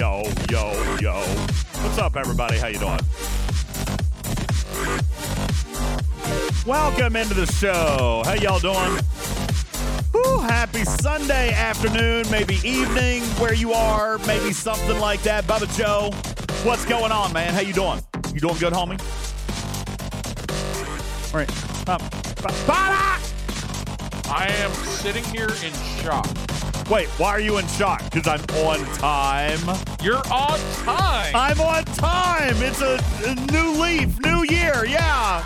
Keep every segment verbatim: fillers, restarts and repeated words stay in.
Yo, yo, yo. What's up, everybody? How you doing? Welcome into the show. How y'all doing? Woo, happy Sunday afternoon, maybe evening, where you are, maybe something like that. Bubba Joe, what's going on, man? How you doing? You doing good, homie? All right. Um, I am sitting here in shock. Wait, why are you in shock? Because I'm on time. You're on time. I'm on time. It's a, a new leaf, new year. Yeah.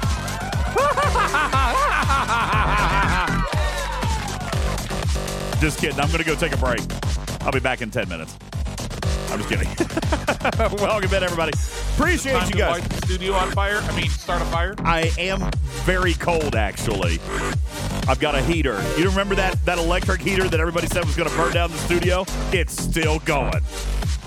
Just kidding. I'm going to go take a break. I'll be back in ten minutes. I'm just kidding. Welcome in, everybody. Appreciate you guys. Light the studio on fire. I mean, start a fire. I am very cold, actually. I've got a heater. You remember that that electric heater that everybody said was going to burn down the studio? It's still going.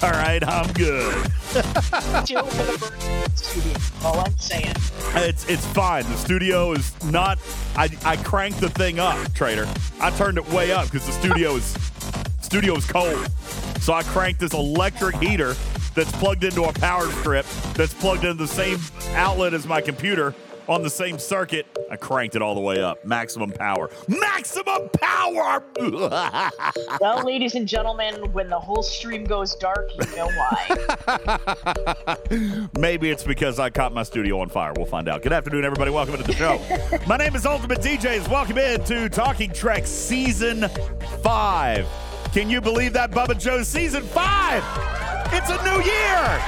All right, I'm good. Still going to burn down the studio. All I'm saying. It's it's fine. The studio is not. I I cranked the thing up, traitor. I turned it way up because the studio is studio is cold. So I cranked this electric heater that's plugged into a power strip that's plugged into the same outlet as my computer on the same circuit. I cranked it all the way up. Maximum power. Maximum power! Well, ladies and gentlemen, when the whole stream goes dark, you know why. Maybe it's because I caught my studio on fire. We'll find out. Good afternoon, everybody. Welcome into the show. My name is Ultimate D Js. Welcome in to Talking Trek Season five. Can you believe that, Bubba Joe? Season five! It's a new year!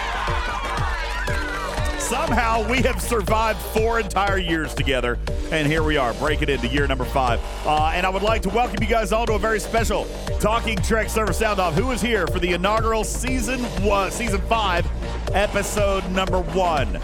Somehow we have survived four entire years together, and here we are, breaking into year number five. Uh, and I would like to welcome you guys all to a very special Talking Trek server sound-off. Who is here for the inaugural season one, season five, episode number one?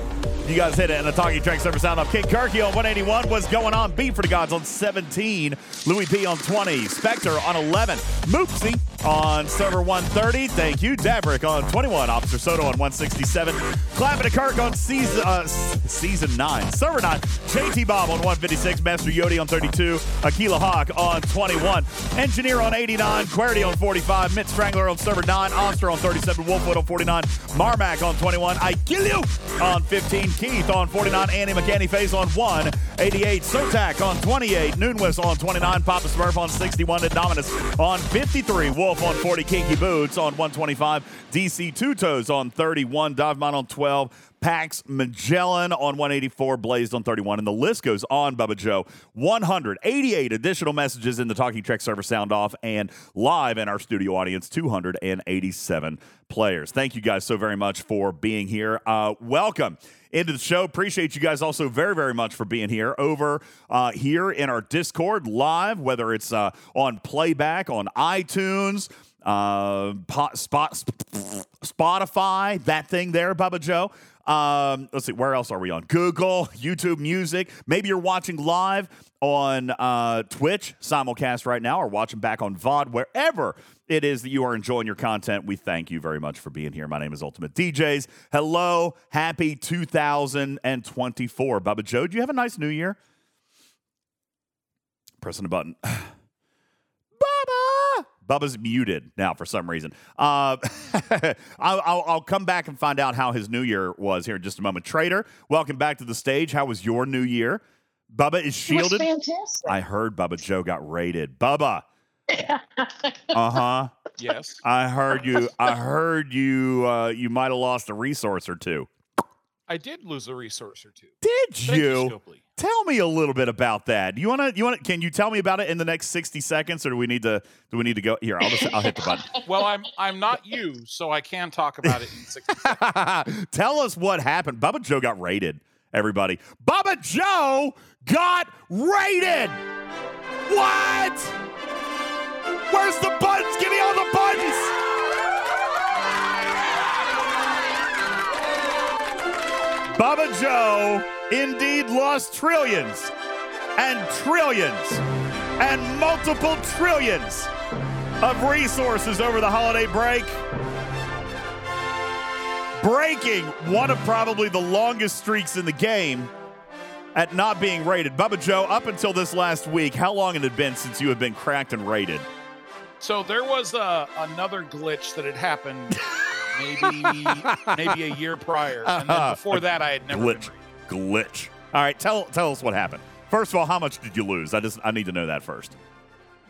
You guys hit it in the Talking Trek server sound-off. King Kirky on one eighty-one. What's going on? B for the Gods on seventeen. Louis P on twenty. Spectre on eleven. Moopsy on server one thirty. Thank you. Daverick on twenty-one. Officer Soto on one sixty-seven. Clapping to Kirk on season uh, season nine. Server nine. J T Bob on one fifty-six. Master Yodi on thirty-two. Aquila Hawk on twenty-one. Engineer on eighty-nine. Querity on forty-five. Mint Strangler on server nine. Oster on thirty-seven. Wolfwood on forty-nine. Marmac on twenty-one. I kill you on fifteen. Keith on forty-nine, Annie McCanny Phase on one eighty-eight, Sotak on twenty-eight, Noonwhistle on twenty-nine, Papa Smurf on sixty-one, Indominus on fifty-three, Wolf on forty, Kinky Boots on one twenty-five, D C Two Toes on thirty-one, Divemon on twelve, Pax Magellan on one eighty-four, Blazed on thirty-one, and the list goes on, Bubba Joe. one hundred eighty-eight additional messages in the Talking Trek server sound off, and live in our studio audience, two hundred eighty-seven players. Thank you guys so very much for being here. Uh, welcome into the show. Appreciate you guys also very, very much for being here over uh, here in our Discord live, whether it's uh, on playback, on iTunes, uh, pot, spot, Spotify, that thing there, Bubba Joe. Um, let's see, where else are we on? Google, YouTube Music. Maybe you're watching live on uh, Twitch, simulcast right now, or watching back on V O D. Wherever it is that you are enjoying your content, we thank you very much for being here. My name is Ultimate D Js. Hello, happy two thousand twenty-four. Bubba Joe, do you have a nice new year? Pressing the button. Bubba! Bubba's muted now for some reason. Uh, I'll, I'll, I'll come back and find out how his new year was here in just a moment. Trader, welcome back to the stage. How was your new year? Bubba is shielded. It was fantastic. I heard Bubba Joe got raided. Bubba. Uh-huh. Yes. I heard you. I heard you. Uh, you might have lost a resource or two. I did lose a resource or two. Did Thank you? you tell me a little bit about that. You wanna? You wanna? Can you tell me about it in the next sixty seconds, or do we need to? Do we need to go here? I'll just. I'll hit the button. Well, I'm. I'm not you, so I can talk about it in sixty seconds. Tell us what happened. Bubba Joe got raided. Everybody, Bubba Joe got raided. What? Where's the buttons? Give me all the buttons. Bubba Joe indeed lost trillions and trillions and multiple trillions of resources over the holiday break, breaking one of probably the longest streaks in the game at not being raided. Bubba Joe, up until this last week, how long had it been since you had been cracked and raided? So there was uh, another glitch that had happened maybe maybe a year prior. And then before that, I had never glitch. Been glitch. All right, tell tell us what happened. First of all, how much did you lose? I just I need to know that first.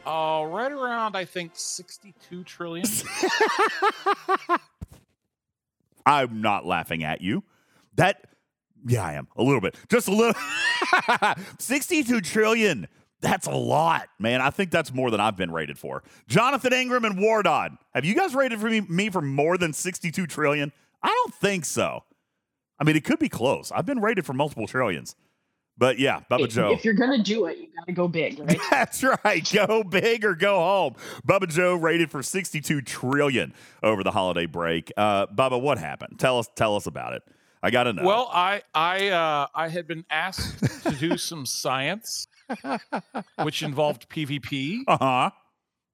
Uh, right around, I think, sixty-two trillion. I'm not laughing at you. That, yeah, I am. A little bit. Just a little. sixty-two trillion. That's a lot, man. I think that's more than I've been rated for. Jonathan Ingram and Wardod. Have you guys rated for me, me for more than sixty-two trillion? I don't think so. I mean, it could be close. I've been rated for multiple trillions. But yeah, Bubba if, Joe. If you're going to do it, you got to go big, right? That's right. Go big or go home. Bubba Joe rated for sixty-two trillion over the holiday break. Uh, Bubba, what happened? Tell us tell us about it. I got to know. Well, I I uh, I had been asked to do some science, which involved PvP. Uh-huh.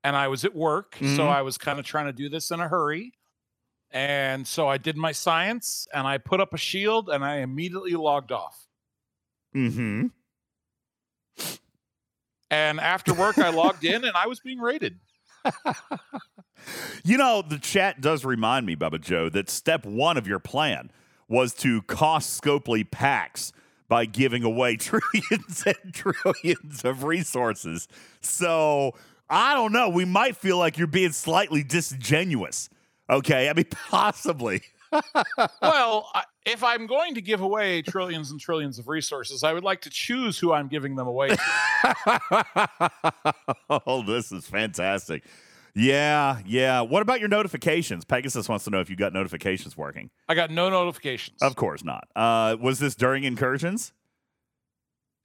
And I was at work, mm-hmm. so I was kind of trying to do this in a hurry. And so I did my science, and I put up a shield, and I immediately logged off. Mm-hmm. And after work, I logged in, and I was being raided. You know, the chat does remind me, Bubba Joe, that step one of your plan was to cost Scopely packs by giving away trillions and trillions of resources. So, I don't know. We might feel like you're being slightly disingenuous. Okay? I mean, possibly. Well, if I'm going to give away trillions and trillions of resources, I would like to choose who I'm giving them away to. Oh, this is fantastic. Yeah, yeah. What about your notifications? Pegasus wants to know if you got notifications working. I got no notifications. Of course not. Uh, was this during Incursions?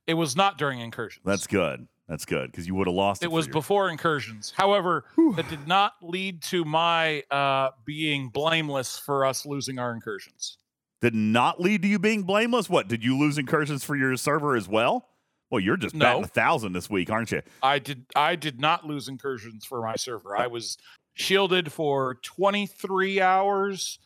It was not during Incursions. That's good. That's good, because you would have lost it. It was your... before Incursions. However, Whew. That did not lead to my uh, being blameless for us losing our Incursions. Did not lead to you being blameless? What, did you lose Incursions for your server as well? Well, you're just no. batting a thousand this week, aren't you? I did I did not lose Incursions for my server. I was shielded for twenty-three hours,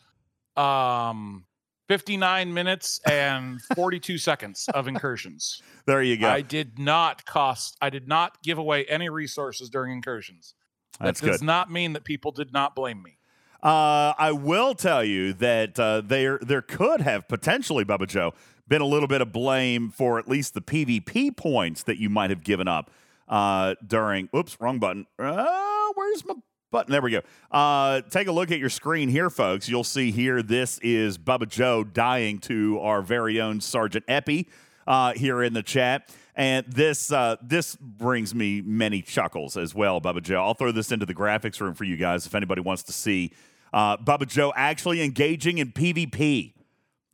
um, fifty-nine minutes, and forty-two seconds of Incursions. There you go. I did not cost. I did not give away any resources during Incursions. That That's does good. Not mean that people did not blame me. Uh, I will tell you that uh, there there could have potentially, Bubba Joe, been a little bit of blame for at least the PvP points that you might have given up uh, during. Oops, wrong button. Uh, where's my button? There we go. Uh, take a look at your screen here, folks. You'll see here this is Bubba Joe dying to our very own Sergeant Epi. Uh, here in the chat, and this uh, this brings me many chuckles as well, Bubba Joe. I'll throw this into the graphics room for you guys if anybody wants to see uh, Bubba Joe actually engaging in PvP.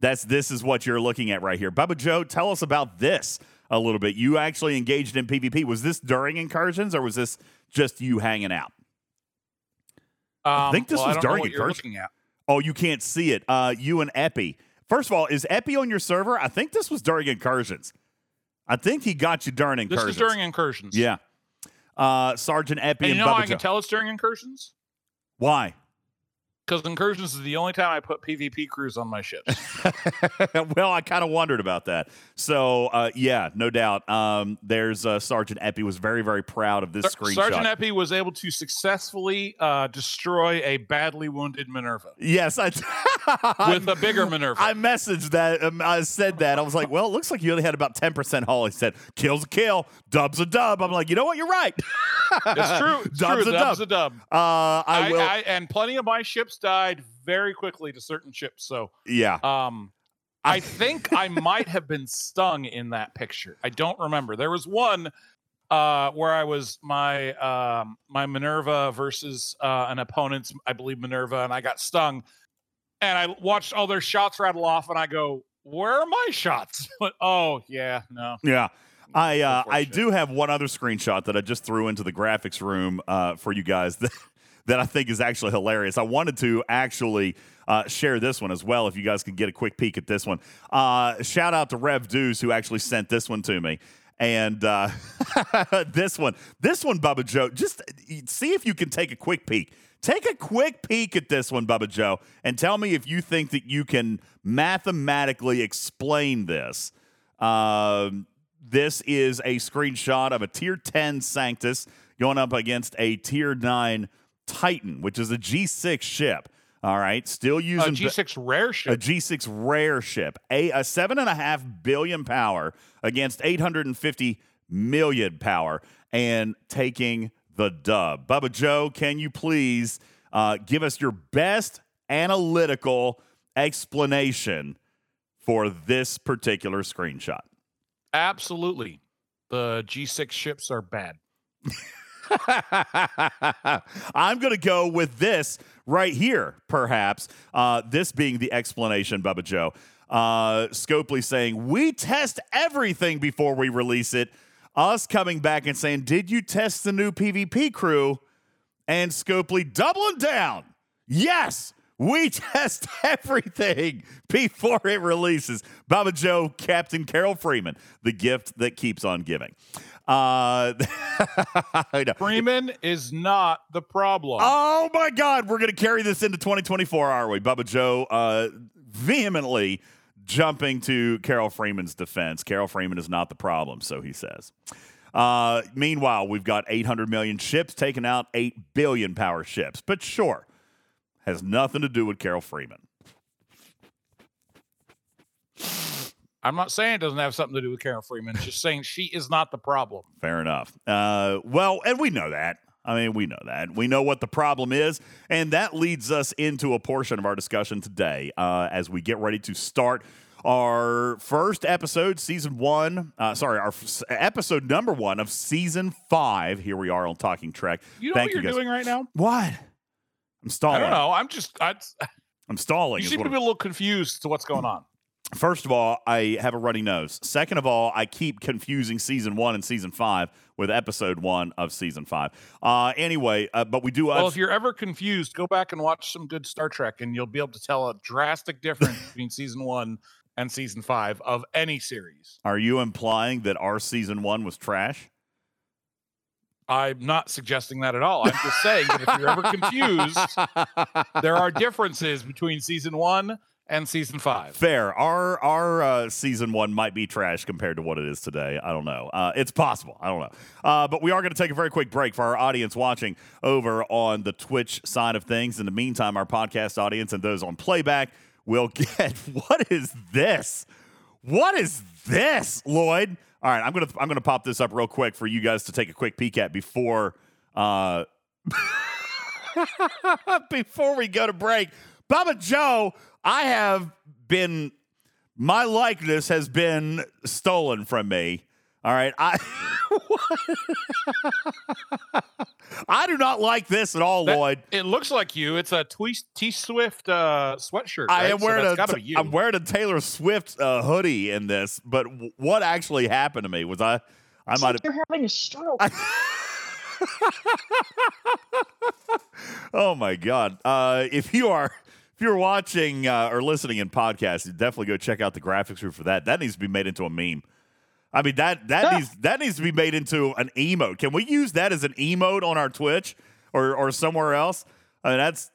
That's this is what you're looking at right here. Bubba Joe, tell us about this a little bit. You actually engaged in PvP. Was this during Incursions, or was this just you hanging out? Um, I think this well, was during Incursions. Oh, you can't see it. Uh, you and Epi. First of all, is Epi on your server? I think this was during Incursions. I think he got you during Incursions. This is during Incursions. Yeah. Uh, Sergeant Epi and, and you know Bubba I Joe. Can tell it's during Incursions? Why? Because Incursions is the only time I put PvP crews on my ships. Well, I kind of wondered about that. So, uh, yeah, no doubt. Um, there's uh, Sergeant Epi was very, very proud of this Sar- screenshot. Sergeant Epi was able to successfully uh, destroy a badly wounded Minerva. Yes. I t- With a bigger Minerva. I messaged that. Um, I said that. I was like, well, it looks like you only had about ten percent haul. He said, kill's a kill, dub's a dub. I'm like, you know what? You're right. It's true. It's dub's true. A dub's dub. a dub. Uh, I, I will. I, and plenty of my ships died very quickly to certain ships, so yeah. Um, I think I might have been stung in that picture. I don't remember. There was one uh, where I was my um, my Minerva versus uh, an opponent's, I believe Minerva, and I got stung. And I watched all their shots rattle off, and I go, "Where are my shots?" But oh yeah, no, yeah. I uh, I do have one other screenshot that I just threw into the graphics room uh, for you guys. That- that I think is actually hilarious. I wanted to actually uh, share this one as well, if you guys can get a quick peek at this one. Uh, shout out to Rev Deuce, who actually sent this one to me. And uh, this one, this one, Bubba Joe, just see if you can take a quick peek. Take a quick peek at this one, Bubba Joe, and tell me if you think that you can mathematically explain this. Uh, this is a screenshot of a tier ten Sanctus going up against a tier nine Titan, which is a G six ship. All right, still using... A G six rare ship. A G six rare ship. A, a seven point five billion power against eight hundred fifty million power and taking the dub. Bubba Joe, can you please uh, give us your best analytical explanation for this particular screenshot? Absolutely. The G six ships are bad. I'm going to go with this right here, perhaps. Uh, this being the explanation, Bubba Joe. Uh, Scopely saying, we test everything before we release it. Us coming back and saying, did you test the new PvP crew? And Scopely doubling down. Yes, we test everything before it releases. Bubba Joe, Captain Carol Freeman, the gift that keeps on giving. Uh, Freeman is not the problem. Oh my God, we're going to carry this into twenty twenty-four, are we? Bubba Joe uh, vehemently jumping to Carol Freeman's defense. Carol Freeman is not the problem, so he says. Uh, meanwhile, we've got eight hundred million ships taking out eight billion power ships, but sure, has nothing to do with Carol Freeman. I'm not saying it doesn't have something to do with Carol Freeman. Just saying she is not the problem. Fair enough. Uh, well, and we know that. I mean, we know that. We know what the problem is, and that leads us into a portion of our discussion today uh, as we get ready to start our first episode, season one. Uh, sorry, our f- episode number one of season five. Here we are on Talking Trek. You know Thank what you're you guys. doing right now? What? I'm stalling. I don't know. I'm just. I, I'm stalling. You seem to be a little confused to what's going on. First of all, I have a runny nose. Second of all, I keep confusing season one and season five with episode one of season five. Uh, anyway, uh, but we do. Well, uh, if you're ever confused, go back and watch some good Star Trek, and you'll be able to tell a drastic difference between season one and season five of any series. Are you implying that our season one was trash? I'm not suggesting that at all. I'm just saying that if you're ever confused, there are differences between season one and season five. Fair. Our our uh, season one might be trash compared to what it is today. I don't know. Uh, it's possible. I don't know. Uh, but we are going to take a very quick break for our audience watching over on the Twitch side of things. In the meantime, our podcast audience and those on playback will get... What is this? What is this, Lloyd? All right, I'm gonna I'm gonna pop this up real quick for you guys to take a quick peek at before uh, before we go to break. Bubba Joe, I have been, my likeness has been stolen from me. All right. I I do not like this at all, that, Lloyd. It looks like you. It's a T Swift uh, sweatshirt. I right? am wearing so a, I'm wearing a Taylor Swift uh, hoodie in this, but w- what actually happened to me was I, I might have. You're having a stroke. I, oh my God. Uh, if you are if you're watching uh, or listening in podcasts, definitely go check out the graphics room for that. That needs to be made into a meme. I mean that that yeah. needs that needs to be made into an emote. Can we use that as an emote on our Twitch or or somewhere else? I mean that's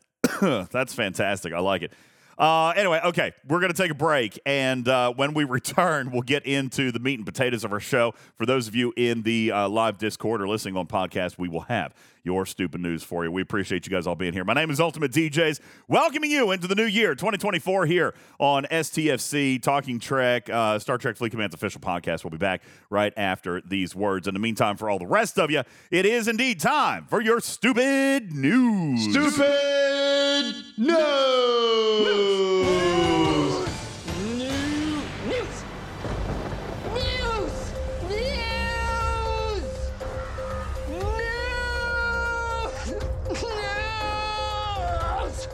that's fantastic. I like it. Uh, anyway, okay, we're going to take a break, and uh, when we return, we'll get into the meat and potatoes of our show. For those of you in the uh, live Discord or listening on podcast, we will have your stupid news for you. We appreciate you guys all being here. My name is Ultimate D Js, welcoming you into the new year, twenty twenty-four, here on S T F C, Talking Trek, uh, Star Trek Fleet Command's official podcast. We'll be back right after these words. In the meantime, for all the rest of you, it is indeed time for your stupid news. Stupid news!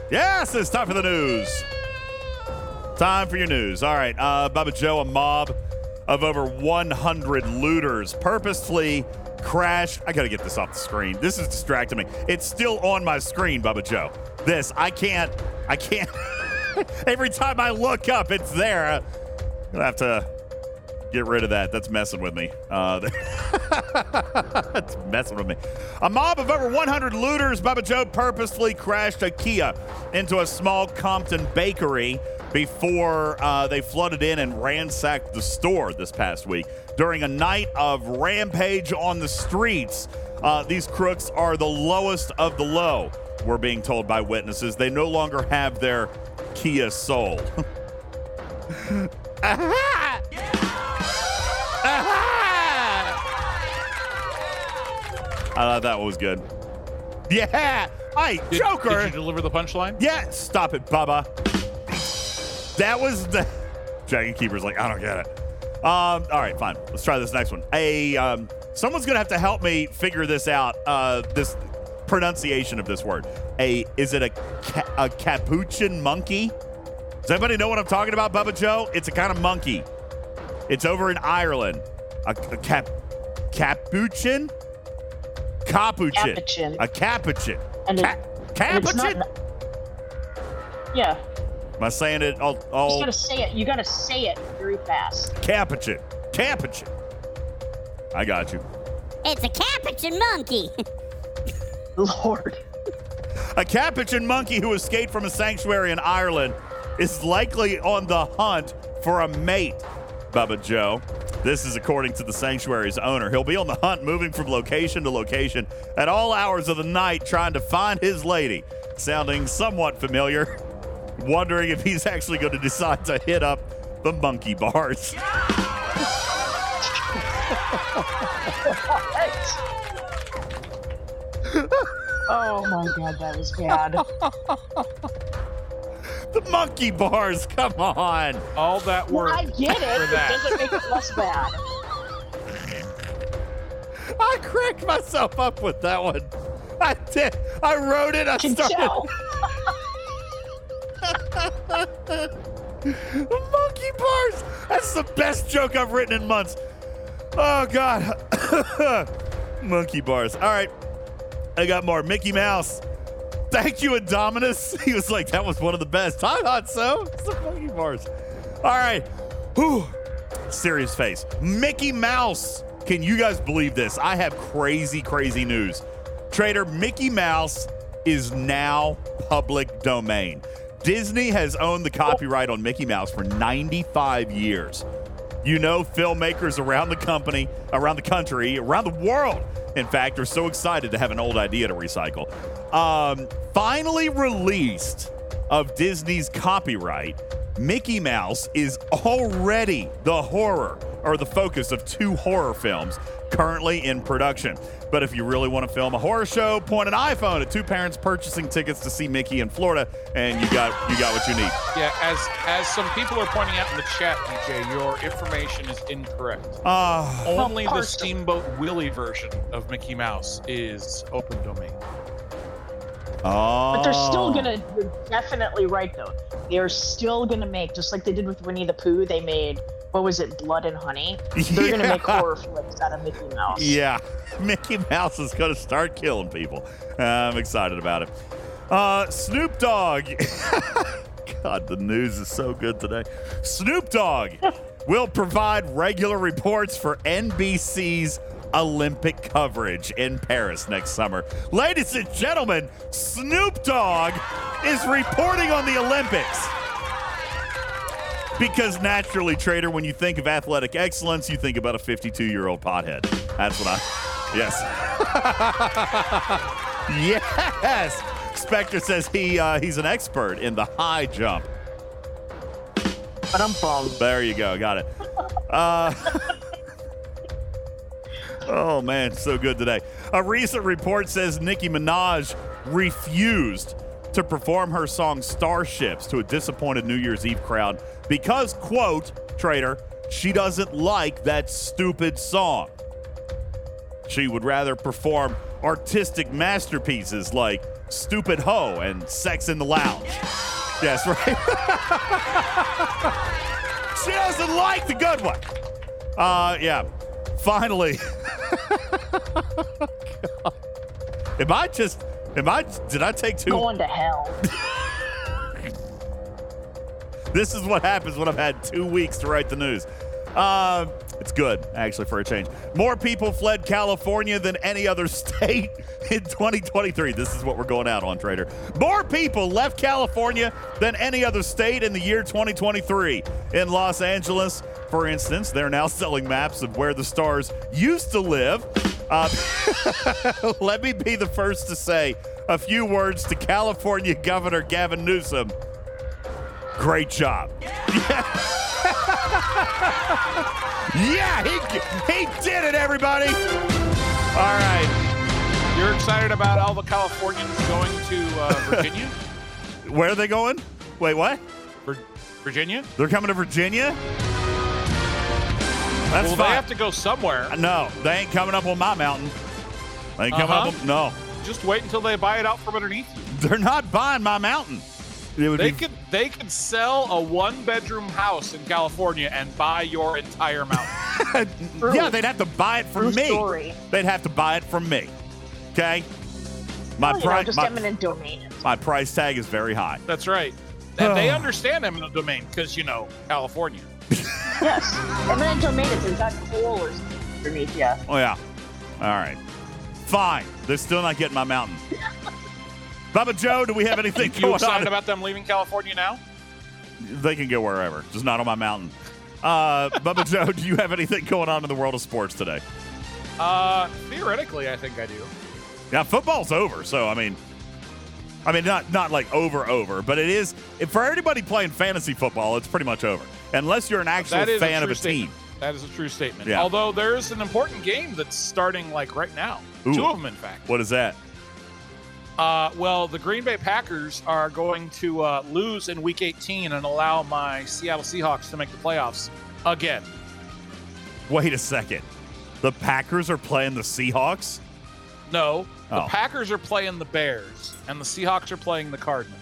Yes, it's time for the news. Time for your news. All right, uh, Bubba Joe, a mob of over one hundred looters purposefully crashed. I got to get this off the screen. This is distracting me. It's still on my screen, Bubba Joe. This, I can't, I can't. Every time I look up, it's there. I'm going to have to get rid of that. That's messing with me. Uh, that's messing with me. A mob of over one hundred looters, Bubba Joe, purposefully crashed a Kia into a small Compton bakery before uh, they flooded in and ransacked the store this past week. During a night of rampage on the streets, uh, these crooks are the lowest of the low. we're being told by witnesses. They no longer have their Kia Soul. Aha! Aha! I thought that was good. Yeah! I did, Joker! Did you deliver the punchline? Yeah! Stop it, Bubba. That was the... Dragon Keeper's like, I don't get it. Um, all right, fine. Let's try this next one. A, um, someone's going to have to help me figure this out, uh, this pronunciation of this word. A, is it a, ca- a capuchin monkey? Does anybody know what I'm talking about, Bubba Joe? It's a kind of monkey. It's over in Ireland. A, a cap, capuchin? Capuchin. Capuchin. A capuchin. And Ca- it, capuchin? And not, yeah. Am I saying it all? all you gotta say it. You gotta say it very fast. Capuchin. Capuchin. I got you. It's a capuchin monkey. Lord. A capuchin monkey who escaped from a sanctuary in Ireland is likely on the hunt for a mate, Bubba Joe. This is according to the sanctuary's owner. He'll be on the hunt, moving from location to location at all hours of the night, trying to find his lady. Sounding somewhat familiar. Wondering if he's actually going to decide to hit up the monkey bars. Oh my God, that was bad. The monkey bars, come on. All that work. Well, I get it. It doesn't make it less bad. I cracked myself up with that one. I did. I wrote it. I Can started. Tell. Monkey bars! That's the best joke I've written in months. Oh, God. Monkey bars. All right. I got more. Mickey Mouse. Thank you, Indominus. He was like, that was one of the best. I thought so. It's the monkey bars. All right. Whew. Serious face. Mickey Mouse. Can you guys believe this? I have crazy, crazy news. Trader Mickey Mouse is now public domain. Disney has owned the copyright on Mickey Mouse for ninety-five years. You know, filmmakers around the company, around the country, around the world, in fact, are so excited to have an old idea to recycle. Um, finally released of Disney's copyright, Mickey Mouse is already the horror or the focus of two horror films currently in production. But if you really want to film a horror show, point an iPhone at two parents purchasing tickets to see Mickey in Florida, and you got you got what you need. Yeah, as as some people are pointing out in the chat, D J, your information is incorrect. Uh, Only the Steamboat Willie version of Mickey Mouse is open domain. Oh. But they're still going to, you're definitely right, though. They're still going to make, just like they did with Winnie the Pooh, they made... What was it, Blood and Honey? They're yeah. going to make horror flips out of Mickey Mouse. Yeah, Mickey Mouse is going to start killing people. Uh, I'm excited about it. Uh, Snoop Dogg. God, the news is so good today. Snoop Dogg will provide regular reports for N B C's Olympic coverage in Paris next summer. Ladies and gentlemen, Snoop Dogg is reporting on the Olympics. Because naturally, Trader, when you think of athletic excellence, you think about a fifty-two-year-old pothead. That's what I... Yes. Yes! Spectre says he uh, he's an expert in the high jump. But I'm bummed. There you go. Got it. Uh, oh, man. So good today. A recent report says Nicki Minaj refused to perform her song Starships to a disappointed New Year's Eve crowd because, quote, Trader, she doesn't like that stupid song. She would rather perform artistic masterpieces like Stupid Ho and Sex in the Lounge. Yes, right? She doesn't like the good one. Uh, yeah. Finally. God. Am I just... Am I, did I take too... Going to hell. This is what happens when I've had two weeks to write the news. Uh, it's good, actually, for a change. More people fled California than any other state in twenty twenty-three. This is what we're going out on, Trader. More people left California than any other state in the year twenty twenty-three. In Los Angeles, for instance, they're now selling maps of where the stars used to live Uh, let me be the first to say a few words to California Governor Gavin Newsom. Great job. Yeah, yeah he, he did it, everybody. All right. You're excited about all the Californians going to uh, Virginia? Where are they going? Wait, what? Vir- Virginia? They're coming to Virginia? That's well, fine. They have to go somewhere. No, they ain't coming up on my mountain. They ain't coming uh-huh. up on, no. Just wait until they buy it out from underneath you. They're not buying my mountain. It would they be... could they could sell a one-bedroom house in California and buy your entire mountain. Yeah, they'd have to buy it from True me. Story. They'd have to buy it from me. Okay? My, well, pri- know, just my, eminent domain. My price tag is very high. That's right. And they understand eminent domain because, you know, California. Yes. Eminent domain is exactly cool or underneath, yeah. Oh, yeah. All right. Fine. They're still not getting my mountain. Bubba Joe, do we have anything going on? You excited about them leaving California now? They can go wherever. Just not on my mountain. Uh, Bubba Joe, do you have anything going on in the world of sports today? Uh, theoretically, I think I do. Yeah, football's over, so, I mean... I mean, not not like over, over, but it is, if for anybody playing fantasy football, it's pretty much over. Unless you're an actual fan of a team. That is a true statement. Yeah. Although there is an important game that's starting like right now. Ooh. Two of them, in fact. What is that? Uh, well, the Green Bay Packers are going to uh, lose in week eighteen and allow my Seattle Seahawks to make the playoffs again. Wait a second. The Packers are playing the Seahawks? No. The oh. Packers are playing the Bears, and the Seahawks are playing the Cardinals.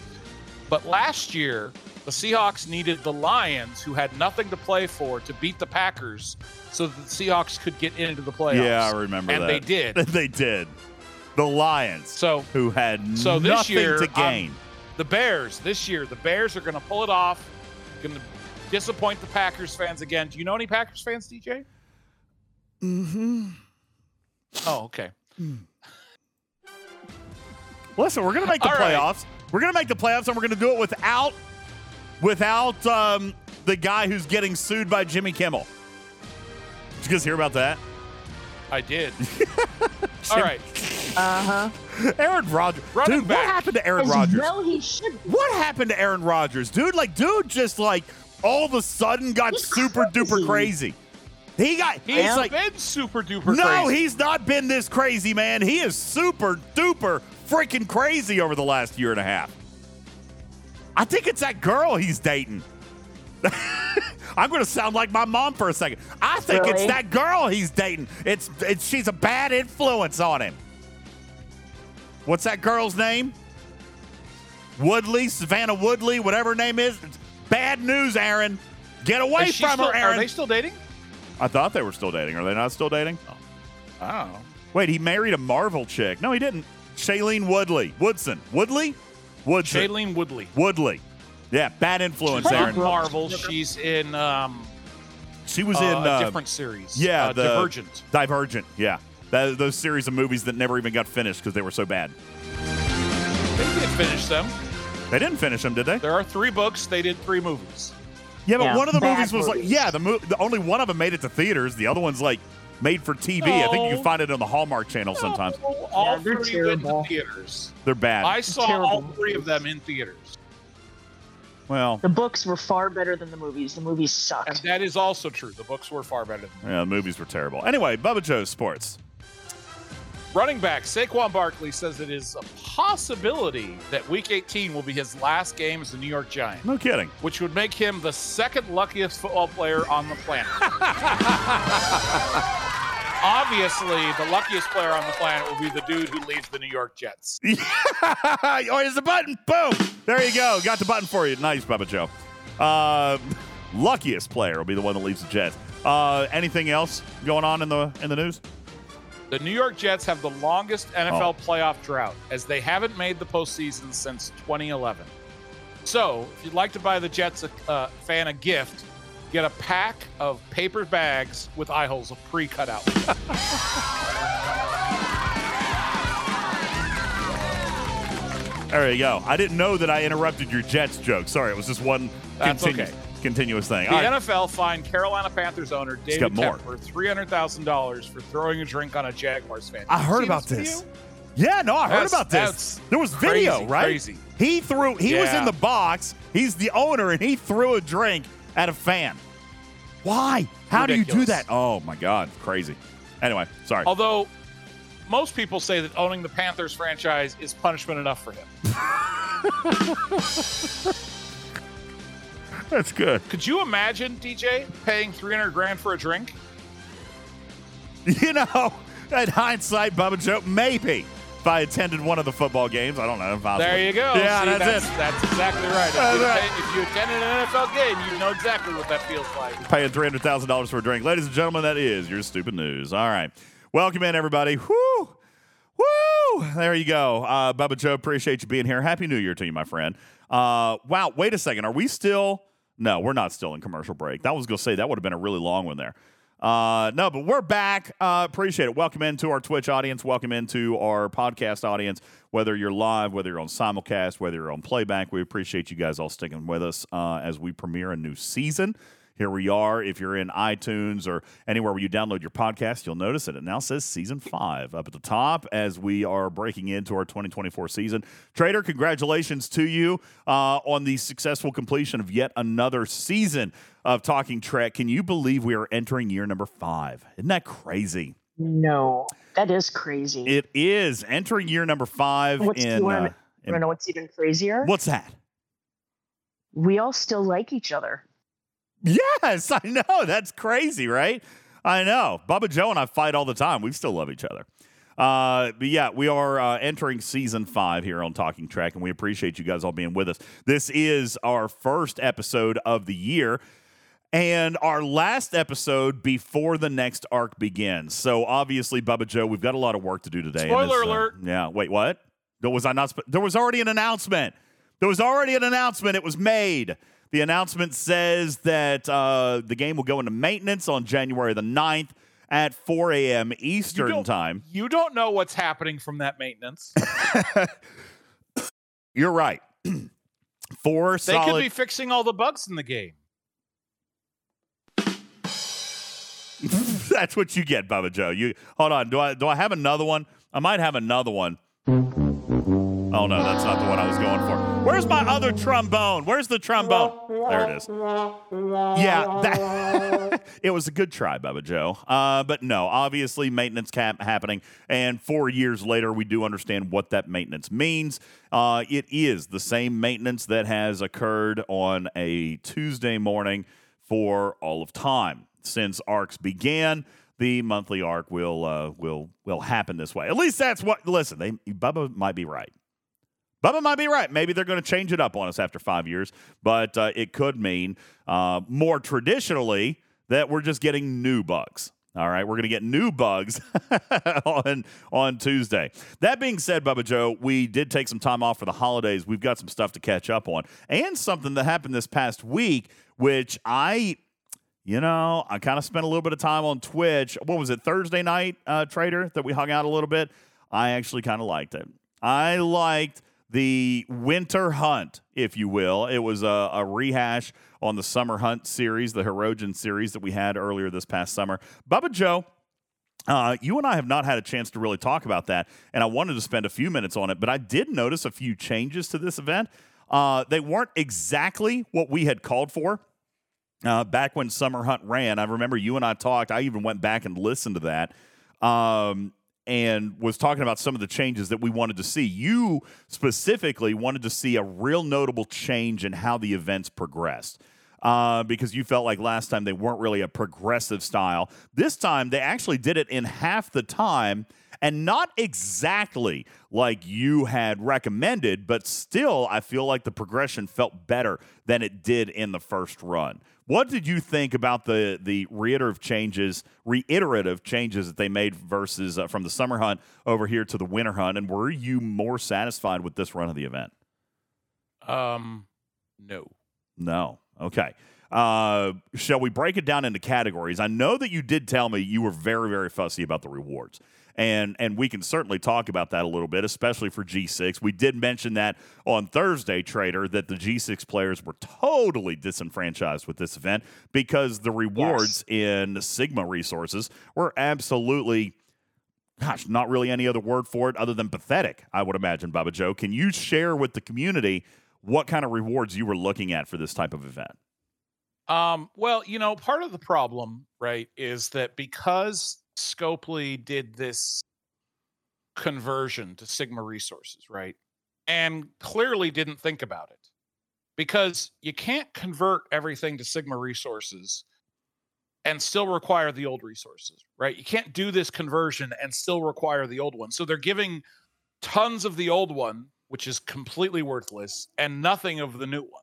But last year, the Seahawks needed the Lions, who had nothing to play for, to beat the Packers so that the Seahawks could get into the playoffs. Yeah, I remember and that. And they did. They did. The Lions, so, who had so nothing this year, to gain. Um, the Bears, this year, the Bears are going to pull it off, going to disappoint the Packers fans again. Do you know any Packers fans, D J? Mm-hmm. Oh, okay. Mm. Listen, we're going to make the All playoffs. Right. We're going to make the playoffs, and we're going to do it without without um, the guy who's getting sued by Jimmy Kimmel. Did you guys hear about that? I did. All right. Uh-huh. Aaron Rodgers. Running dude, back. What happened to Aaron Rodgers? No, he shouldn't. What happened to Aaron Rodgers? Dude, like, dude just, like, all of a sudden got he's super crazy. duper crazy. He got. He's like, been super duper no, crazy. No, he's not been this crazy, man. He is super duper freaking crazy over the last year and a half. I think it's that girl he's dating. I'm going to sound like my mom for a second. I think really? it's that girl he's dating. It's, it's she's a bad influence on him. What's that girl's name? Woodley, Savannah Woodley, whatever her name is. Bad news, Aaron. Get away from still, her, Aaron. Are they still dating? I thought they were still dating. Are they not still dating? Oh. oh. Wait, he married a Marvel chick. No, he didn't. Shailene Woodley. Woodson. Woodley? Woodson. Shailene Woodley. Woodley. Yeah, bad influence, Aaron. She's in Marvel. She's in... Um, she was uh, in... Uh, a different series. Yeah. Uh, the Divergent. Divergent, yeah. That, those series of movies that never even got finished because they were so bad. They didn't finish them. They didn't finish them, did they? There are three books. They did three movies. Yeah, but yeah, one of the movies was movies. like... Yeah, the, mo- the only one of them made it to theaters. The other one's like... Made for T V. No. I think you can find it on the Hallmark Channel no. sometimes. All yeah, they're three terrible. went to theaters. They're bad. I saw terrible. all three of them in theaters. Well, the books were far better than the movies. The movies sucked. And that is also true. The books were far better than the movies. Yeah, the movies were terrible. Anyway, Bubba Joe's sports. Running back Saquon Barkley says it is a possibility that week eighteen will be his last game as the New York Giant. No kidding. Which would make him the second luckiest football player on the planet. Obviously, the luckiest player on the planet will be the dude who leaves the New York Jets. Oh, here's the button. Boom. There you go. Got the button for you. Nice, Bubba Joe. Uh, luckiest player will be the one that leaves the Jets. Uh, anything else going on in the in the news? The New York Jets have the longest N F L oh. playoff drought, as they haven't made the postseason since twenty eleven. So, if you'd like to buy the Jets a uh, fan a gift, get a pack of paper bags with eye holes pre-cut out. There you go. I didn't know that I interrupted your Jets joke. Sorry, it was just one. That's continu- okay. continuous thing. The right. N F L fined Carolina Panthers owner David Tepper three hundred thousand dollars for throwing a drink on a Jaguars fan. Did I heard about this. Video? Yeah, no, I that's, heard about this. There was video, crazy, right? Crazy. He threw. He yeah. was in the box. He's the owner, and he threw a drink at a fan. Why? How Ridiculous. do you do that? Oh, my God. Crazy. Anyway, sorry. Although most people say that owning the Panthers franchise is punishment enough for him. That's good. Could you imagine, D J, paying three hundred grand for a drink? You know, in hindsight, Bubba Joe, maybe. If I attended one of the football games, I don't know. Possibly. There you go. Yeah, See, that's, that's it. That's exactly right. If, that's you right. Attend, if you attended an N F L game, you know exactly what that feels like. Paying three hundred thousand dollars for a drink. Ladies and gentlemen, that is your stupid news. All right. Welcome in, everybody. Woo. Woo. There you go. Uh, Bubba Joe, appreciate you being here. Happy New Year to you, my friend. Uh, wow. Wait a second. Are we still? No, we're not still in commercial break. That was going to say that would have been a really long one there. Uh, no, but we're back. Uh, appreciate it. Welcome into our Twitch audience. Welcome into our podcast audience. Whether you're live, whether you're on simulcast, whether you're on playback, we appreciate you guys all sticking with us uh, as we premiere a new season. Here we are. If you're in iTunes or anywhere where you download your podcast, you'll notice that it now says Season five up at the top as we are breaking into our twenty twenty-four season. Trader, congratulations to you uh, on the successful completion of yet another season of Talking Trek. Can you believe we are entering year number five? Isn't that crazy? No, that is crazy. It is. Entering year number five. What's, in, you want to uh, know what's even crazier? What's that? We all still like each other. Yes, I know. That's crazy, right? I know. Bubba Joe and I fight all the time. We still love each other. Uh, but yeah, we are uh, entering season five here on Talking Trek, and we appreciate you guys all being with us. This is our first episode of the year and our last episode before the next arc begins. So obviously, Bubba Joe, we've got a lot of work to do today. Spoiler alert. Uh, yeah. Wait, what? Was I not? Sp- there was already an announcement. There was already an announcement. It was made. The announcement says that uh, the game will go into maintenance on January the ninth at four a.m. Eastern you time. You don't know what's happening from that maintenance. You're right. Four they solid... could be fixing all the bugs in the game. That's what you get, Bubba Joe. You hold on. Do I do I have another one? I might have another one. Oh, no, that's not the one I was going for. Where's my other trombone? Where's the trombone? There it is. Yeah, that, it was a good try, Bubba Joe. Uh, but no, obviously maintenance cap happening. And four years later, we do understand what that maintenance means. Uh, it is the same maintenance that has occurred on a Tuesday morning for all of time. Since ARCs began, the monthly ARC will uh, will will happen this way. At least that's what, listen, they, Bubba might be right. Bubba might be right. Maybe they're going to change it up on us after five years, but uh, it could mean uh, more traditionally that we're just getting new bugs. All right, we're going to get new bugs on on Tuesday. That being said, Bubba Joe, we did take some time off for the holidays. We've got some stuff to catch up on and something that happened this past week, which I, you know, I kind of spent a little bit of time on Twitch. What was it, Thursday night, uh, Trader, that we hung out a little bit? I actually kind of liked it. I liked the Winter Hunt, if you will. It was a, a rehash on the Summer Hunt series, the Hirogen series that we had earlier this past summer. Bubba Joe, uh, you and I have not had a chance to really talk about that, and I wanted to spend a few minutes on it, but I did notice a few changes to this event. Uh, they weren't exactly what we had called for. Uh, back when Summer Hunt ran, I remember you and I talked. I even went back and listened to that. Um and was talking about some of the changes that we wanted to see. You specifically wanted to see a real notable change in how the events progressed uh, because you felt like last time they weren't really a progressive style. This time, they actually did it in half the time and not exactly like you had recommended, but still, I feel like the progression felt better than it did in the first run. What did you think about the the reiterative changes, reiterative changes that they made versus uh, from the Summer Hunt over here to the Winter Hunt, and were you more satisfied with this run of the event? Um, no. No. Okay. Uh, shall we break it down into categories? I know that you did tell me you were very, very fussy about the rewards, and and we can certainly talk about that a little bit, especially for G six. We did mention that on Thursday, Trader, that the G six players were totally disenfranchised with this event because the rewards yes. in Sigma resources were absolutely, gosh, not really any other word for it other than pathetic, I would imagine, Bubba Joe. Can you share with the community what kind of rewards you were looking at for this type of event? Um, well, you know, part of the problem, right, is that because Scopely did this conversion to Sigma resources, right, and clearly didn't think about it, because you can't convert everything to Sigma resources and still require the old resources, right? You can't do this conversion and still require the old one. So they're giving tons of the old one, which is completely worthless, and nothing of the new one.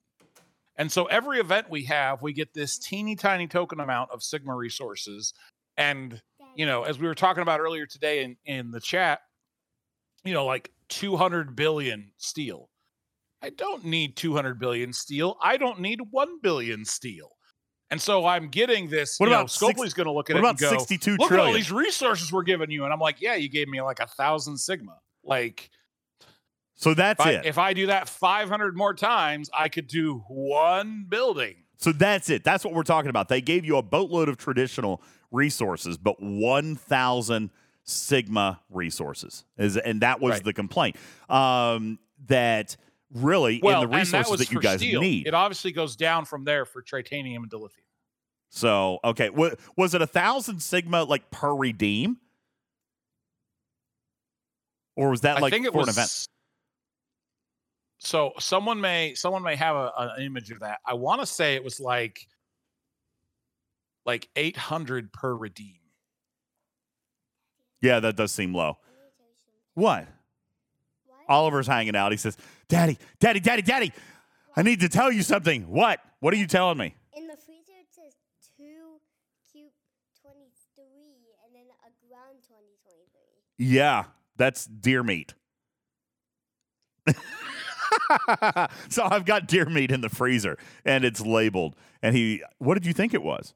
And so every event we have, we get this teeny tiny token amount of Sigma resources. And, you know, as we were talking about earlier today in, in the chat, you know, like two hundred billion steel. I don't need two hundred billion steel. I don't need one billion steel. And so I'm getting this, what you about know, Scopely's going to look at it and go, sixty-two look trillion. At all these resources we're giving you. And I'm like, yeah, you gave me like a thousand Sigma. Like, so that's if I, it. If I do that five hundred more times, I could do one building. So that's it. That's what we're talking about. They gave you a boatload of traditional resources, but one thousand Sigma resources. Is, and that was right. the complaint. Um, that really, well, in the resources that, that you guys steel. Need. It obviously goes down from there for titanium and dilithium. So, okay. W- was it one thousand Sigma like per redeem? Or was that like for was, an event? So someone may someone may have a, an image of that. I want to say it was like like eight hundred per redeem. Yeah, that does seem low. What? what? Oliver's hanging out. He says, "Daddy, Daddy, Daddy, Daddy, I need to tell you something." What? What are you telling me? In the freezer, it says two cube twenty-three and then a ground twenty twenty-three. Yeah, that's deer meat. So I've got deer meat in the freezer, and it's labeled. And he, what did you think it was?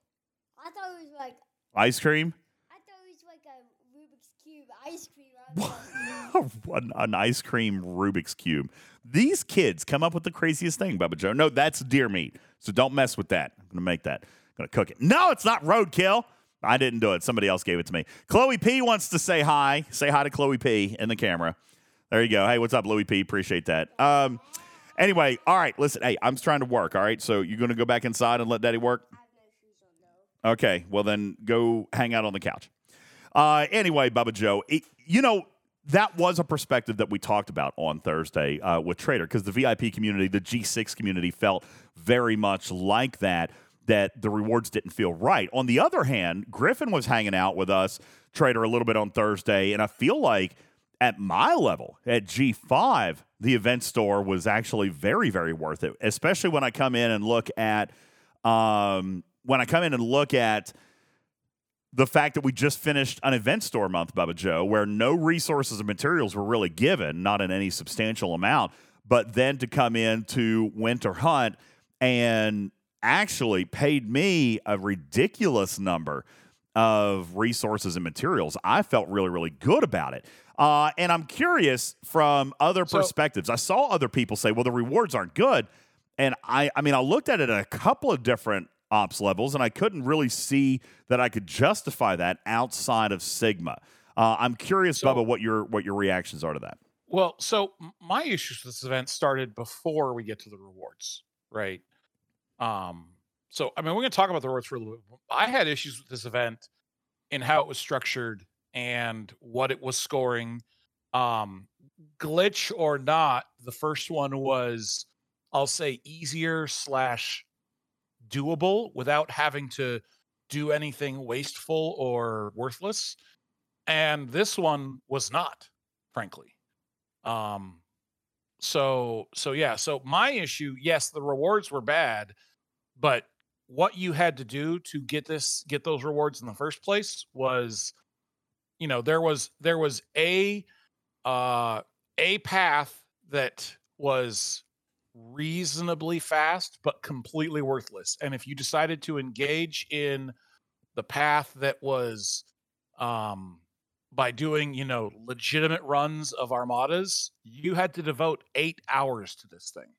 I thought it was like ice cream. I thought it was like a Rubik's Cube ice cream. an, an ice cream Rubik's Cube. These kids come up with the craziest thing, Bubba Joe. No, that's deer meat. So don't mess with that. I'm gonna make that. I'm gonna cook it. No, it's not roadkill. I didn't do it. Somebody else gave it to me. Chloe P wants to say hi. Say hi to Chloe P in the camera. There you go. Hey, what's up, Louis P? Appreciate that. Um, anyway, all right, listen. Hey, I'm trying to work, all right? So you're going to go back inside and let Daddy work? I have no shoes on, though. Okay, well, then go hang out on the couch. Uh, anyway, Bubba Joe, it, you know, that was a perspective that we talked about on Thursday uh, with Trader, because the V I P community, the G six community felt very much like that, that the rewards didn't feel right. On the other hand, Griffin was hanging out with us, Trader, a little bit on Thursday, and I feel like at my level, at G five, the event store was actually very, very worth it, especially when I come in and look at um, when I come in and look at the fact that we just finished an event store month, Bubba Joe, where no resources and materials were really given, not in any substantial amount, but then to come into Winter Hunt and actually paid me a ridiculous number of resources and materials. I felt really, really good about it. Uh, and I'm curious from other so, perspectives. I saw other people say, well, the rewards aren't good. And I I mean, I looked at it at a couple of different ops levels, and I couldn't really see that I could justify that outside of Sigma. Uh, I'm curious, so, Bubba, what your what your reactions are to that. Well, so my issues with this event started before we get to the rewards, right? Um, so, I mean, we're going to talk about the rewards for a little bit. I had issues with this event in how it was structured and what it was scoring. Um, glitch or not, the first one was, I'll say, easier slash doable without having to do anything wasteful or worthless. And this one was not, frankly. Um, so, so yeah, so my issue, yes, the rewards were bad, but what you had to do to get this, get those rewards in the first place was, you know, there was there was a uh, a path that was reasonably fast, but completely worthless. And if you decided to engage in the path that was um, by doing, you know, legitimate runs of armadas, you had to devote eight hours to this thing.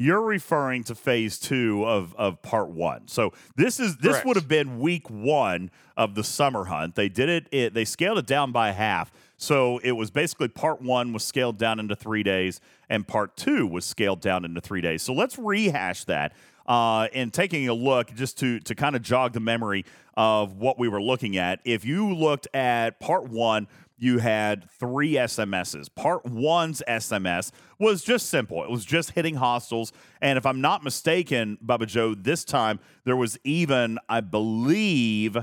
You're referring to phase two of, of part one. So this is this Correct. Would have been week one of the summer hunt. They did it, it. They scaled it down by half. So it was basically part one was scaled down into three days, and part two was scaled down into three days. So let's rehash that. Uh, and taking a look just to to kind of jog the memory of what we were looking at. If you looked at part one, you had three S M Ses. Part one's S M S was just simple. It was just hitting hostiles. And if I'm not mistaken, Bubba Joe, this time there was even, I believe,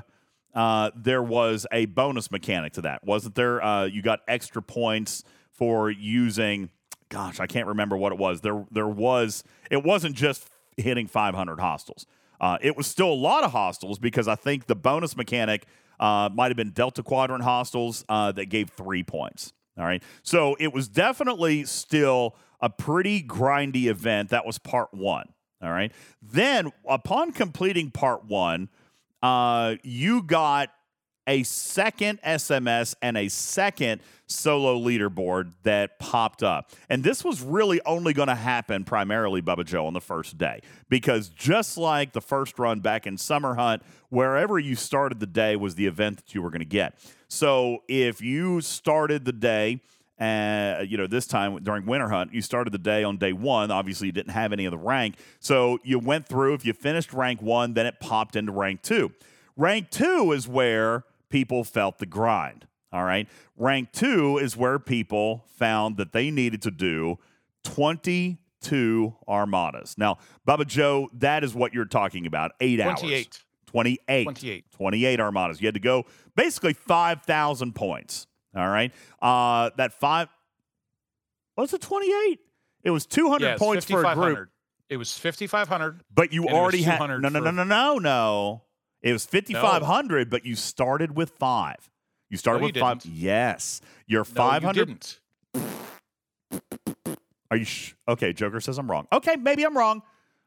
uh, there was a bonus mechanic to that. Wasn't there? Uh, you got extra points for using, gosh, I can't remember what it was. There, there was, it wasn't just hitting five hundred hostiles. Uh, it was still a lot of hostiles because I think the bonus mechanic uh, might have been Delta Quadrant hostiles uh, that gave three points. All right. So it was definitely still a pretty grindy event. That was part one. All right. Then upon completing part one, uh, you got a second S M S and a second solo leaderboard that popped up. And this was really only going to happen primarily, Bubba Joe, on the first day. Because just like the first run back in Summer Hunt, wherever you started the day was the event that you were going to get. So if you started the day, uh, you know, this time during Winter Hunt, you started the day on day one. Obviously, you didn't have any of the rank. So you went through. If you finished rank one, then it popped into rank two. Rank two is where people felt the grind, all right? Rank two is where people found that they needed to do twenty-two armadas. Now, Bubba Joe, that is what you're talking about, eight twenty-eight hours. twenty-eight twenty-eight twenty-eight armadas. You had to go basically five thousand points, all right? Uh, that five, what's it, twenty-eight? It was two hundred yeah, points for a group. It was fifty-five hundred. But you already had, no, no, no, no, no, no. It was fifty-five hundred, no. But you started with five. You started no, with you five. Didn't. Yes. You're no, five hundred. You didn't. Are you sh- Okay, Joker says I'm wrong. Okay, maybe I'm wrong.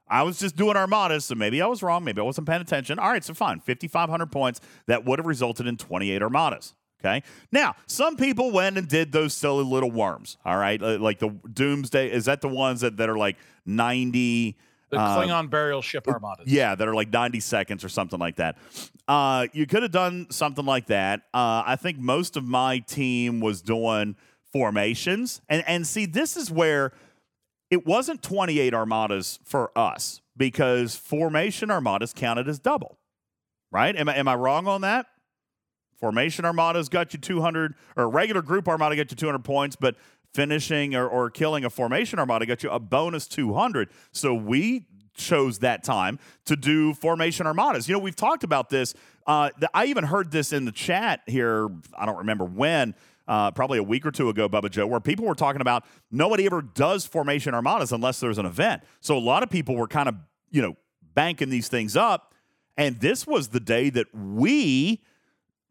I was just doing Armadas, so maybe I was wrong. Maybe I wasn't paying attention. All right, so fine. fifty-five hundred points. That would have resulted in twenty-eight Armadas. Okay. Now, some people went and did those silly little worms. All right. Like the Doomsday. Is that the ones that, that are like ninety... The Klingon uh, burial ship armadas. Yeah, that are like ninety seconds or something like that. Uh, you could have done something like that. Uh, I think most of my team was doing formations. And, and see, this is where it wasn't twenty-eight armadas for us because formation armadas counted as double, right? Am I, am I wrong on that? Formation armadas got you two hundred, or regular group armada got you two hundred points, but finishing or, or killing a formation armada got you a bonus two hundred. So we chose that time to do formation armadas. You know, we've talked about this. Uh, the, I even heard this in the chat here. I don't remember when, uh, probably a week or two ago, Bubba Joe, where people were talking about nobody ever does formation armadas unless there's an event. So a lot of people were kind of, you know, banking these things up. And this was the day that we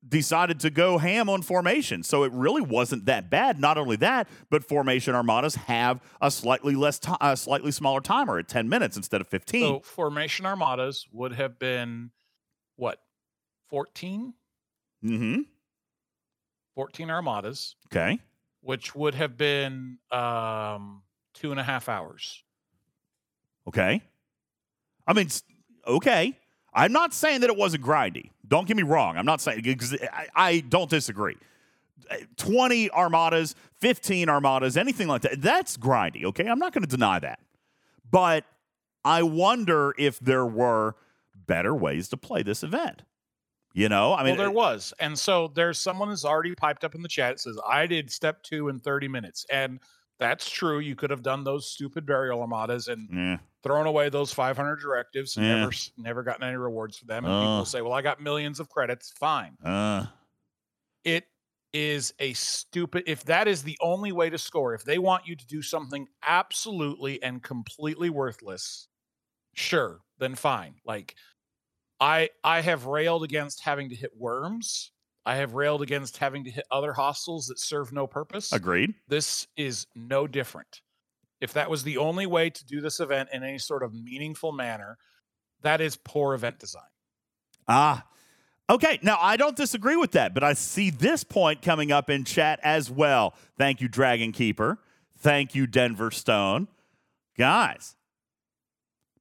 decided to go ham on formation. So it really wasn't that bad. Not only that, but formation armadas have a slightly less, t- a slightly smaller timer at ten minutes instead of fifteen. So formation armadas would have been what? fourteen? Mm-hmm. fourteen armadas. Okay. Which would have been um, two and a half hours. Okay. I mean, okay. I'm not saying that it wasn't grindy. Don't get me wrong. I'm not saying, because I, I don't disagree. twenty armadas, fifteen armadas, anything like that, that's grindy, okay? I'm not going to deny that. But I wonder if there were better ways to play this event. You know, I mean. Well, there was. And so there's someone who's already piped up in the chat. It says, I did step two in thirty minutes. And that's true. You could have done those stupid burial armadas and yeah. thrown away those five hundred directives and yeah. never, never gotten any rewards for them. And uh, people say, well, I got millions of credits. Fine. Uh, it is a stupid. If that is the only way to score, if they want you to do something absolutely and completely worthless, sure, then fine. Like I, I have railed against having to hit worms. I have railed against having to hit other hostiles that serve no purpose. Agreed. This is no different. If that was the only way to do this event in any sort of meaningful manner, that is poor event design. Ah, Okay, now I don't disagree with that, but I see this point coming up in chat as well. Thank you, Dragon Keeper. Thank you, Denver Stone. Guys,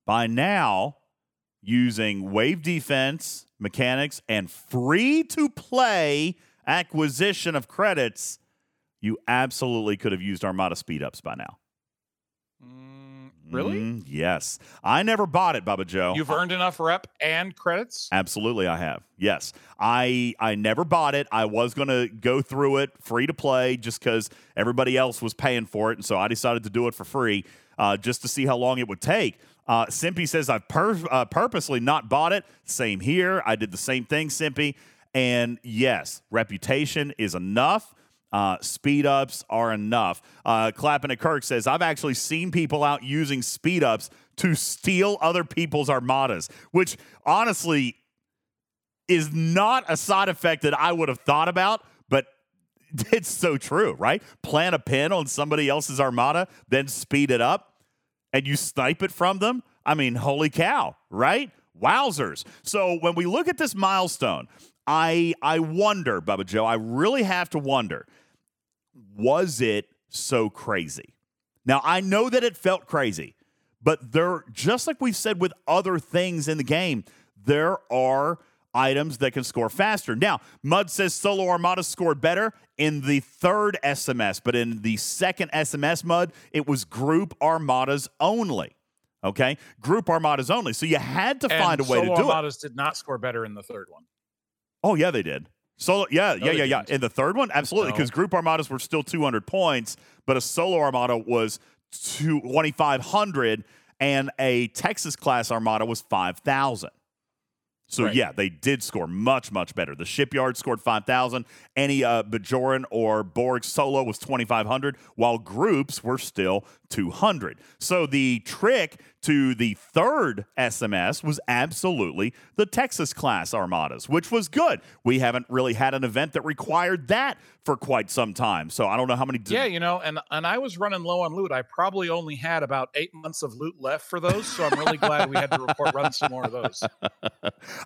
by now, using Wave Defense mechanics and free-to-play acquisition of credits, you absolutely could have used Armada speed-ups by now. Mm, really? Mm, yes. I never bought it, Bubba Joe. You've earned enough rep and credits? Absolutely, I have. Yes. I I never bought it. I was going to go through it free to play just because everybody else was paying for it, and so I decided to do it for free uh, just to see how long it would take. Uh, Simpy says, I've pur- uh, purposely not bought it. Same here. I did the same thing, Simpy. And yes, reputation is enough. Uh, speed-ups are enough. Uh, Clapping at Kirk says, I've actually seen people out using speed-ups to steal other people's armadas, which honestly is not a side effect that I would have thought about, but it's so true, right? Plant a pin on somebody else's armada, then speed it up, and you snipe it from them. I mean, holy cow, right? Wowzers. So when we look at this milestone, I I wonder, Bubba Joe, I really have to wonder, was it so crazy? Now, I know that it felt crazy, but there, just like we've said with other things in the game, there are items that can score faster. Now, Mud says Solo Armada scored better in the third S M S, but in the second S M S, Mud, it was group armadas only. Okay? Group armadas only. So you had to and find a way to do it. Solo armadas did not score better in the third one. Oh, yeah, they did. Solo, yeah, no, yeah, yeah, yeah. In the third one, absolutely, because no. Group armadas were still two hundred points, but a solo armada was twenty-five hundred, and a Texas-class armada was five thousand. So, right. Yeah, they did score much, much better. The Shipyard scored five thousand. Any uh, Bajoran or Borg solo was twenty-five hundred, while groups were still two hundred. So the trick to the third S M S was absolutely the Texas-class armadas, which was good. We haven't really had an event that required that for quite some time. So I don't know how many... D- yeah, you know, and, and I was running low on loot. I probably only had about eight months of loot left for those, so I'm really glad we had to report run some more of those.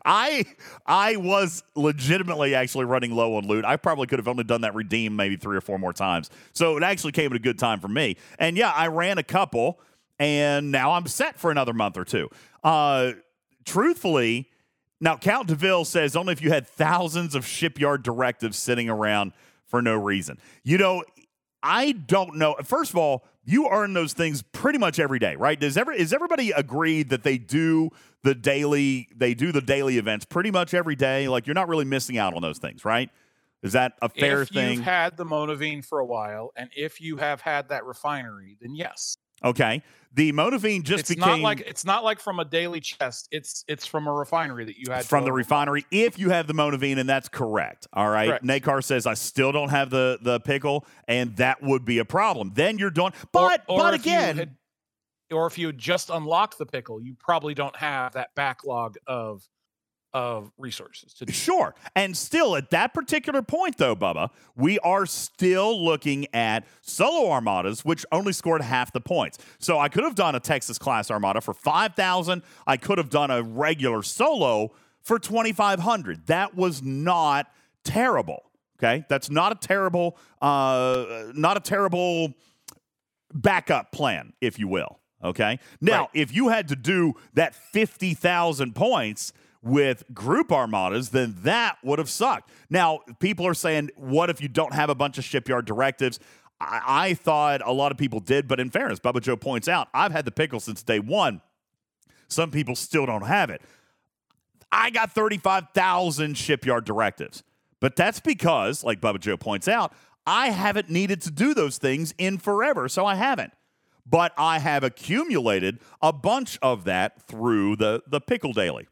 I I was legitimately actually running low on loot. I probably could have only done that redeem maybe three or four more times. So it actually came at a good time for me. And yeah, I ran a couple, and now I'm set for another month or two. Uh, truthfully, now Count DeVille says only if you had thousands of shipyard directives sitting around for no reason. You know, I don't know. First of all, you earn those things pretty much every day, right? Does every is everybody agreed that they do the daily they do the daily events pretty much every day? Like you're not really missing out on those things, right? Is that a fair if thing? If you've had the Monavine for a while, and if you have had that refinery, then yes. Okay, the Monavine just it's became not like it's not like from a daily chest. It's it's from a refinery that you had from the refinery. If you have the Monavine, and that's correct. All right, Nakar says I still don't have the the pickle, and that would be a problem. Then you're doing, but or, or but again, had, or if you had just unlocked the pickle, you probably don't have that backlog of of resources to do. Sure, and still at that particular point, though, Bubba, we are still looking at solo armadas, which only scored half the points. So I could have done a Texas-class armada for five thousand. I could have done a regular solo for twenty-five hundred. That was not terrible, okay? That's not a terrible, uh, not a terrible backup plan, if you will, okay? Now, right. If you had to do that fifty thousand points with group armadas, then that would have sucked. Now, people are saying, what if you don't have a bunch of shipyard directives? I, I thought a lot of people did, but in fairness, Bubba Joe points out, I've had the pickle since day one. Some people still don't have it. I got thirty-five thousand shipyard directives, but that's because, like Bubba Joe points out, I haven't needed to do those things in forever, so I haven't. But I have accumulated a bunch of that through the, the pickle daily.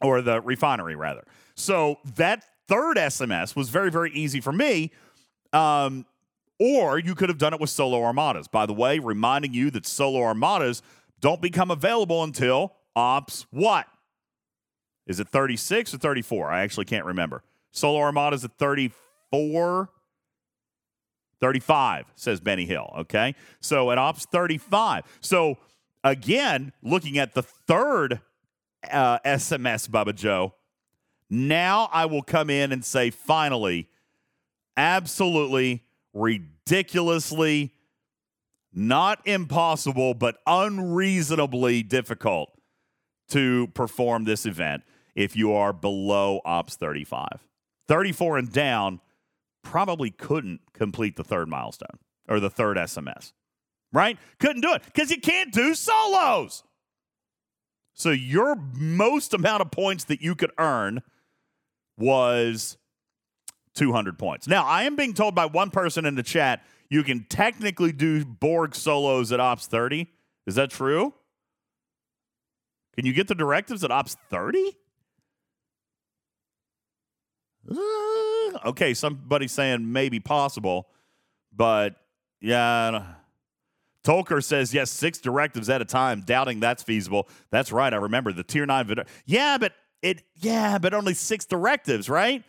Or the refinery, rather. So that third S M S was very, very easy for me. Um, or you could have done it with solo armadas. By the way, reminding you that solo armadas don't become available until Ops what? Is it thirty-six or thirty-four? I actually can't remember. Solo armadas at thirty-four? thirty-five, says Benny Hill, okay? So at Ops thirty-five. So, again, looking at the third Uh, S M S, Bubba Joe, Now I will come in and say, finally, absolutely, ridiculously, not impossible, but unreasonably difficult to perform this event if you are below Ops thirty-five. thirty-four and down probably couldn't complete the third milestone or the third S M S, right? Couldn't do it because you can't do solos. So your most amount of points that you could earn was two hundred points. Now, I am being told by one person in the chat, you can technically do Borg solos at Ops thirty. Is that true? Can you get the directives at Ops thirty? Uh, okay, somebody's saying maybe possible, but yeah. Tolker says, yes, six directives at a time, doubting that's feasible. That's right, I remember the tier nine. Vid- yeah, but it. Yeah, but only six directives, right?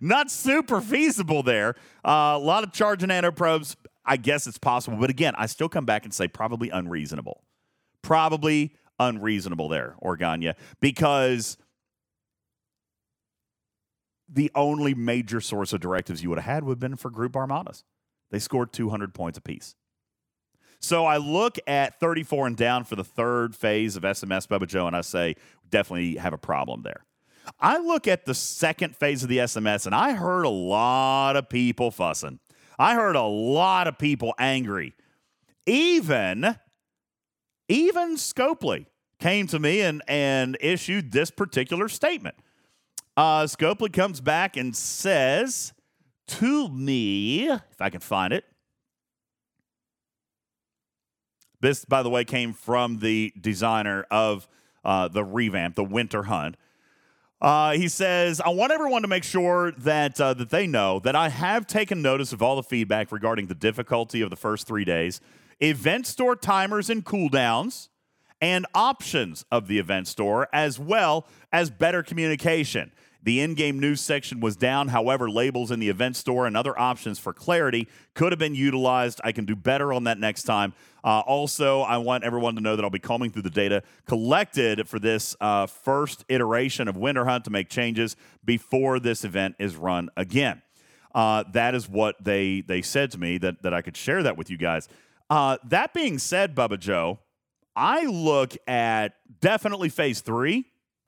Not super feasible there. Uh, a lot of charging nanoprobes. I guess it's possible. But again, I still come back and say probably unreasonable. Probably unreasonable there, Organia, because the only major source of directives you would have had would have been for group armadas. They scored two hundred points apiece. So I look at thirty-four and down for the third phase of S M S Bubba Joe, and I say definitely have a problem there. I look at the second phase of the S M S, and I heard a lot of people fussing. I heard a lot of people angry. Even, even Scopely came to me and, and issued this particular statement. Uh, Scopely comes back and says to me, if I can find it, this, by the way, came from the designer of uh, the revamp, the Winter Hunt. Uh, he says, I want everyone to make sure that uh, that they know that I have taken notice of all the feedback regarding the difficulty of the first three days, event store timers and cooldowns, and options of the event store, as well as better communication. The in-game news section was down. However, labels in the event store and other options for clarity could have been utilized. I can do better on that next time. Uh, also, I want everyone to know that I'll be combing through the data collected for this uh, first iteration of Winter Hunt to make changes before this event is run again. Uh, that is what they they said to me, that, that I could share that with you guys. Uh, that being said, Bubba Joe, I look at definitely phase three.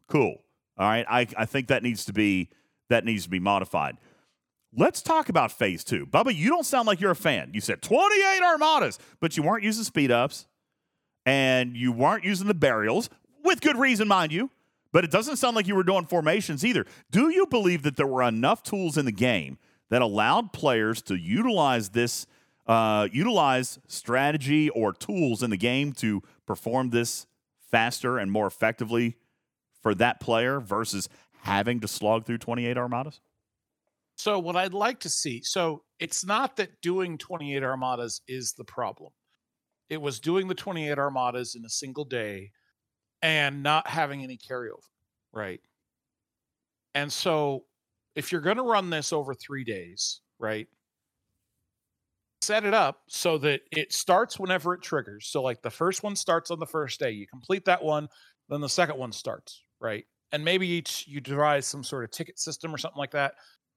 Cool. All right. I, I think that needs to be that needs to be modified. Let's talk about phase two. Bubba, you don't sound like you're a fan. You said twenty-eight armadas, but you weren't using speed ups and you weren't using the burials, with good reason, mind you, but it doesn't sound like you were doing formations either. Do you believe that there were enough tools in the game that allowed players to utilize this, uh, utilize strategy or tools in the game to perform this faster and more effectively for that player versus having to slog through twenty-eight armadas? So what I'd like to see, so it's not that doing twenty-eight armadas is the problem. It was doing the twenty-eight armadas in a single day and not having any carryover, right? And so if you're going to run this over three days, right, set it up so that it starts whenever it triggers. So like the first one starts on the first day. You complete that one, then the second one starts, right? And maybe each you devise some sort of ticket system or something like that.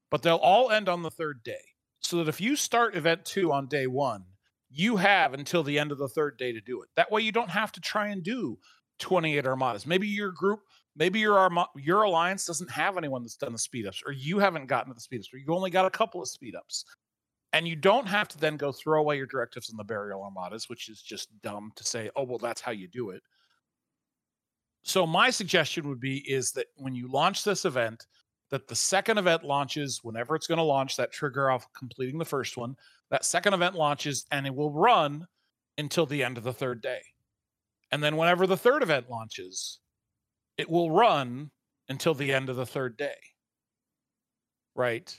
But they'll all end on the third day, so that if you start event two on day one, you have until the end of the third day to do it. That way you don't have to try and do twenty-eight armadas. Maybe your group, maybe your arma- your alliance doesn't have anyone that's done the speed ups, or you haven't gotten to the speed ups, or you only got a couple of speed ups. And you don't have to then go throw away your directives on the burial armadas, which is just dumb to say, oh, well, that's how you do it. So my suggestion would be is that when you launch this event, that the second event launches whenever it's going to launch, that trigger off completing the first one, that second event launches, and it will run until the end of the third day. And then whenever the third event launches, it will run until the end of the third day, right?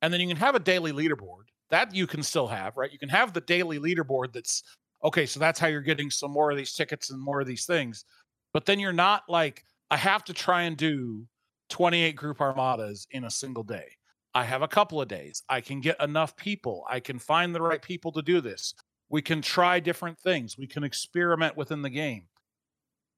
And then you can have a daily leaderboard. That you can still have, right? You can have the daily leaderboard that's, okay, so that's how you're getting some more of these tickets and more of these things. But then you're not like, I have to try and do twenty-eight group armadas in a single day. I have a couple of days. I can get enough people. I can find the right people to do this. We can try different things. We can experiment within the game.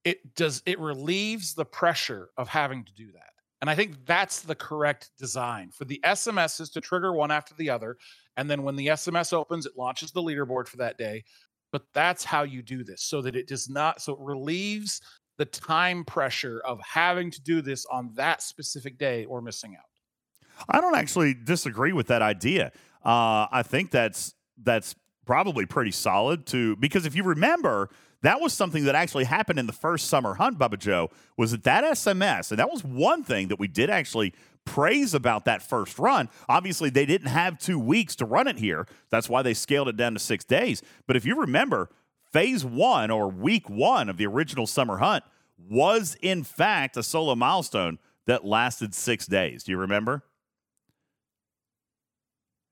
It does. It relieves the pressure of having to do that. And I think that's the correct design for the S M Ss to trigger one after the other. And then when the S M S opens, it launches the leaderboard for that day. But that's how you do this, so that it does not, so it relieves the time pressure of having to do this on that specific day or missing out. I don't actually disagree with that idea. Uh, I think that's that's probably pretty solid too, because if you remember, that was something that actually happened in the first summer hunt, Bubba Joe, was that that S M S, and that was one thing that we did actually praise about that first run. Obviously, they didn't have two weeks to run it here. That's why they scaled it down to six days. But if you remember, phase one or week one of the original summer hunt was, in fact, a solo milestone that lasted six days. Do you remember?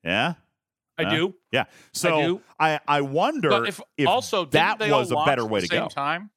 Yeah, I uh, do. Yeah, so I do. I, I wonder but if, if also, that was a better way to go. Time?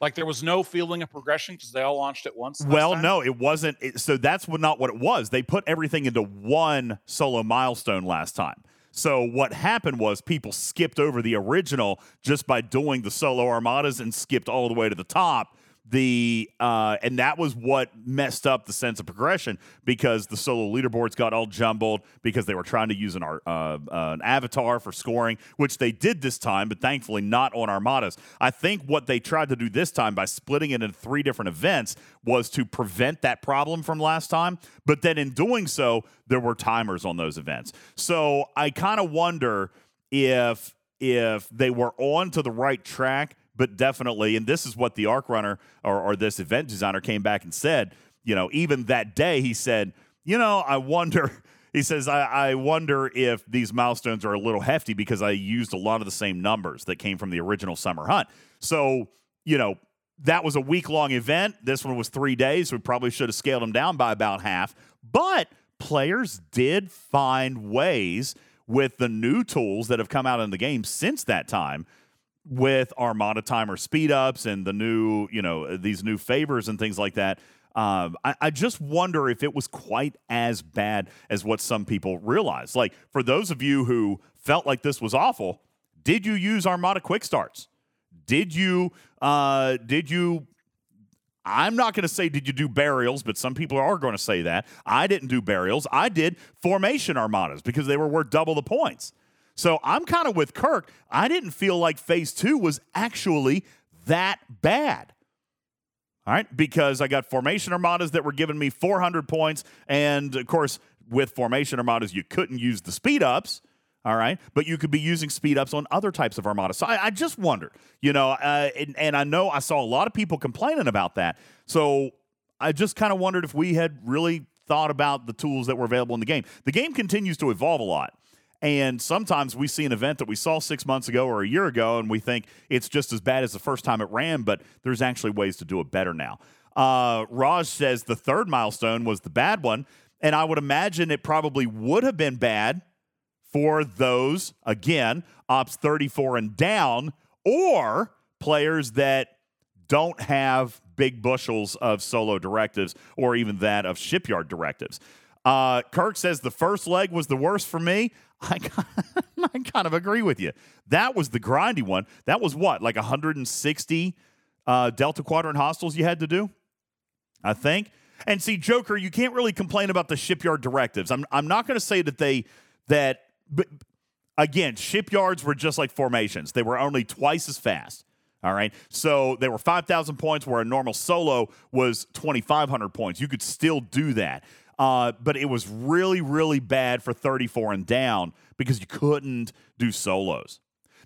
Like there was no feeling of progression because they all launched at once. Well, time? no, it wasn't. It, so that's what, not what it was. They put everything into one solo milestone last time. So what happened was people skipped over the original just by doing the solo armadas and skipped all the way to the top. The uh, and that was what messed up the sense of progression, because the solo leaderboards got all jumbled because they were trying to use an uh, uh, an avatar for scoring, which they did this time, but thankfully not on Armadas. I think what they tried to do this time by splitting it into three different events was to prevent that problem from last time. But then in doing so, there were timers on those events. So I kind of wonder if if they were on to the right track. But definitely, and this is what the arc runner or, or this event designer came back and said, you know, even that day, he said, you know, I wonder, he says, I, I wonder if these milestones are a little hefty because I used a lot of the same numbers that came from the original summer hunt. So, you know, that was a week-long event. This one was three days. So we probably should have scaled them down by about half. But players did find ways with the new tools that have come out in the game since that time, with Armada timer speed ups and the new, you know, these new favors and things like that. Um, I, I just wonder if it was quite as bad as what some people realize. Like, for those of you who felt like this was awful, did you use Armada quick starts? Did you, uh, did you, I'm not going to say did you do burials, but some people are going to say that. I didn't do burials. I did formation Armadas because they were worth double the points. So I'm kind of with Kirk. I didn't feel like phase two was actually that bad. All right, because I got formation armadas that were giving me four hundred points. And, of course, with formation armadas, you couldn't use the speed ups. All right, but you could be using speed ups on other types of armadas. So I, I just wondered, you know, uh, and, and I know I saw a lot of people complaining about that. So I just kind of wondered if we had really thought about the tools that were available in the game. The game continues to evolve a lot. And sometimes we see an event that we saw six months ago or a year ago, and we think it's just as bad as the first time it ran, but there's actually ways to do it better now. Uh, Raj says the third milestone was the bad one, and I would imagine it probably would have been bad for those, again, Ops thirty-four and down, or players that don't have big bushels of solo directives or even that of shipyard directives. Uh, Kirk says the first leg was the worst for me. I kind, of, I kind of agree with you. That was the grindy one. That was what, like one hundred sixty uh, Delta Quadrant hostiles you had to do, I think. And see, Joker, you can't really complain about the shipyard directives. I'm I'm not going to say that they that. But again, shipyards were just like formations. They were only twice as fast. All right, so they were five thousand points, where a normal solo was twenty-five hundred points. You could still do that. Uh, but it was really, really bad for thirty-four and down because you couldn't do solos.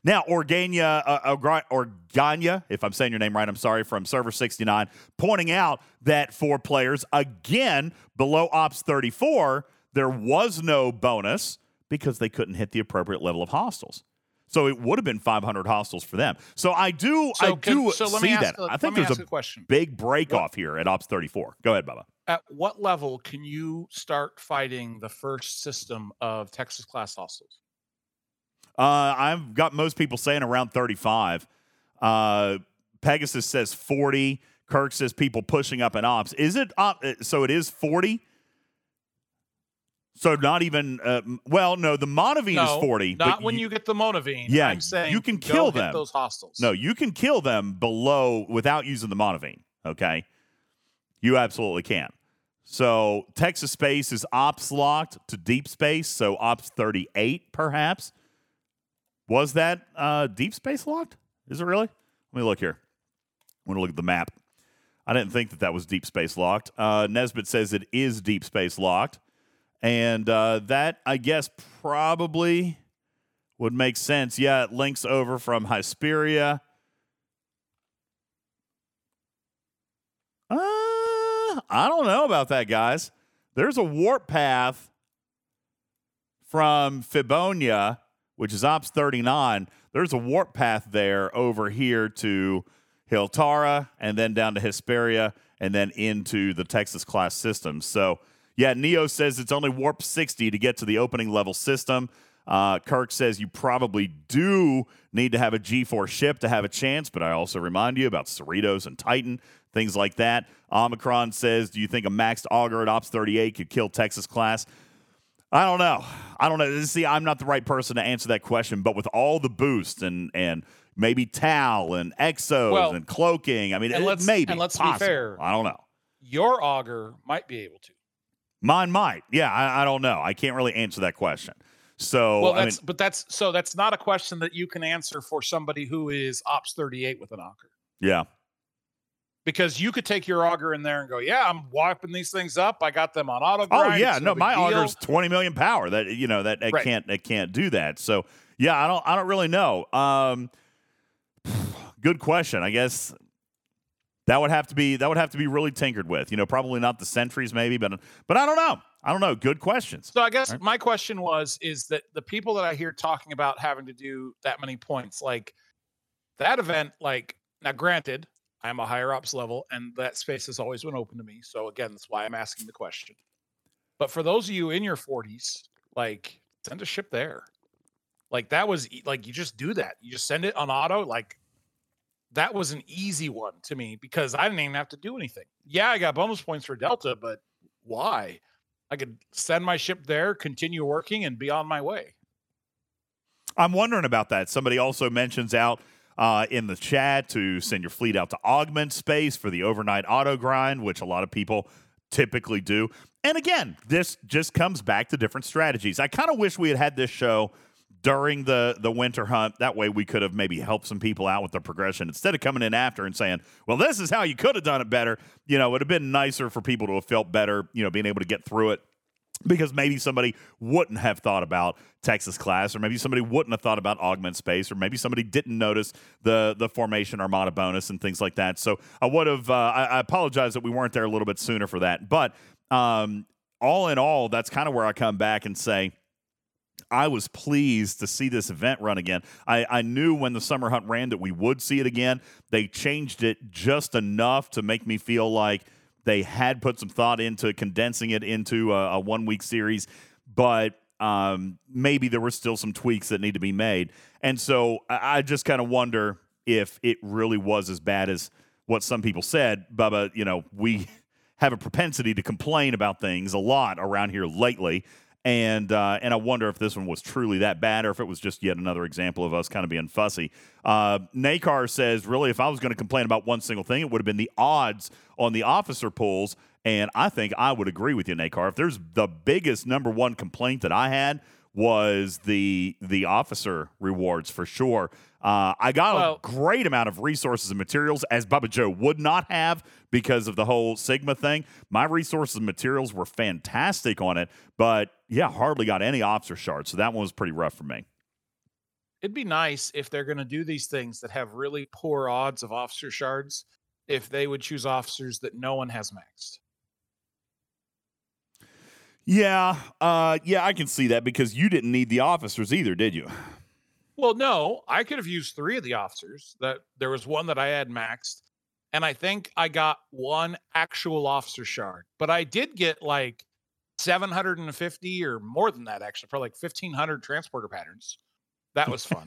Now, Organia, uh, Organia, if I'm saying your name right, I'm sorry, from Server sixty-nine, pointing out that for players, again, below Ops thirty-four, there was no bonus because they couldn't hit the appropriate level of hostiles. So it would have been five hundred hostiles for them. So I do, so I can, do so let see me ask that. A, I think there's a, a big break-off here at Ops thirty-four. Go ahead, Bubba. At what level can you start fighting the first system of Texas class hostiles? Uh, I've got most people saying around thirty-five. Uh, Pegasus says forty. Kirk says people pushing up in Ops. Is it op- so? It is forty. So not even uh, well. No, the Monavine no, is forty. Not but when you, you get the Monavine. Yeah, I'm saying you can kill them. Hit those hostiles. No, you can kill them below without using the Monavine. Okay. You absolutely can. So Texas space is ops locked to deep space, so ops thirty-eight perhaps. Was that uh, deep space locked? Is it really? Let me look here. I want to look at the map. I didn't think that that was deep space locked. Uh, Nesbitt says it is deep space locked. And uh, that, I guess, probably would make sense. Yeah, it links over from Hesperia. Uh, I don't know about that, guys. There's a warp path from Fibonia, which is Ops thirty-nine. There's a warp path there over here to Hiltara and then down to Hesperia and then into the Texas-class system. So, yeah, Neo says it's only warp sixty to get to the opening level system. Uh, Kirk says you probably do need to have a G four ship to have a chance, but I also remind you about Cerritos and Titan, things like that. Omicron says, do you think a maxed auger at Ops thirty-eight could kill Texas class? I don't know. I don't know. See, I'm not the right person to answer that question, but with all the boosts and and maybe Tal and Exos well, and cloaking, I mean, and it, let's, maybe. And let's possible. be fair. I don't know. Your auger might be able to. Mine might. Yeah, I, I don't know. I can't really answer that question. So, well, that's, I mean, but that's so that's not a question that you can answer for somebody who is Ops thirty-eight with an auger. Yeah. Because you could take your auger in there and go, yeah, I'm wiping these things up. I got them on auto grind. Oh yeah, no, my auger's twenty million power. That you know that it right. can't it can't do that. So yeah, I don't I don't really know. Um, good question. I guess that would have to be that would have to be really tinkered with. You know, probably not the sentries, maybe, but but I don't know. I don't know. Good questions. So I guess right. my question was is that the people that I hear talking about having to do that many points, like that event, like now granted. I'm a higher ops level, and that space has always been open to me. So, again, that's why I'm asking the question. But for those of you in your forties, like, send a ship there. Like, that was, like, you just do that. You just send it on auto. Like, that was an easy one to me because I didn't even have to do anything. Yeah, I got bonus points for Delta, but why? I could send my ship there, continue working, and be on my way. I'm wondering about that. Somebody also mentions out, Uh, in the chat to send your fleet out to augment space for the overnight auto grind, which a lot of people typically do. And again, this just comes back to different strategies. I kind of wish we had had this show during the, the winter hunt. That way we could have maybe helped some people out with their progression instead of coming in after and saying, well, this is how you could have done it better. You know, it would have been nicer for people to have felt better, you know, being able to get through it. Because maybe somebody wouldn't have thought about Texas class, or maybe somebody wouldn't have thought about augment space, or maybe somebody didn't notice the the formation Armada bonus and things like that. So I would have. Uh, I, I apologize that we weren't there a little bit sooner for that. But um, all in all, that's kind of where I come back and say I was pleased to see this event run again. I, I knew when the summer hunt ran that we would see it again. They changed it just enough to make me feel like they had put some thought into condensing it into a, a one-week series, but um, maybe there were still some tweaks that need to be made. And so I, I just kind of wonder if it really was as bad as what some people said. Bubba, you know, we have a propensity to complain about things a lot around here lately, and uh, and I wonder if this one was truly that bad or if it was just yet another example of us kind of being fussy. Uh, Nakar says, really, if I was going to complain about one single thing, it would have been the odds on the officer pools, and I think I would agree with you, Nakar. If there's the biggest number one complaint that I had was the the officer rewards for sure. Uh, I got well, a great amount of resources and materials, as Bubba Joe would not have because of the whole Sigma thing. My resources and materials were fantastic on it, but, yeah, hardly got any officer shards, so that one was pretty rough for me. It'd be nice if they're going to do these things that have really poor odds of officer shards if they would choose officers that no one has maxed. Yeah, uh, yeah, I can see that because you didn't need the officers either, did you? Well, no, I could have used three of the officers. That there was one that I had maxed, and I think I got one actual officer shard. But I did get like seven hundred fifty or more than that, actually, probably like fifteen hundred transporter patterns. That was fun.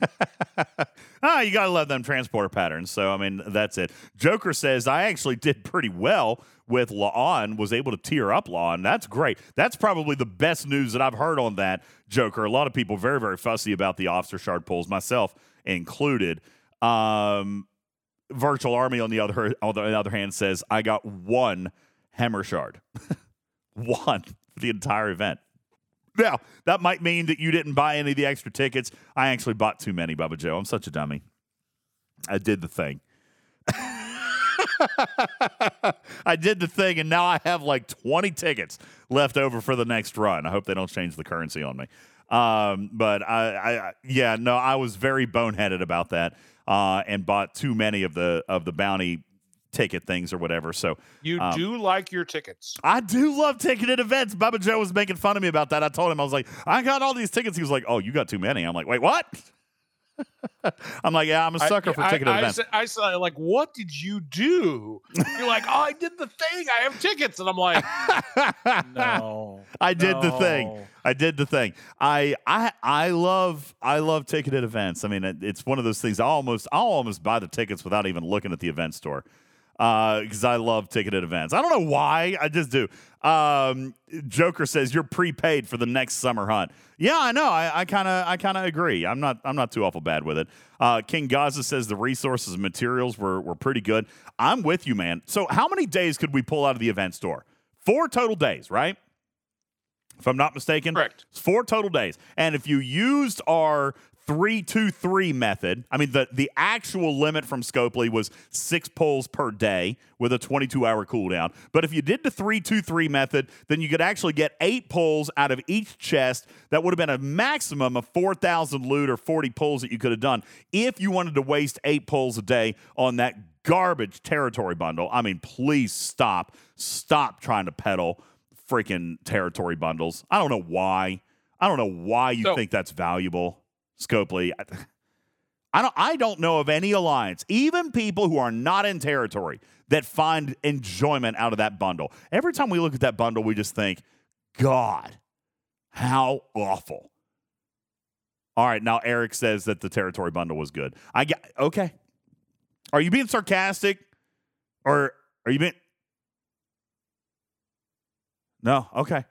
Ah, you gotta love them transporter patterns. So, I mean, that's it. Joker says, I actually did pretty well with Laon, was able to tear up Laon. That's great. That's probably the best news that I've heard on that, Joker. A lot of people very, very fussy about the officer shard pulls, myself included. Um, Virtual Army, on the other, on the other hand, says, I got one hammer shard. won for the entire event. Now, that might mean that you didn't buy any of the extra tickets. I actually bought too many, Bubba Joe. I'm such a dummy. I did the thing. I did the thing, and now I have like twenty tickets left over for the next run. I hope they don't change the currency on me. Um, but, I, I, yeah, no, I was very boneheaded about that uh, and bought too many of the of the bounty ticket things or whatever. So you um, do like your tickets. I do love ticketed events. Bubba Joe was making fun of me about that. I told him, I was like, I got all these tickets. He was like, oh, you got too many. I'm like, wait, what? I'm like, yeah, I'm a sucker I, for ticketed I, events. I said, like, what did you do? You're like, oh, I did the thing. I have tickets. And I'm like, no, I did no. the thing. I did the thing. I, I, I love, I love ticketed events. I mean, it, it's one of those things. I almost, I'll almost buy the tickets without even looking at the event store. Uh, because I love ticketed events. I don't know why. I just do. Um, Joker says you're prepaid for the next summer hunt. Yeah, I know. I kind of, I kind of agree. I'm not, I'm not too awful bad with it. Uh, King Gaza says the resources and materials were were pretty good. I'm with you, man. So how many days could we pull out of the event store? Four total days, right? If I'm not mistaken, correct. It's four total days. And if you used our three two three method. I mean, the, the actual limit from Scopely was six pulls per day with a twenty-two hour cooldown. But if you did the three two three method, then you could actually get eight pulls out of each chest. That would have been a maximum of four thousand loot or forty pulls that you could have done if you wanted to waste eight pulls a day on that garbage territory bundle. I mean, please stop. Stop trying to peddle freaking territory bundles. I don't know why. I don't know why you so- think that's valuable. Scopely, I don't I don't know of any alliance, even people who are not in territory, that find enjoyment out of that bundle. Every time we look at that bundle, we just think, God, how awful. All right, now Eric says that the territory bundle was good. I got, okay. Are you being sarcastic? Or are you being... No, okay.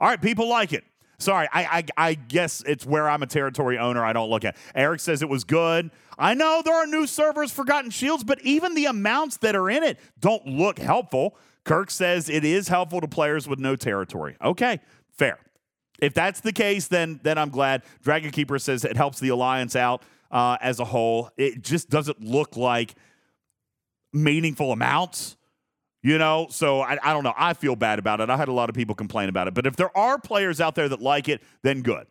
All right, people like it. Sorry, I, I I guess it's where I'm a territory owner. I don't look at. Eric says it was good. I know there are new servers, Forgotten Shields, but even the amounts that are in it don't look helpful. Kirk says it is helpful to players with no territory. Okay, fair. If that's the case, then then I'm glad. Dragon Keeper says it helps the alliance out uh, as a whole. It just doesn't look like meaningful amounts. You know, so I, I don't know. I feel bad about it. I had a lot of people complain about it. But if there are players out there that like it, then good.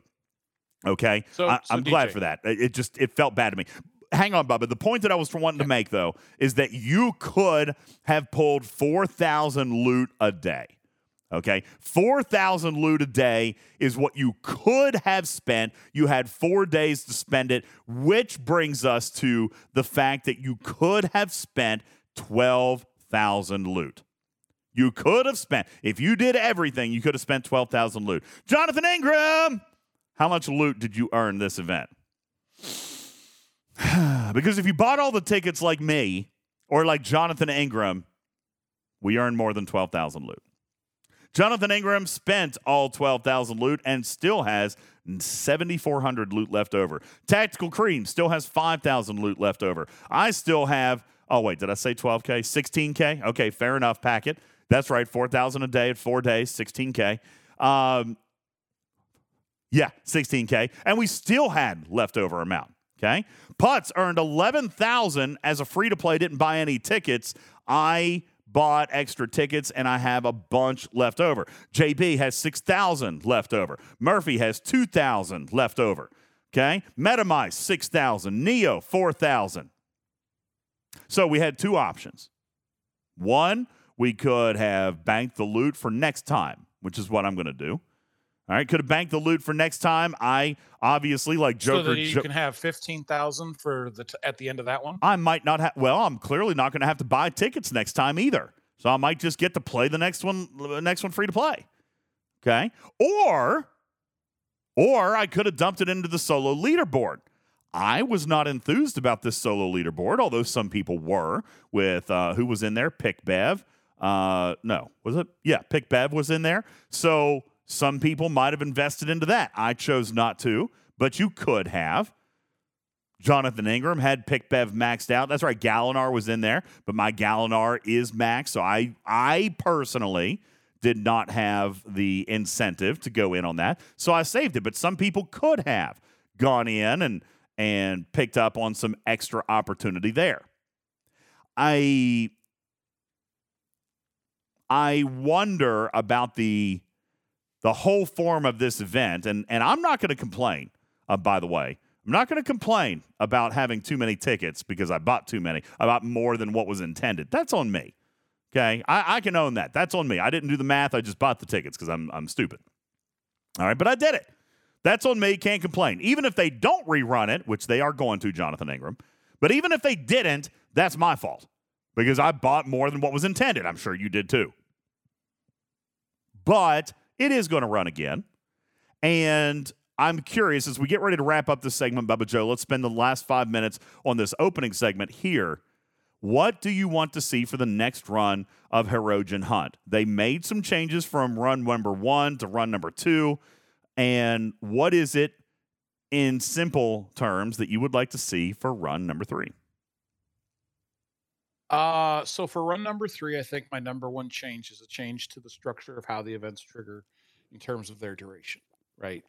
Okay? So, I, so I'm D J. Glad for that. It just it felt bad to me. Hang on, Bubba. The point that I was wanting to make, though, is that you could have pulled four thousand loot a day. Okay? four thousand loot a day is what you could have spent. You had four days to spend it, which brings us to the fact that you could have spent twelve thousand loot. You could have spent, if you did everything, you could have spent twelve thousand loot. Jonathan Ingram, how much loot did you earn this event? Because if you bought all the tickets like me or like Jonathan Ingram, we earned more than twelve thousand loot. Jonathan Ingram spent all twelve thousand loot and still has seventy-four hundred loot left over. Tactical Cream still has five thousand loot left over. I still have Oh, wait, did I say twelve K? sixteen K? Okay, fair enough, packet. That's right, four thousand a day at four days, sixteen K. Um, yeah, sixteen K. And we still had leftover amount, okay? Putz earned eleven thousand as a free-to-play, didn't buy any tickets. I bought extra tickets, and I have a bunch left over. J B has six thousand left over. Murphy has two thousand left over, okay? Metamice, six thousand. Neo, four thousand. So we had two options. One, we could have banked the loot for next time, which is what I'm going to do. All right, could have banked the loot for next time. I obviously, like Joker... So that you jo- can have fifteen thousand for the t- at the end of that one? I might not have... Well, I'm clearly not going to have to buy tickets next time either. So I might just get to play the next one, the next one free to play. Okay? Or, or I could have dumped it into the solo leaderboard. I was not enthused about this solo leaderboard, although some people were with uh, who was in there, Pick Bev. Uh, no, was it? Yeah, Pick Bev was in there. So some people might have invested into that. I chose not to, but you could have. Jonathan Ingram had Pick Bev maxed out. That's right, Gallinar was in there, but my Gallinar is maxed, so I, I personally did not have the incentive to go in on that, so I saved it. But some people could have gone in and and picked up on some extra opportunity there. I I wonder about the the whole form of this event, and and I'm not going to complain. Uh, by the way, I'm not going to complain about having too many tickets because I bought too many. I bought more than what was intended. That's on me. Okay, I, I can own that. That's on me. I didn't do the math. I just bought the tickets because I'm I'm stupid. All right, but I did it. That's on me. Can't complain. Even if they don't rerun it, which they are going to, Jonathan Ingram. But even if they didn't, that's my fault because I bought more than what was intended. I'm sure you did too. But it is going to run again. And I'm curious, as we get ready to wrap up this segment, Bubba Joe, let's spend the last five minutes on this opening segment here. What do you want to see for the next run of Hirogen Hunt? They made some changes from run number one to run number two. And what is it, in simple terms, that you would like to see for run number three? Uh, so for run number three, I think my number one change is a change to the structure of how the events trigger in terms of their duration, right?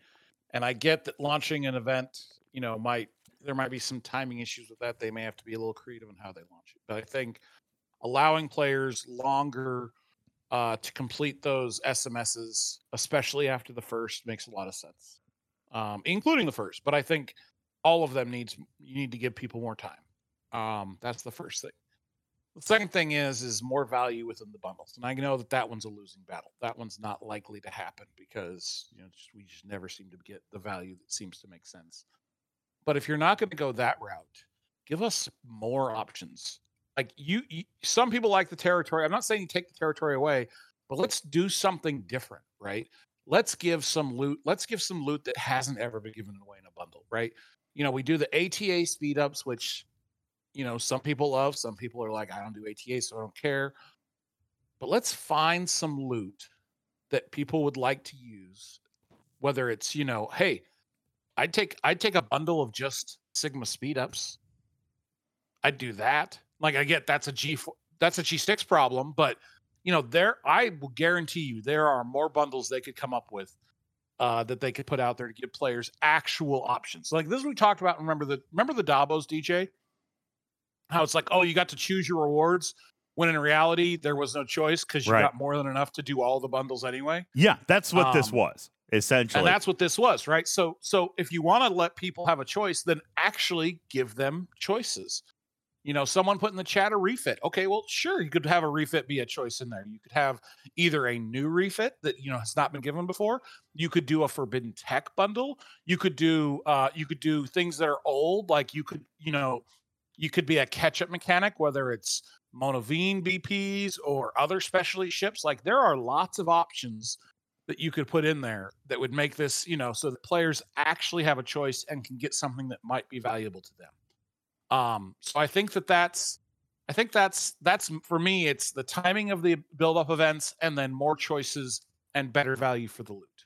And I get that launching an event, you know, might there might be some timing issues with that. They may have to be a little creative in how they launch it. But I think allowing players longer uh, to complete those S M Ss, especially after the first, makes a lot of sense, um, including the first. But I think all of them needs you need to give people more time. Um, that's the first thing. The second thing is is more value within the bundles, and I know that that one's a losing battle. That one's not likely to happen because you know just, we just never seem to get the value that seems to make sense. But if you're not going to go that route, give us more options. Like you, you, some people like the territory. I'm not saying you take the territory away, but let's do something different, right? Let's give some loot. Let's give some loot that hasn't ever been given away in a bundle, right? You know, we do the A T A speed ups, which you know, some people love, some people are like, I don't do A T A, so I don't care. But let's find some loot that people would like to use, whether it's, you know, hey, I'd take, I'd take a bundle of just Sigma speed ups. I'd do that. Like I get that's a G four, that's a G six problem, but you know, there, I will guarantee you there are more bundles they could come up with uh, that they could put out there to give players actual options. Like this, we talked about, remember the, remember the Dabos D J? How it's like, oh, you got to choose your rewards, when in reality, there was no choice because you right. got more than enough to do all the bundles anyway. Yeah, that's what um, this was, essentially. And that's what this was, right? So so if you want to let people have a choice, then actually give them choices. You know, someone put in the chat a refit. Okay, well, sure, you could have a refit be a choice in there. You could have either a new refit that, you know, has not been given before. You could do a forbidden tech bundle. You could do uh, you could do things that are old, like you could, you know, you could be a catch-up mechanic, whether it's Monovine B Ps or other specialty ships. Like there are lots of options that you could put in there that would make this, you know, so that players actually have a choice and can get something that might be valuable to them. Um, so I think that that's, I think that's, that's for me, it's the timing of the build-up events and then more choices and better value for the loot.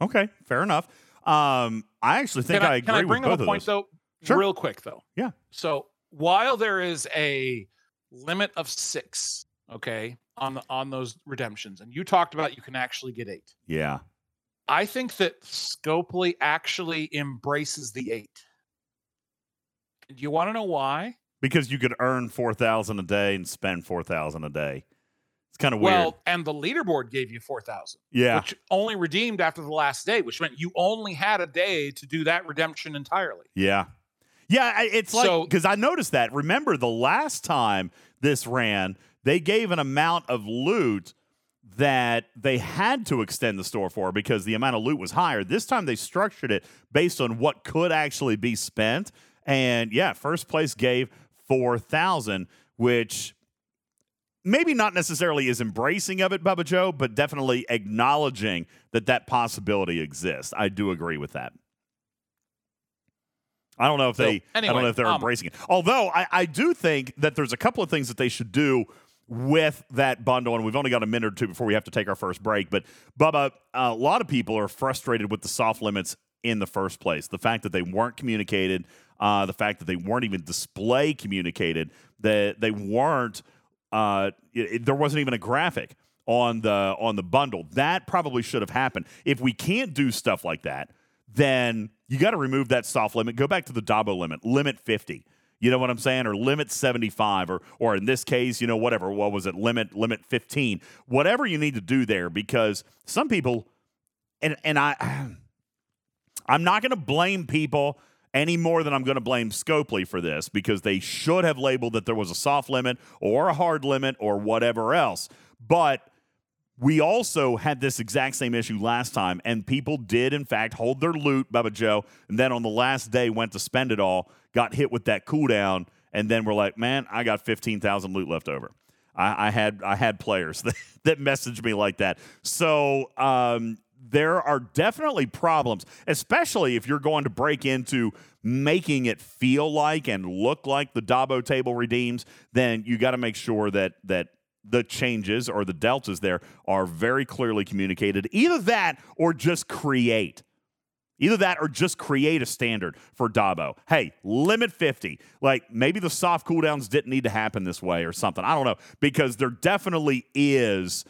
Okay, fair enough. Um, I actually think I, I agree with both of those. Can I bring up a point though? Sure. Real quick, though. Yeah. So while there is a limit of six, okay, on the, on those redemptions, and you talked about you can actually get eight. Yeah. I think that Scopely actually embraces the eight. Do you want to know why? Because you could earn four thousand a day and spend four thousand a day. It's kind of weird. Well, and the leaderboard gave you four thousand. Yeah. Which only redeemed after the last day, which meant you only had a day to do that redemption entirely. Yeah. Yeah, it's like, because so, I noticed that. Remember, the last time this ran, they gave an amount of loot that they had to extend the store for because the amount of loot was higher. This time they structured it based on what could actually be spent. And, yeah, first place gave four thousand, which maybe not necessarily is embracing of it, Bubba Joe, but definitely acknowledging that that possibility exists. I do agree with that. I don't know if they. So, anyway, I don't know if they're um, embracing it. Although I, I do think that there's a couple of things that they should do with that bundle, and we've only got a minute or two before we have to take our first break. But Bubba, a lot of people are frustrated with the soft limits in the first place. The fact that they weren't communicated, uh, the fact that they weren't even display communicated, that they weren't. Uh, it, there wasn't even a graphic on the on the bundle. That probably should have happened. If we can't do stuff like that, then you got to remove that soft limit. Go back to the Dabo limit, limit fifty. You know what I'm saying? Or limit seventy-five, or or in this case, you know, whatever. What was it? Limit limit fifteen. Whatever you need to do there, because some people, and and I, I'm not going to blame people any more than I'm going to blame Scopely for this, because they should have labeled that there was a soft limit or a hard limit or whatever else. But we also had this exact same issue last time, and people did, in fact, hold their loot, Bubba Joe, and then on the last day went to spend it all, got hit with that cooldown, and then we're like, man, I got fifteen thousand loot left over. I, I had I had players that, that messaged me like that. So um, there are definitely problems, especially if you're going to break into making it feel like and look like the Dabo table redeems, then you got to make sure that that the changes or the deltas there are very clearly communicated. Either that or just create. Either that or just create a standard for Dabo. Hey, limit fifty. Like, maybe the soft cooldowns didn't need to happen this way or something. I don't know, because there definitely is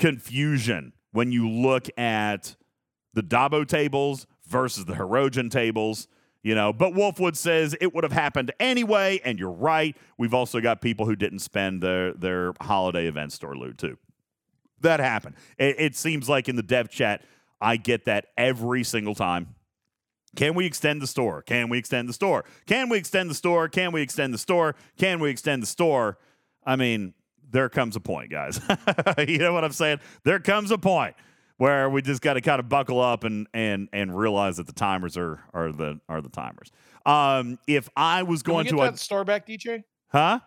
confusion when you look at the Dabo tables versus the Hirogen tables. You know, but Wolfwood says it would have happened anyway, and you're right. We've also got people who didn't spend their, their holiday event store loot, too. That happened. It, it seems like in the dev chat, I get that every single time. Can we extend the store? Can we extend the store? Can we extend the store? Can we extend the store? Can we extend the store? I mean, there comes a point, guys. You know what I'm saying? There comes a point where we just got to kind of buckle up and and and realize that the timers are are the are the timers. Um, if I was can going we get to that a, star back, D J, huh?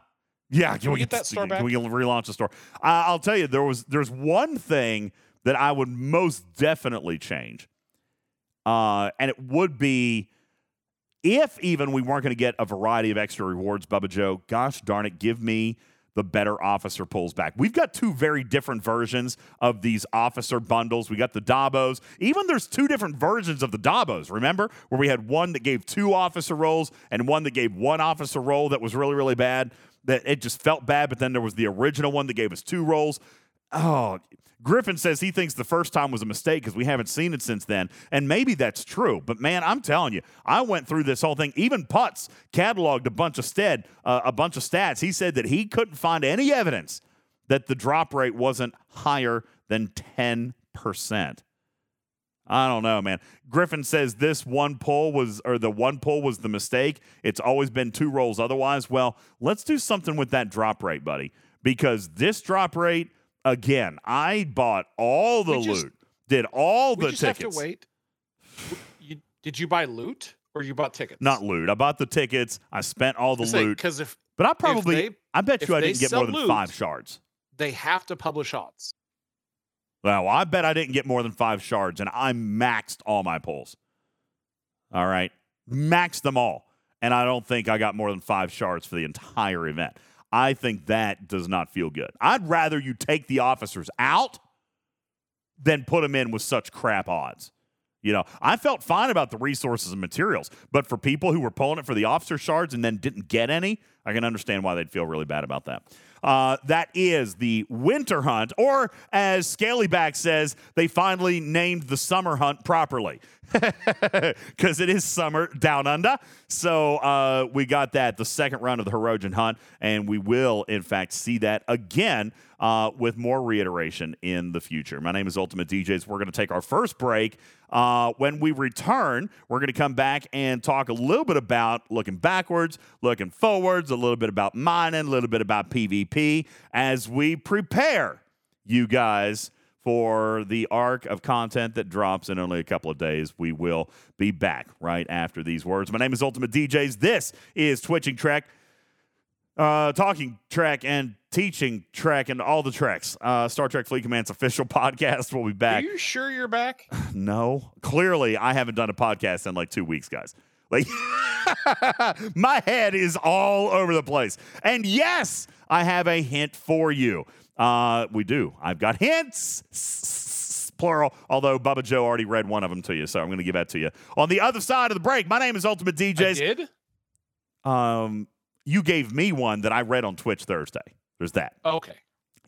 Yeah, can, can we get, get that star back? Can we relaunch the store? I, I'll tell you, there was there's one thing that I would most definitely change, uh, and it would be if even we weren't going to get a variety of extra rewards, Bubba Joe. Gosh darn it, give me the better officer pulls back. We've got two very different versions of these officer bundles. We got the Dabos. Even there's two different versions of the Dabos, remember? Where we had one that gave two officer rolls and one that gave one officer roll that was really, really bad. That it just felt bad, but then there was the original one that gave us two rolls. Oh, Griffin says he thinks the first time was a mistake because we haven't seen it since then. And maybe that's true. But, man, I'm telling you, I went through this whole thing. Even Putz cataloged a bunch of stead, uh, a bunch of stats. He said that he couldn't find any evidence that the drop rate wasn't higher than ten percent. I don't know, man. Griffin says this one pull was, or the one pull was the mistake. It's always been two rolls otherwise. Well, let's do something with that drop rate, buddy, because this drop rate, again, I bought all the just, loot, did all the we just tickets. Have to wait. You, did you buy loot or you bought tickets? Not loot. I bought the tickets. I spent all the loot. Because if, but I probably, they, I bet you I didn't get more than loot, five shards. They have to publish odds. Well, I bet I didn't get more than five shards, and I maxed all my pulls. All right, maxed them all, and I don't think I got more than five shards for the entire event. I think that does not feel good. I'd rather you take the officers out than put them in with such crap odds. You know, I felt fine about the resources and materials, but for people who were pulling it for the officer shards and then didn't get any, I can understand why they'd feel really bad about that. Uh, that is the winter hunt, or as Scalyback says, they finally named the summer hunt properly because it is summer down under. So uh, we got that, the second round of the Hirogen hunt, and we will, in fact, see that again uh, with more reiteration in the future. My name is Ultimate D Js. We're going to take our first break. Uh, when we return, we're going to come back and talk a little bit about looking backwards, looking forwards, a little bit about mining, a little bit about PvP as we prepare you guys for the arc of content that drops in only a couple of days. We will be back right after these words. My name is Ultimate D Js. This is Twitching Trek, uh, Talking Trek, and Teaching Trek, and all the Treks. Uh, Star Trek Fleet Command's official podcast. We'll be back. Are you sure you're back? No. Clearly, I haven't done a podcast in like two weeks, guys. Like, my head is all over the place. And yes, I have a hint for you. Uh, we do. I've got hints, plural, although Bubba Joe already read one of them to you, so I'm going to give that to you. On the other side of the break, my name is Ultimate D Js. I did? Um, you gave me one that I read on Twitch Thursday. There's that. Okay.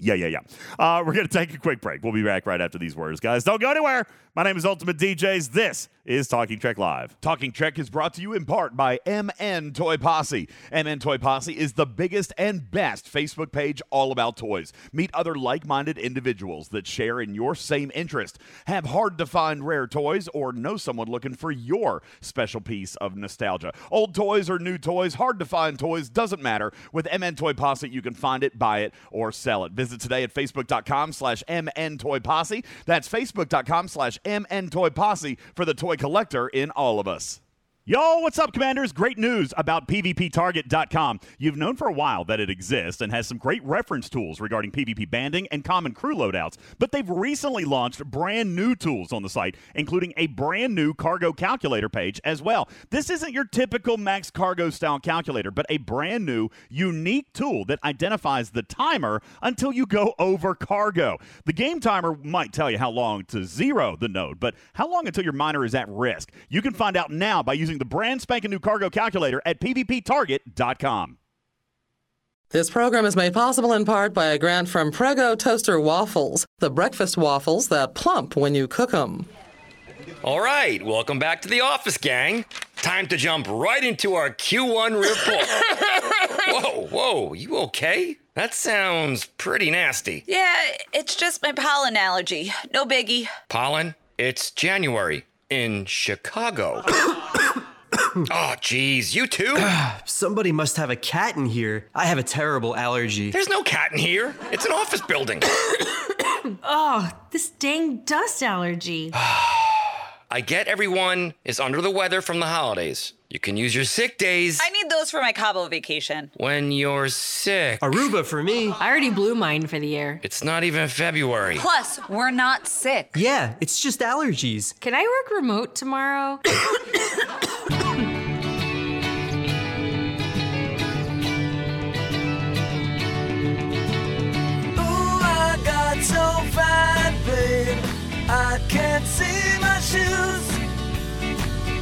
Yeah, yeah, yeah. Uh, we're going to take a quick break. We'll be back right after these words, guys. Don't go anywhere. My name is Ultimate D Js. This is Talking Trek Live. Talking Trek is brought to you in part by M N Toy Posse. M N Toy Posse is the biggest and best Facebook page all about toys. Meet other like-minded individuals that share in your same interest, have hard-to-find rare toys, or know someone looking for your special piece of nostalgia. Old toys or new toys, hard-to-find toys, doesn't matter. With M N Toy Posse, you can find it, buy it, or sell it. Visit today at facebook.com slash mntoyposse. That's facebook.com slash mntoyposse for the toy collector in all of us. Yo, what's up, Commanders? Great news about P V P Target dot com. You've known for a while that it exists and has some great reference tools regarding P V P banding and common crew loadouts, but they've recently launched brand new tools on the site, including a brand new cargo calculator page as well. This isn't your typical max cargo style calculator, but a brand new, unique tool that identifies the timer until you go over cargo. The game timer might tell you how long to zero the node, but how long until your miner is at risk? You can find out now by using the brand spanking new cargo calculator at P V P Target dot com. This program is made possible in part by a grant from Prego Toaster Waffles, the breakfast waffles that plump when you cook them. All right, welcome back to the office, gang. Time to jump right into our Q one report. Whoa, whoa, you okay? That sounds pretty nasty. Yeah, it's just my pollen allergy. No biggie. Pollen? It's January in Chicago. Oh, geez, you too? Somebody must have a cat in here. I have a terrible allergy. There's no cat in here. It's an office building. Oh, this dang dust allergy. I get everyone is under the weather from the holidays. You can use your sick days. I need those for my Cabo vacation. When you're sick. Aruba for me. I already blew mine for the year. It's not even February. Plus, we're not sick. Yeah, it's just allergies. Can I work remote tomorrow? So fat, babe, I can't see my shoes.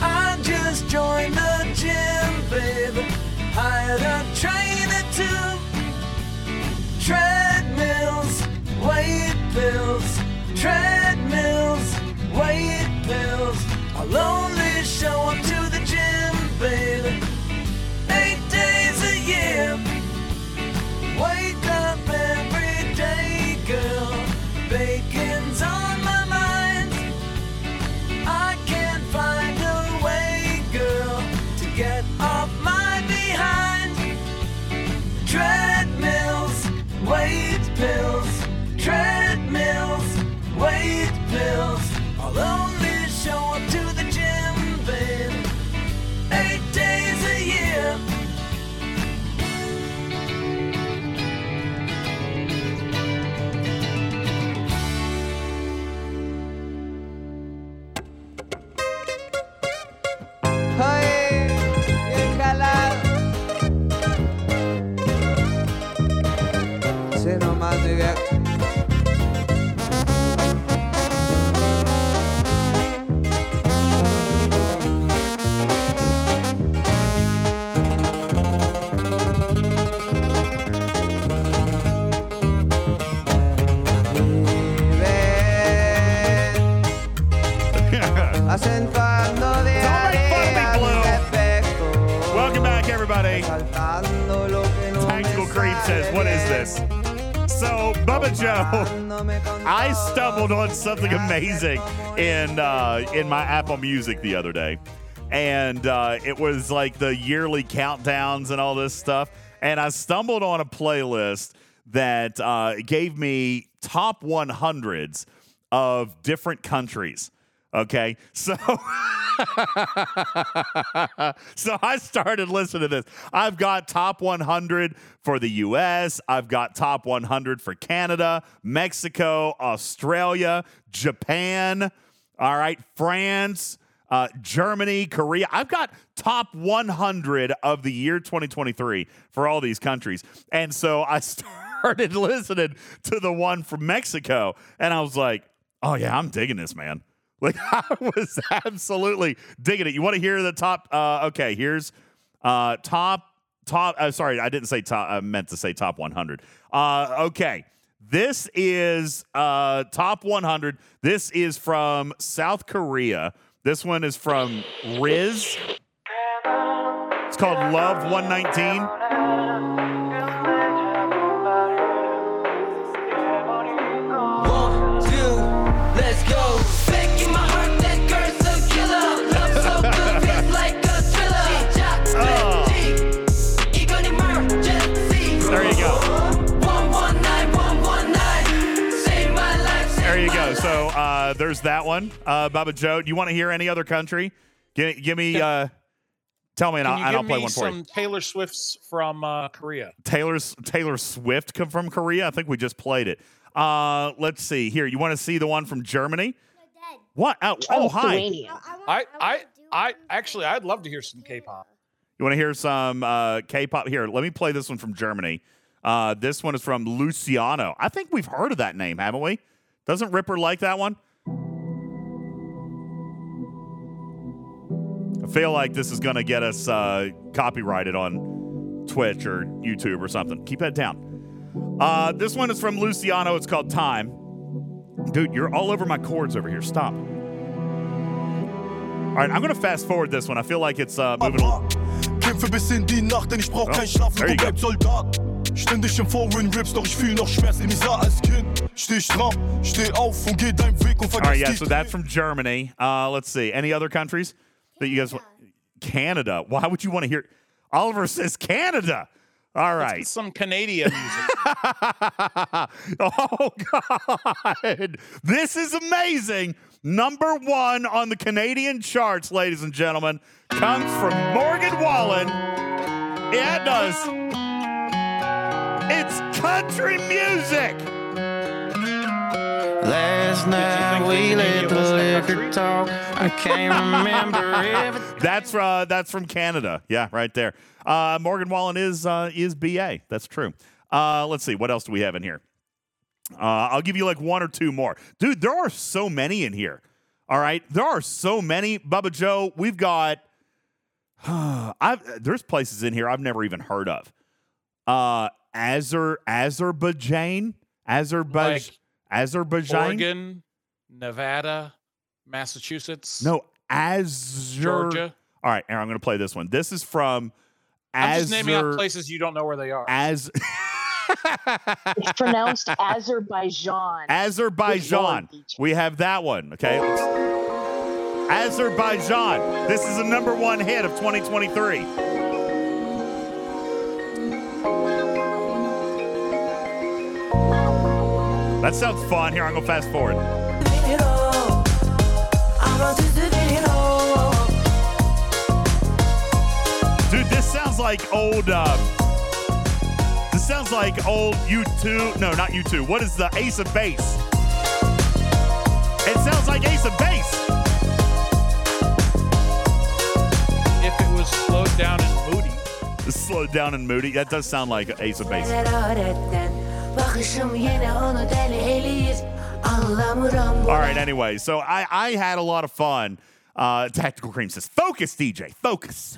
I just joined the gym, babe. Hired a trainer too. Treadmills, weight pills. Treadmills, weight pills. I'll only show up to the gym, babe. Eight days a year. Wake up every day. Girl, bacon's on my mind. I can't find a way, girl, to get off my behind. Treadmills, weight pills. Treadmills, weight pills. I'll only show up to the gym, babe, eight days a year. Says, what is this? So, Bubba Joe, I stumbled on something amazing in uh, in my Apple Music the other day. And uh, it was like the yearly countdowns and all this stuff. And I stumbled on a playlist that uh, gave me top one hundreds of different countries. Okay, so so I started listening to this. I've got top one hundred for the U S. I've got top one hundred for Canada, Mexico, Australia, Japan, all right, France, uh, Germany, Korea. I've got top one hundred of the year twenty twenty-three for all these countries. And so I started listening to the one from Mexico, and I was like, oh, yeah, I'm digging this, man. Like, I was absolutely digging it. You want to hear the top? Uh, okay, here's uh, top, top. Uh, sorry, I didn't say top. I meant to say top one hundred. Uh, okay, This is uh, top one hundred. This is from South Korea. This one is from Riz. It's called Love one nineteen. So uh, there's that one, uh, Bubba Joe. Do you want to hear any other country? Give, give me, uh, tell me, and, I'll, and I'll play one for you. Give me some Taylor Swift's from uh, Korea. Taylor's Taylor Swift come from Korea. I think we just played it. Uh, let's see here. You want to see the one from Germany? What? Oh, oh hi. I, I, I actually, I'd love to hear some K-pop. You want to hear some uh, K-pop? Here, let me play this one from Germany. Uh, this one is from Luciano. I think we've heard of that name, haven't we? Doesn't Ripper like that one? I feel like this is going to get us uh, copyrighted on Twitch or YouTube or something. Keep that down. Uh, this one is from Luciano. It's called Time. Dude, you're all over my chords over here. Stop. All right, I'm going to fast forward this one. I feel like it's uh, moving along. Oh, there you go. Ständig im Foreign Rips, doch ich fühl noch Schmerz in dieser als Kind. Steh ich drauf, steh auf und geh deinen Weg und vergiss. All right, yeah, so that's from Germany. Uh, let's see. Any other countries that you guys want? Canada. Why would you want to hear? Oliver says Canada. All right. Let's get some Canadian music. Oh, God. This is amazing. Number one on the Canadian charts, ladies and gentlemen, comes from Morgan Wallen. Yeah, it does. It's country music. Last night we let the liquor talk. I can't remember everything. That's uh, that's from Canada. Yeah, right there. Uh, Morgan Wallen is uh, is B A. That's true. Uh, let's see. What else do we have in here? Uh, I'll give you like one or two more. Dude, there are so many in here. All right. There are so many. Bubba Joe, we've got... I've, there's places in here I've never even heard of. Uh... Azer, Azerbaijan, Azerbaijan, like Azerbaijan, Oregon, Nevada, Massachusetts. No, Azer. Georgia. All right, Aaron, I'm going to play this one. This is from Azer. I'm just naming out places you don't know where they are. Az. It's pronounced Azerbaijan. Azerbaijan. We have that one. Okay. Azerbaijan. This is a number one hit of twenty twenty-three. That sounds fun. Here, I'm going to fast forward. Dude, this sounds like old, uh, this sounds like old U two. No, not U two. What is the Ace of Base? It sounds like Ace of Base. If it was slowed down and moody. It's slowed down and moody. That does sound like Ace of Base. All right, anyway, so I, I had a lot of fun. Uh, Tactical Cream says, focus, D J, focus.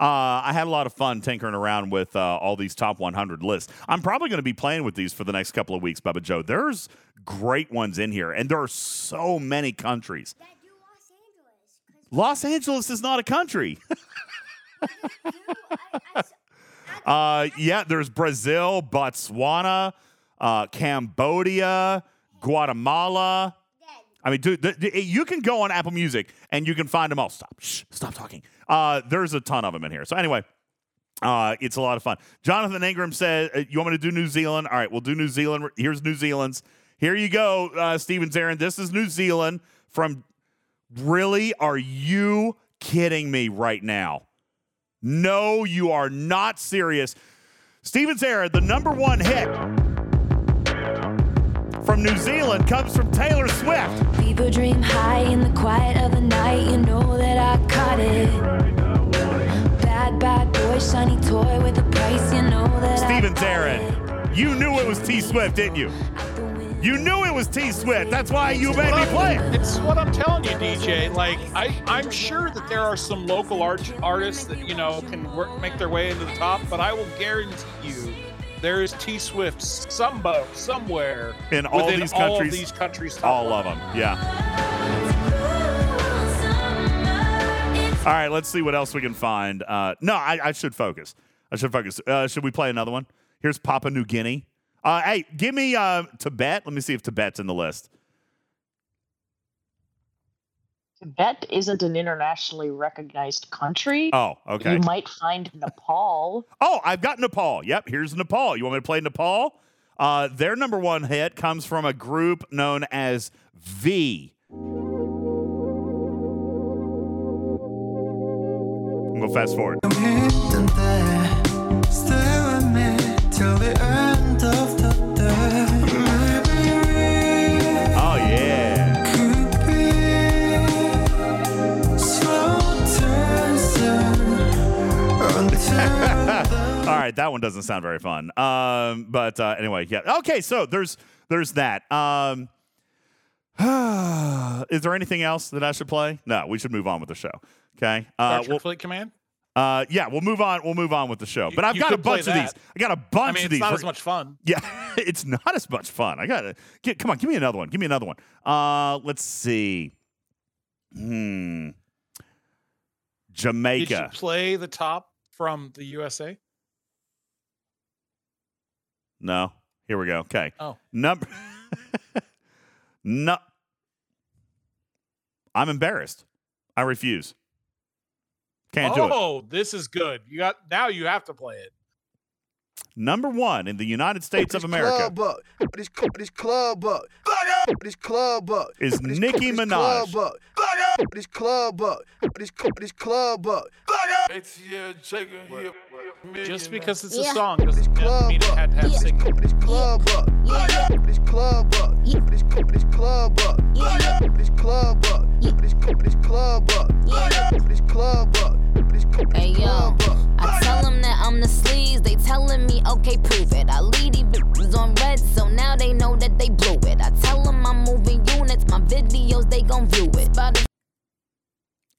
Uh, I had a lot of fun tinkering around with uh, all these top one hundred lists. I'm probably going to be playing with these for the next couple of weeks, Bubba Joe. There's great ones in here, and there are so many countries. Dad, do Los Angeles. Los Angeles is not a country. Uh, yeah, there's Brazil, Botswana, uh, Cambodia, Guatemala. I mean, dude, th- th- you can go on Apple Music and you can find them all. Stop. Shh, stop talking. Uh, there's a ton of them in here. So anyway, uh, it's a lot of fun. Jonathan Ingram said, you want me to do New Zealand? All right, we'll do New Zealand. Here's New Zealand's. Here you go, uh, Stevens Aaron. This is New Zealand from... Really? Are you kidding me right now? No, you are not serious. Stevens Era, the number one hit from New Zealand comes from Taylor Swift. People dream high in the quiet of the night. You know that I caught it. Bad, bad boy, shiny toy with a price. You know that Stevens Era, you knew it was T Swift, didn't you? You knew it was T-Swift. That's why you made me play it. It's what I'm telling you, D J. Like, I, I'm sure that there are some local art, artists that, you know, can work, make their way into the top, but I will guarantee you There is T Swift Sumbo somewhere in all these all countries. Of these countries all of them. Yeah. All right, let's see what else we can find. Uh, no, I, I should focus. I should focus. Uh, should we play another one? Here's Papua New Guinea. Uh, hey, give me uh, Tibet. Let me see if Tibet's in the list. Tibet isn't an internationally recognized country. Oh, okay. You might find Nepal. Oh, I've got Nepal. Yep, here's Nepal. You want me to play Nepal? Uh, their number one hit comes from a group known as V. I'm going to fast forward. I'm hidden there, stay with me till the end of the day. Oh, yeah. All right, that one doesn't sound very fun. Um, but uh, anyway, yeah. Okay, so there's there's that. Um, is there anything else that I should play? No, we should move on with the show. Okay. Uh, Star Trek we'll, Fleet Command. Uh, yeah, we'll move on. We'll move on with the show. But you, I've you got a bunch of that. these. I got a bunch I mean, of these. It's not We're, as much fun. Yeah, it's not as much fun. I got get. Come on, give me another one. Give me another one. Uh, let's see. Hmm. Jamaica. Did you play the top from the U S A? No. Here we go. Okay. Oh. Number. No. I'm embarrassed. I refuse. Can't oh, do it. Oh, this is good. You got now. You have to play it. Number one in the United States of America. Club up. This, this club up. This club up. Is this, Nicki this Minaj. Club up. This club up. This, this club up. It's, yeah, check it, yeah, yeah. Just because it's a yeah. song doesn't mean it had to have yeah. singing. This club up. This club up. This club up. This club up. This club up. This club up. Hey yo, I tell them that I'm the sleaze. They telling me, okay, prove it. I lead these bitches on red, so now they know that they blew it. I tell them I'm moving units. My videos, they gon' view it.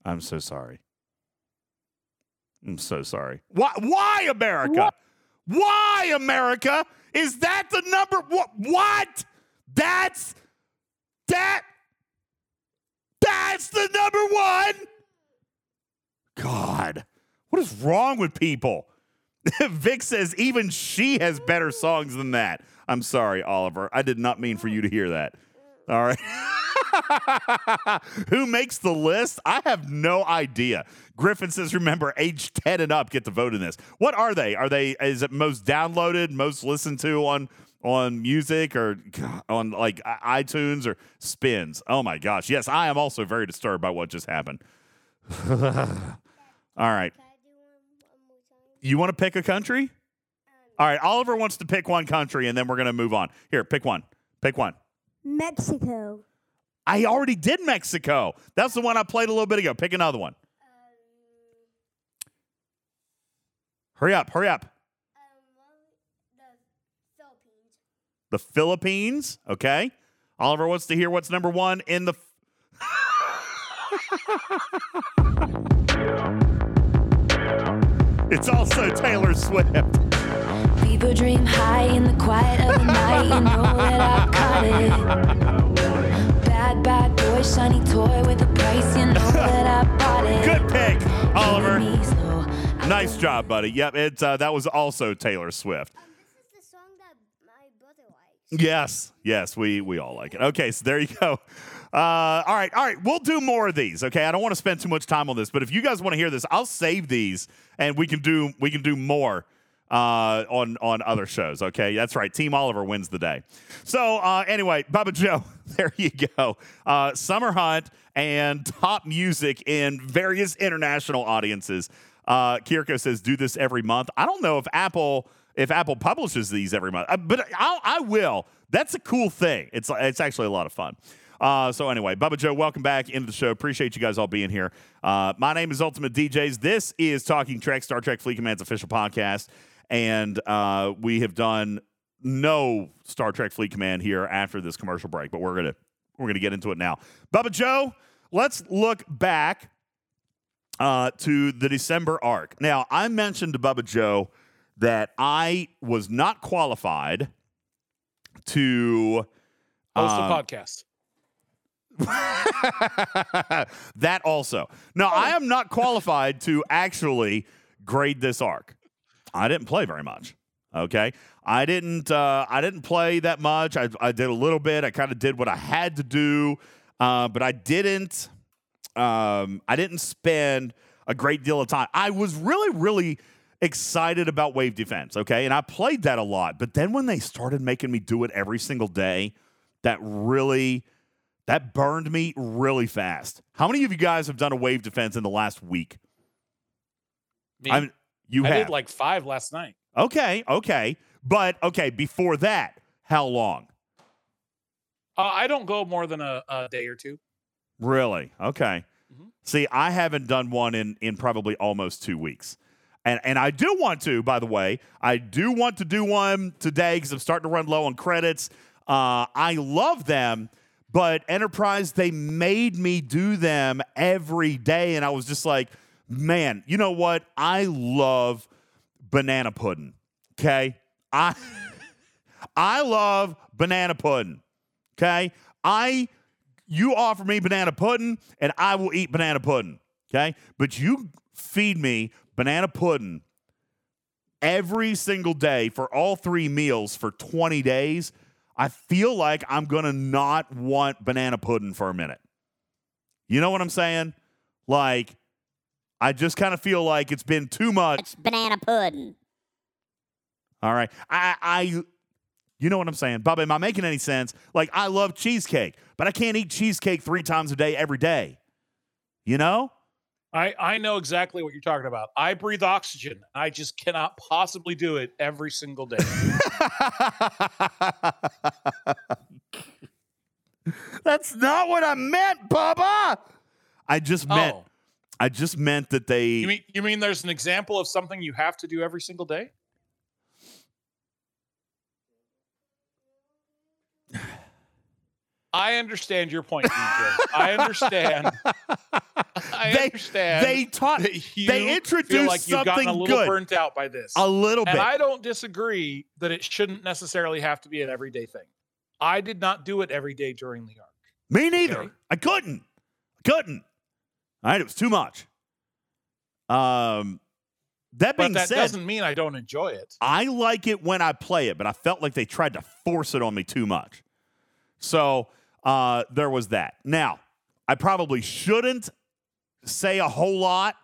I'm so sorry. I'm so sorry. Why, why America? What? Why, America? Is that the number? What? What? That's, that, that's the number one? God, what is wrong with people? Vic says even she has better songs than that. I'm sorry, Oliver. I did not mean for you to hear that. All right. Who makes the list? I have no idea. Griffin says, remember, age ten and up get to vote in this. What are they? Are they, is it most downloaded, most listened to on, on music or on like iTunes or spins? Oh my gosh. Yes, I am also very disturbed by what just happened. All right. You want to pick a country? All right. Oliver wants to pick one country, and then we're going to move on. Here, pick one. Pick one. Mexico. I already did Mexico. That's the one I played a little bit ago. Pick another one. Um, hurry up. Hurry up. Um, the Philippines. The Philippines. Okay. Oliver wants to hear what's number one in the... It's also Taylor Swift. People dream high in the quiet of the night and know that I caught it. Bad, bad boy, shiny toy with a price, you know that I bought it. Good pick, Oliver. Nice job, buddy. Yep, it's uh, that was also Taylor Swift. Um, this is the song that my brother likes. Yes, yes, we we all like it. Okay, so there you go. Uh, all right, all right. We'll do more of these, okay? I don't want to spend too much time on this, but if you guys want to hear this, I'll save these, and we can do we can do more uh, on on other shows, okay? That's right. Team Oliver wins the day. So uh, anyway, Bubba Joe, there you go. Uh, Summer Hunt and top music in various international audiences. Uh, Kiriko says, do this every month. I don't know if Apple if Apple publishes these every month, but I'll, I will. That's a cool thing. It's it's actually a lot of fun. Uh, so anyway, Bubba Joe, welcome back into the show. Appreciate you guys all being here. Uh, my name is Ultimate D Js. This is Talking Trek, Star Trek Fleet Command's official podcast. And uh, we have done no Star Trek Fleet Command here after this commercial break, but we're gonna we're gonna get into it now. Bubba Joe, let's look back uh, to the December arc. Now, I mentioned to Bubba Joe that I was not qualified to host uh, a podcast. That also. No, I am not qualified to actually grade this arc. I didn't play very much. Okay, I didn't. Uh, I didn't play that much. I, I did a little bit. I kind of did what I had to do, uh, but I didn't. Um, I didn't spend a great deal of time. I was really, really excited about Wave Defense. Okay, and I played that a lot. But then when they started making me do it every single day, that really. That burned me really fast. How many of you guys have done a Wave Defense in the last week? Me. I'm, you I have. did like five last night. Okay, okay. But, okay, before that, how long? Uh, I don't go more than a, a day or two. Really? Okay. Mm-hmm. See, I haven't done one in, in probably almost two weeks. And, and I do want to, by the way. I do want to do one today because I'm starting to run low on credits. Uh, I love them. But Enterprise, they made me do them every day, and I was just like, man, you know what? I love banana pudding, okay? I I love banana pudding, okay? I You offer me banana pudding, and I will eat banana pudding, okay? But you feed me banana pudding every single day for all three meals for twenty days, I feel like I'm going to not want banana pudding for a minute. You know what I'm saying? Like, I just kind of feel like it's been too much. It's banana pudding. All right. I, I, you know what I'm saying? Bubba, am I making any sense? Like, I love cheesecake, but I can't eat cheesecake three times a day every day. You know? I, I know exactly what you're talking about. I breathe oxygen. I just cannot possibly do it every single day. That's not what I meant, Bubba. I just meant oh. I just meant that they You mean you mean there's an example of something you have to do every single day? I understand your point, D J. I understand. I they, understand. They taught. They introduced feel like something gotten a little good. Burnt out by this, a little bit. And I don't disagree that it shouldn't necessarily have to be an everyday thing. I did not do it every day during the arc. Me neither. Okay? I couldn't. I couldn't. All right, it was too much. Um, that being but that said, doesn't mean I don't enjoy it. I like it when I play it, but I felt like they tried to force it on me too much. So. Uh, there was that. Now, I probably shouldn't say a whole lot,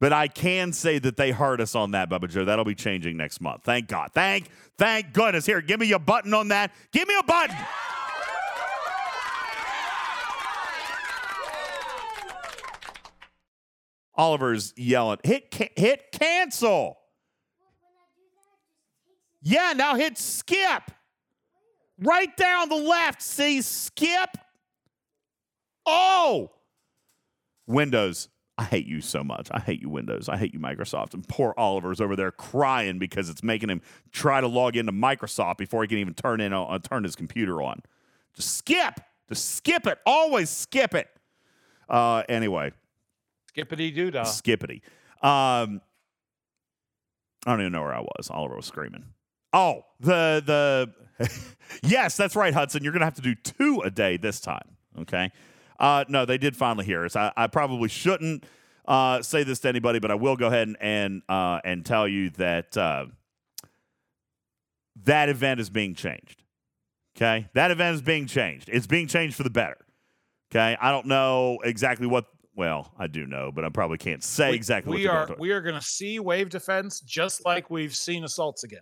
but I can say that they heard us on that, Bubba Joe. That'll be changing next month. Thank God. Thank, thank goodness. Here, give me a button on that. Give me a button. Oliver's yelling, hit, ca- hit cancel. Yeah, now hit skip. Right down the left, see? Skip. Oh! Windows. I hate you so much. I hate you, Windows. I hate you, Microsoft. And poor Oliver's over there crying because it's making him try to log into Microsoft before he can even turn in uh, turn his computer on. Just skip. Just skip it. Always skip it. Uh, anyway. Skippity-doo-dah. Skippity. Um, I don't even know where I was. Oliver was screaming. Oh, the the yes, that's right, Hudson. You're gonna have to do two a day this time. Okay. Uh, no, they did finally hear us. I, I probably shouldn't uh, say this to anybody, but I will go ahead and and, uh, and tell you that uh, that event is being changed. Okay, that event is being changed. It's being changed for the better. Okay, I don't know exactly what. Well, I do know, but I probably can't say we, exactly. We what are going to we are gonna see Wave Defense just like we've seen assaults again.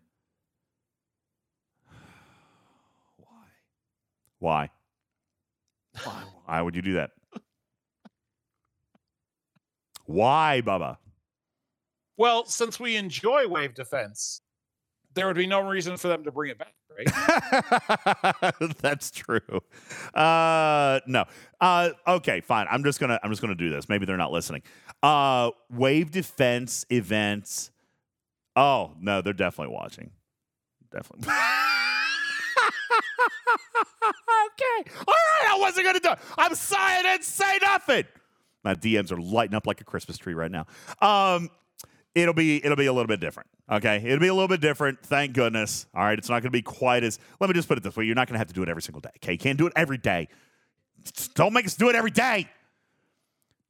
Why? Why? Why would you do that? Why, Bubba? Well, since we enjoy Wave Defense, there would be no reason for them to bring it back, right? That's true. Uh, no. Uh, okay, fine. I'm just gonna. I'm just gonna do this. Maybe they're not listening. Uh, Wave Defense events. Oh no, they're definitely watching. Definitely. Okay. All right. I wasn't going to do it. I'm sorry I didn't say nothing. My D Ms are lighting up like a Christmas tree right now. Um, It'll be it'll be a little bit different, okay? It'll be a little bit different, thank goodness. All right, it's not going to be quite as... Let me just put it this way. You're not going to have to do it every single day, okay? You can't do it every day. Just don't make us do it every day,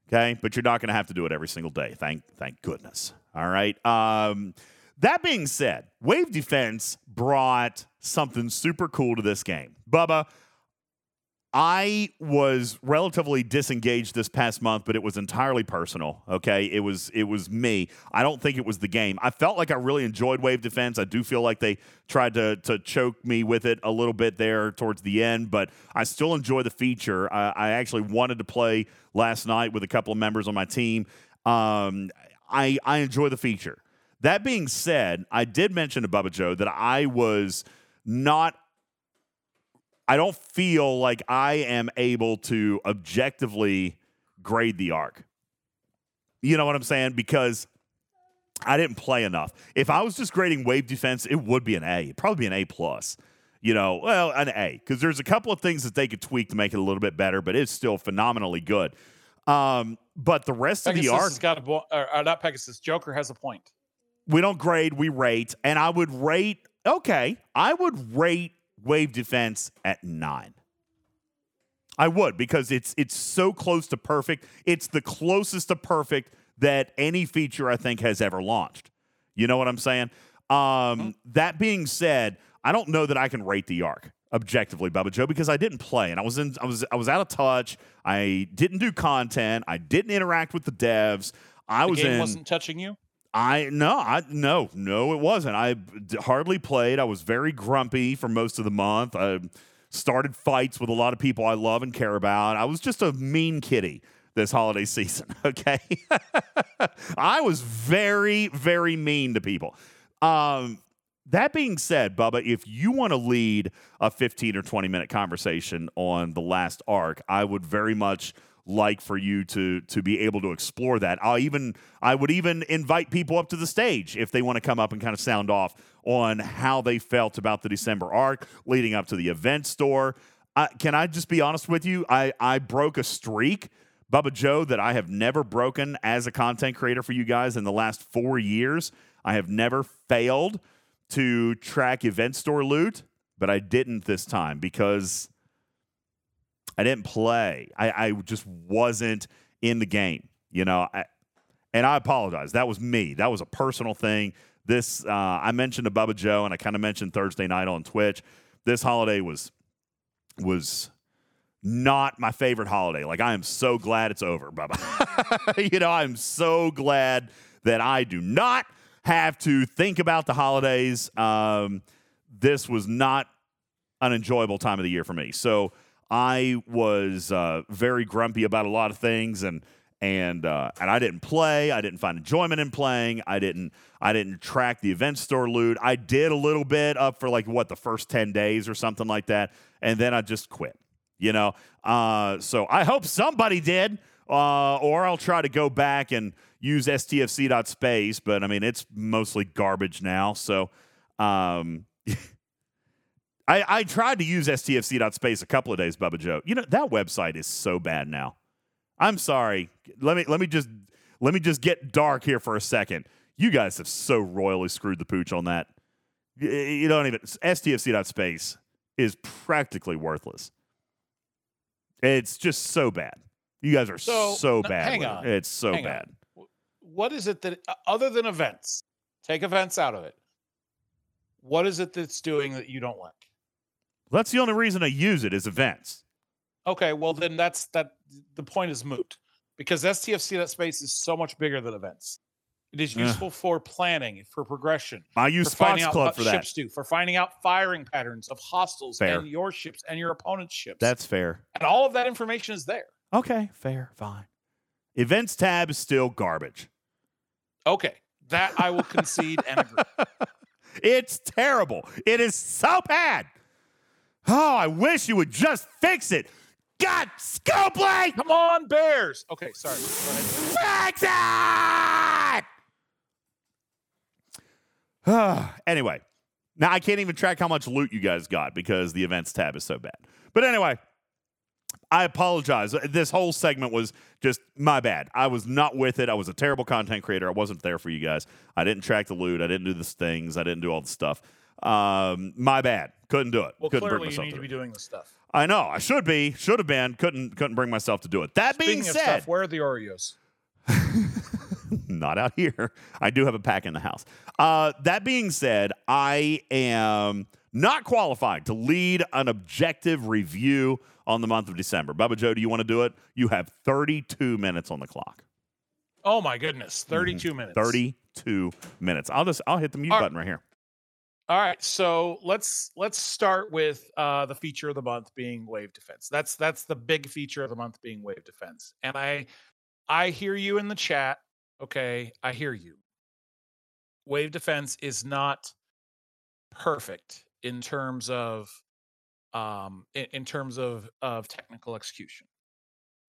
okay? But you're not going to have to do it every single day, thank thank goodness, all right? Um, that being said, Wave Defense brought something super cool to this game. Bubba, I was relatively disengaged this past month, but it was entirely personal, okay? It was it was me. I don't think it was the game. I felt like I really enjoyed Wave Defense. I do feel like they tried to to choke me with it a little bit there towards the end, but I still enjoy the feature. I, I actually wanted to play last night with a couple of members on my team. Um, I, I enjoy the feature. That being said, I did mention to Bubba Joe that I was not I don't feel like I am able to objectively grade the arc. You know what I'm saying? Because I didn't play enough. If I was just grading Wave Defense, it would be an A. It'd probably be an A plus. You know, well, an A. Because there's a couple of things that they could tweak to make it a little bit better, but it's still phenomenally good. Um, but the rest Pegasus of the arc... Has got a bo- or not Pegasus. Joker has a point. We don't grade. We rate. And I would rate... Okay. I would rate Wave Defense at nine. I would, because it's it's so close to perfect. It's the closest to perfect that any feature I think has ever launched. You know what I'm saying? Um, mm-hmm. That being said, I don't know that I can rate the arc objectively, Bubba Joe, because I didn't play and I was in I was I was out of touch. I didn't do content. I didn't interact with the devs. I the was game in, wasn't touching you. I no, I no, no, it wasn't. I d- hardly played. I was very grumpy for most of the month. I started fights with a lot of people I love and care about. I was just a mean kitty this holiday season, okay? I was very, very mean to people. Um, that being said, Bubba, if you want to lead a fifteen or twenty minute conversation on the last arc, I would very much like for you to to be able to explore that. I'll even I would even invite people up to the stage if they want to come up and kind of sound off on how they felt about the December arc leading up to the event store. Uh, can I just be honest with you? I, I broke a streak, Bubba Joe, that I have never broken as a content creator for you guys in the last four years. I have never failed to track event store loot, but I didn't this time because I didn't play. I, I just wasn't in the game, you know. I, and I apologize. That was me. That was a personal thing. This uh, I mentioned to Bubba Joe, and I kind of mentioned Thursday night on Twitch. This holiday was was not my favorite holiday. Like, I am so glad it's over, Bubba. You know, I'm so glad that I do not have to think about the holidays. Um, this was not an enjoyable time of the year for me. So I was uh, very grumpy about a lot of things, and and uh, and I didn't play. I didn't find enjoyment in playing. I didn't I didn't track the event store loot. I did a little bit up for like what the first ten days or something like that, and then I just quit. You know, uh, so I hope somebody did, uh, or I'll try to go back and use S T F C dot space. But I mean, it's mostly garbage now, so. Um, I, I tried to use S T F C dot space a couple of days, Bubba Joe. You know, that website is so bad now. I'm sorry. Let me let me just let me just get dark here for a second. You guys have so royally screwed the pooch on that. You don't even S T F C dot space is practically worthless. It's just so bad. You guys are so, so bad. Hang on. It's so hang bad. On. What is it that, other than events, take events out of it, what is it that's doing that you don't like? That's the only reason I use it is events. Okay, well then that's that. The point is moot because S T F C dot space is so much bigger than events. It is useful uh, for planning, for progression. I use Spots Club for that. Ships do, for finding out firing patterns of hostiles fair. and your ships and your opponent's ships. That's fair. And all of that information is there. Okay, fair, fine. Events tab is still garbage. Okay, that I will concede and agree. It's terrible. It is so bad. Oh, I wish you would just fix it. God, Scopely! Come on, Bears! Okay, sorry. Go ahead. Fix it! Anyway, now I can't even track how much loot you guys got because the events tab is so bad. But anyway, I apologize. This whole segment was just my bad. I was not with it. I was a terrible content creator. I wasn't there for you guys. I didn't track the loot. I didn't do the things. I didn't do all the stuff. Um, my bad. Couldn't do it. Well, couldn't clearly bring myself you need to, to be doing this stuff. I know. I should be. Should have been. Couldn't. Couldn't bring myself to do it. That Speaking being said, of stuff, where are the Oreos? Not out here. I do have a pack in the house. Uh, that being said, I am not qualified to lead an objective review on the month of December. Bubba Joe, do you want to do it? You have thirty-two minutes on the clock. Oh my goodness, thirty-two mm-hmm. minutes. thirty-two minutes. I'll just I'll hit the mute All button right here. All right, so let's let's start with uh, the feature of the month being Wave Defense. That's that's the big feature of the month being Wave Defense. And I I hear you in the chat. Okay, I hear you. Wave Defense is not perfect in terms of um, in, in terms of, of technical execution.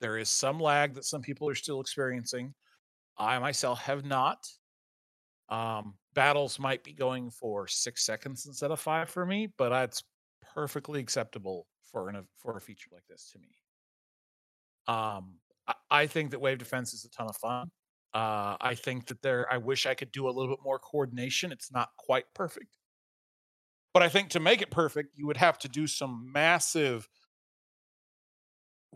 There is some lag that some people are still experiencing. I myself have not. Um, battles might be going for six seconds instead of five for me, but that's perfectly acceptable for an, for a feature like this to me. Um, I, I think that Wave Defense is a ton of fun. Uh, I think that there, I wish I could do a little bit more coordination. It's not quite perfect. But I think to make it perfect, you would have to do some massive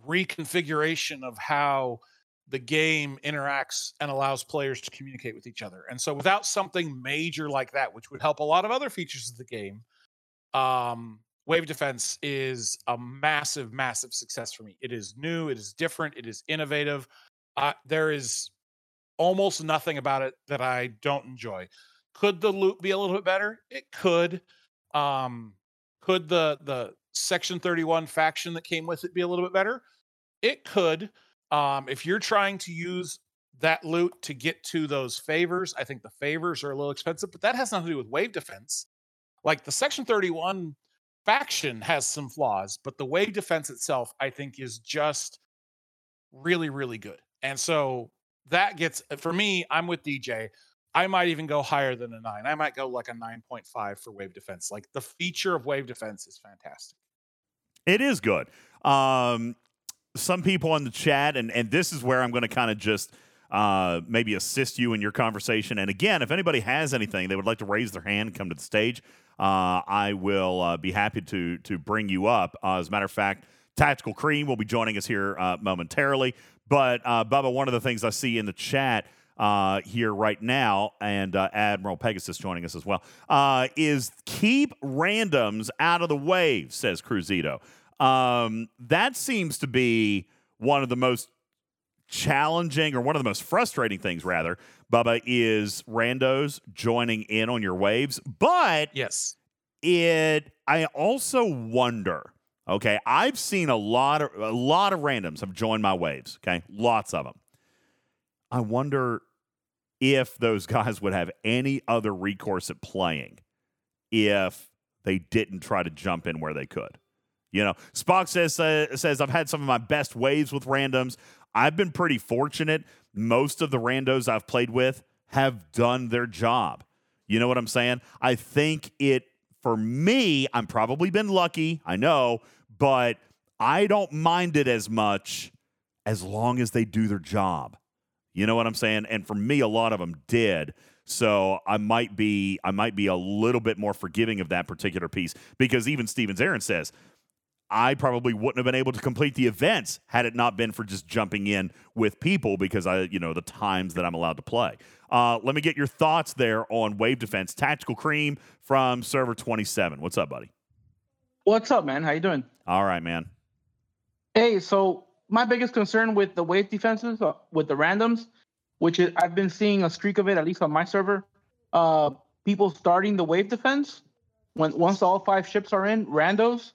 reconfiguration of how the game interacts and allows players to communicate with each other. And so without something major like that, which would help a lot of other features of the game, um, Wave Defense is a massive, massive success for me. It is new. It is different. It is innovative. Uh, there is almost nothing about it that I don't enjoy. Could the loot be a little bit better? It could. Um, could the the Section thirty-one faction that came with it be a little bit better? It could. Um, if you're trying to use that loot to get to those favors, I think the favors are a little expensive, but that has nothing to do with Wave Defense. Like the Section thirty-one faction has some flaws, but the Wave Defense itself, I think, is just really, really good. And so that gets, for me, I'm with D J. I might even go higher than a nine. I might go like a nine point five for Wave Defense. Like the feature of Wave Defense is fantastic. It is good. Um, some people in the chat, and, and this is where I'm going to kind of just uh, maybe assist you in your conversation. And again, if anybody has anything, they would like to raise their hand, come to the stage. Uh, I will uh, be happy to, to bring you up. Uh, as a matter of fact, Tactical Cream will be joining us here uh, momentarily. But, uh, Bubba, one of the things I see in the chat uh, here right now, and uh, Admiral Pegasus joining us as well, uh, is keep randoms out of the wave, says Cruzito. Um, that seems to be one of the most challenging, or one of the most frustrating things, rather, Bubba, is randos joining in on your waves. But yes, it. I also wonder... Okay, I've seen a lot of a lot of randoms have joined my waves, okay? Lots of them. I wonder if those guys would have any other recourse at playing if they didn't try to jump in where they could. You know, Spock says, uh, says, I've had some of my best waves with randoms. I've been pretty fortunate. Most of the randos I've played with have done their job. You know what I'm saying? I think it, for me, I've probably been lucky, I know, but I don't mind it as much as long as they do their job. You know what I'm saying? And for me, a lot of them did. So I might be I might be a little bit more forgiving of that particular piece, because even Stevens Aaron says, I probably wouldn't have been able to complete the events had it not been for just jumping in with people, because I, you know, the times that I'm allowed to play. Uh, let me get your thoughts there on Wave Defense. Tactical Cream from Server twenty-seven. What's up, buddy? What's up, man? How you doing? All right, man. Hey, so my biggest concern with the Wave Defenses, uh, with the randoms, which is, I've been seeing a streak of it, at least on my server, uh, people starting the Wave Defense when once all five ships are in, randos,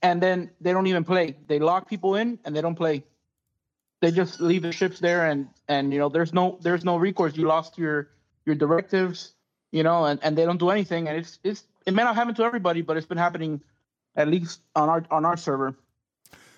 and then they don't even play. They lock people in and they don't play. They just leave the ships there, and, and you know, there's no there's no recourse. You lost your your directives, you know, and, and they don't do anything. And it's it's it may not happen to everybody, but it's been happening at least on our on our server.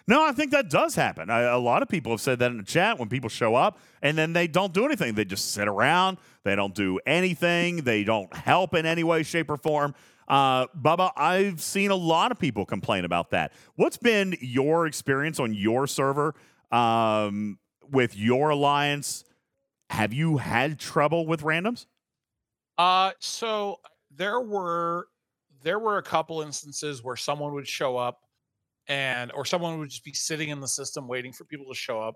No, I think that does happen. I, a lot of people have said that in the chat, when people show up and then they don't do anything. They just sit around. They don't do anything. They don't help in any way, shape, or form. Uh, Bubba, I've seen a lot of people complain about that. What's been your experience on your server um, with your alliance? Have you had trouble with randoms? Uh, so there were there were a couple instances where someone would show up, and or someone would just be sitting in the system waiting for people to show up,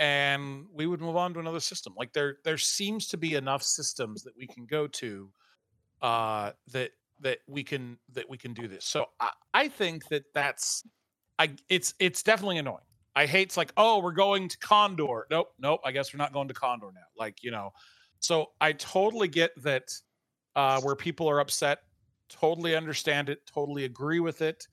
and we would move on to another system. Like there there seems to be enough systems that we can go to uh, that that we can that we can do this. So I, I think that that's I it's it's definitely annoying. I hate it's like, oh, we're going to Condor. Nope, nope. I guess we're not going to Condor now. Like, you know, so I totally get that uh, where people are upset. Totally understand it. Totally agree with it.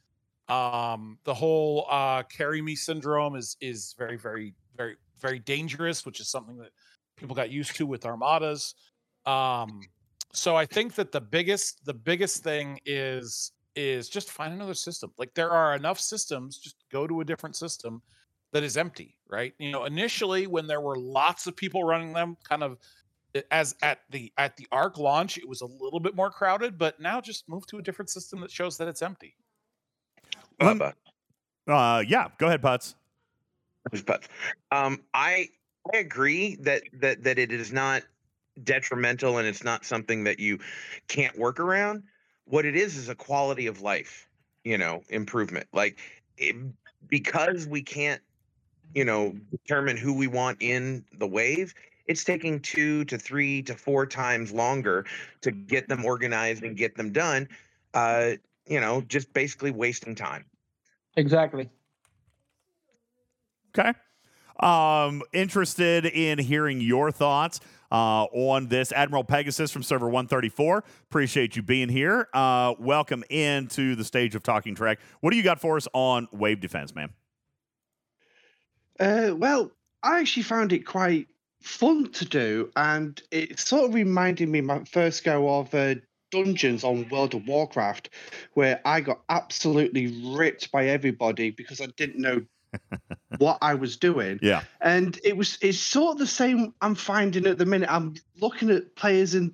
Um, the whole uh, carry me syndrome is is very, very, very, very dangerous, which is something that people got used to with armadas. Um, so I think that the biggest the biggest thing is is just find another system. Like there are enough systems. Just go to a different system that is empty, right? You know, initially when there were lots of people running them, kind of as at the at the ARC launch, it was a little bit more crowded, but now just move to a different system that shows that it's empty. Um, uh, yeah, go ahead, Putz. Um, I I agree that that that it is not detrimental and it's not something that you can't work around. What it is is a quality of life, you know, improvement. Like it, because we can't you know, determine who we want in the wave, it's taking two to three to four times longer to get them organized and get them done. Uh, you know, just basically wasting time. Exactly. Okay. Um, interested in hearing your thoughts uh, on this. Admiral Pegasus from server one thirty-four, appreciate you being here. Uh, welcome into the stage of Talking Trek. What do you got for us on Wave Defense, man? Uh, well, I actually found it quite fun to do, and it sort of reminded me my first go of uh, dungeons on World of Warcraft, where I got absolutely ripped by everybody because I didn't know what I was doing. Yeah. And it was it's sort of the same I'm finding at the minute. I'm looking at players, and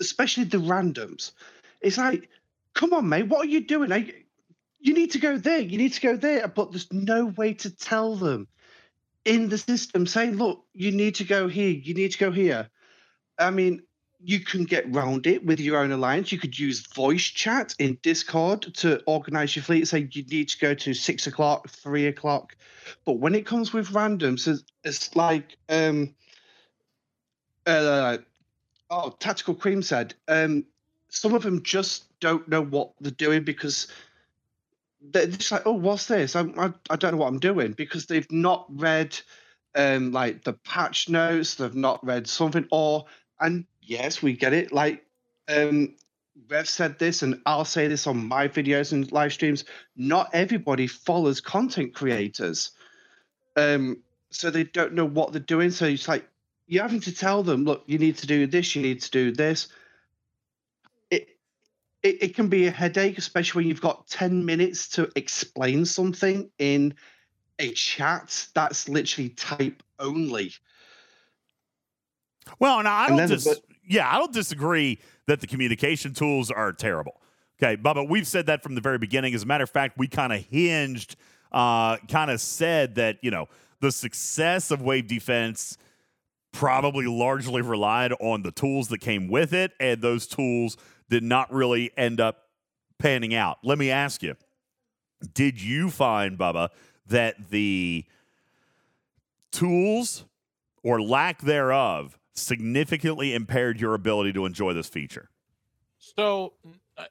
especially the randoms. It's like, come on, mate, what are you doing? I, you need to go there. You need to go there. But there's no way to tell them in the system saying, look, you need to go here. You need to go here. I mean, you can get round it with your own alliance. You could use voice chat in Discord to organize your fleet. Say you need to go to six o'clock, three o'clock. But when it comes with randoms, it's, it's like, um, uh, oh, Tactical Cream said, um, some of them just don't know what they're doing because they're just like, oh, what's this? I, I I don't know what I'm doing because they've not read um like the patch notes. They've not read something or and. Yes, we get it. Like, um, Rev said this, and I'll say this on my videos and live streams. Not everybody follows content creators. Um, so they don't know what they're doing. So it's like, you're having to tell them, look, you need to do this, you need to do this. It, it, it can be a headache, especially when you've got ten minutes to explain something in a chat that's literally type only. Well, no, I don't dis- bit- yeah, I don't disagree that the communication tools are terrible. Okay, Bubba, we've said that from the very beginning. As a matter of fact, we kind of hinged, uh, kind of said that, you know, the success of Wave Defense probably largely relied on the tools that came with it, and those tools did not really end up panning out. Let me ask you, did you find, Bubba, that the tools or lack thereof significantly impaired your ability to enjoy this feature? So uh,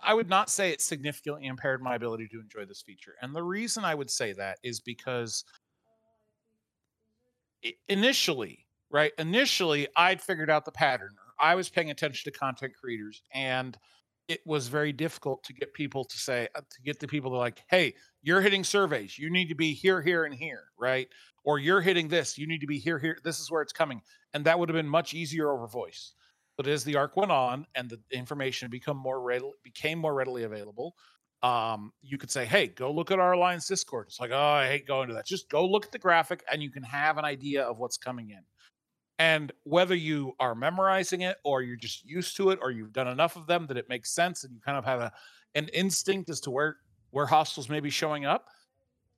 I would not say it significantly impaired my ability to enjoy this feature. And the reason I would say that is because initially, right, initially I'd figured out the pattern. I was paying attention to content creators, and it was very difficult to get people to say, to get the people to like, hey, you're hitting surveys. You need to be here, here, and here, right? Or you're hitting this. You need to be here, here. This is where it's coming. And that would have been much easier over voice. But as the ARC went on and the information become more readily, became more readily available, um, you could say, hey, go look at our Alliance Discord. It's like, oh, I hate going to that. Just go look at the graphic, and you can have an idea of what's coming in. And whether you are memorizing it or you're just used to it or you've done enough of them that it makes sense and you kind of have a, an instinct as to where, where hostiles may be showing up,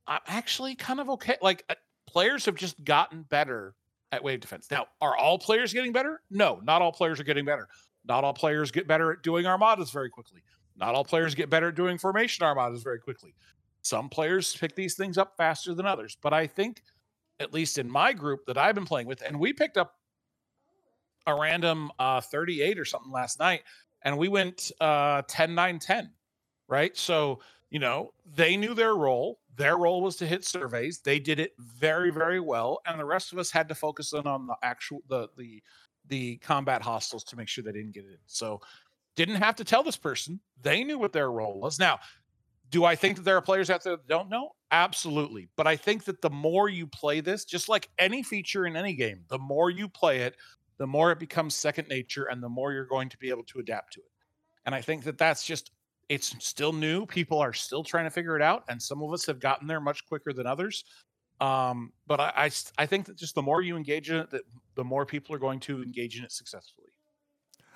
I'm actually kind of okay. Like, uh, players have just gotten better at Wave Defense. Now, are all players getting better? No, not all players are getting better. Not all players get better at doing armadas very quickly. Not all players get better at doing formation armadas very quickly. Some players pick these things up faster than others. But I think, at least in my group that I've been playing with, and we picked up a random uh, thirty-eight or something last night, and we went uh, ten, nine, ten, right? So, you know, they knew their role. Their role was to hit surveys. They did it very, very well, and the rest of us had to focus in on the actual the the the combat hostiles to make sure they didn't get it in. So didn't have to tell this person. They knew what their role was. Now, do I think that there are players out there that don't know? Absolutely. But I think that the more you play this, just like any feature in any game, the more you play it, the more it becomes second nature and the more you're going to be able to adapt to it. And I think that that's just, it's still new. People are still trying to figure it out. And some of us have gotten there much quicker than others. Um, but I, I, I think that just the more you engage in it, that the more people are going to engage in it successfully.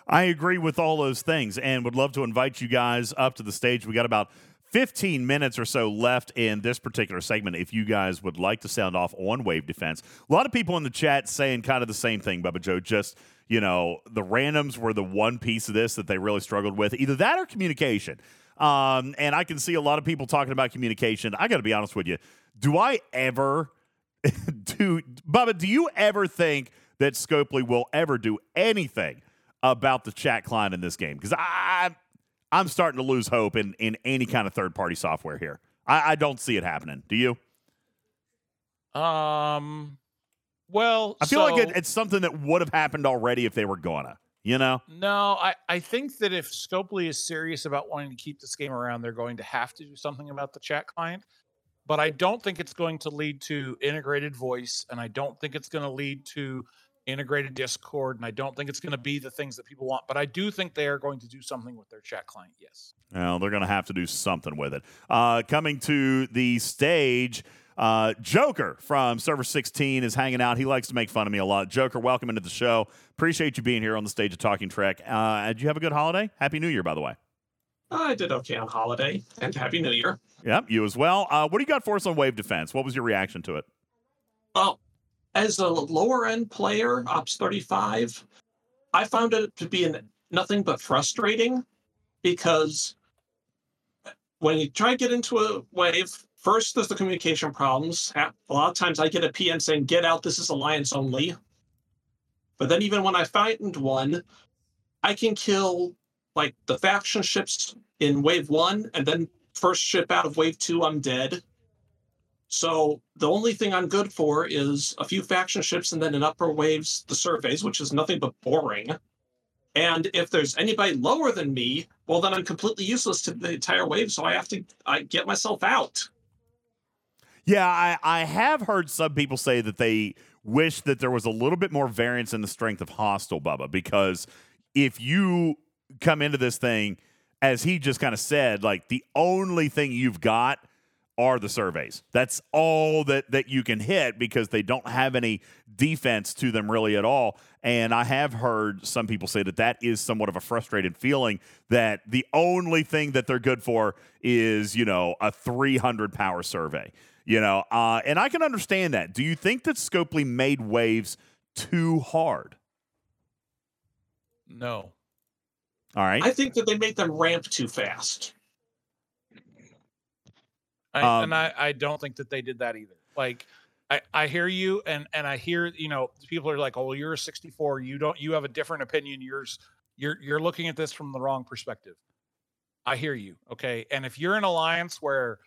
I agree with all those things and would love to invite you guys up to the stage. We got about fifteen minutes or so left in this particular segment if you guys would like to sound off on Wave Defense. A lot of people in the chat saying kind of the same thing, Bubba Joe, just, you know, the randoms were the one piece of this that they really struggled with, either that or communication. Um, and I can see a lot of people talking about communication. I got to be honest with you. Do I ever do, Bubba, do you ever think that Scopely will ever do anything about the chat client in this game? Because I... I'm starting to lose hope in, in any kind of third-party software here. I, I don't see it happening. Do you? Um, well, I feel so, like it, it's something that would have happened already if they were gonna, you know? No, I, I think that if Scopely is serious about wanting to keep this game around, they're going to have to do something about the chat client. But I don't think it's going to lead to integrated voice, and I don't think it's going to lead to integrated Discord, and I don't think it's going to be the things that people want, but I do think they are going to do something with their chat client, yes. Well, they're going to have to do something with it. Uh, coming to the stage, uh, Joker from Server sixteen is hanging out. He likes to make fun of me a lot. Joker, welcome into the show. Appreciate you being here on the stage of Talking Trek. Uh, did you have a good holiday? Happy New Year, by the way. I did okay on holiday, and Happy New Year. Yep, you as well. Uh, what do you got for us on Wave Defense? What was your reaction to it? Well, as a lower-end player, Ops thirty-five, I found it to be an, nothing but frustrating because when you try to get into a wave, first there's the communication problems. A lot of times I get a P M saying, get out, this is Alliance only. But then even when I find one, I can kill like the faction ships in Wave one, and then first ship out of Wave two, I'm dead. So the only thing I'm good for is a few faction ships and then in upper waves, the surveys, which is nothing but boring. And if there's anybody lower than me, well, then I'm completely useless to the entire wave. So I have to I get myself out. Yeah, I, I have heard some people say that they wish that there was a little bit more variance in the strength of hostile, Bubba, because if you come into this thing, as he just kind of said, like the only thing you've got are the surveys. That's all that, that you can hit because they don't have any defense to them really at all. And I have heard some people say that that is somewhat of a frustrated feeling that the only thing that they're good for is, you know, a three hundred power survey, you know, uh, and I can understand that. Do you think that Scopely made waves too hard? No. All right. I think that they made them ramp too fast. I, um, and I, I don't think that they did that either. Like, I, I hear you, and, and I hear, you know, people are like, oh, well, you're a sixty-four. You don't, you have a different opinion. Yours, you're you're looking at this from the wrong perspective. I hear you, okay? And if you're in an alliance where,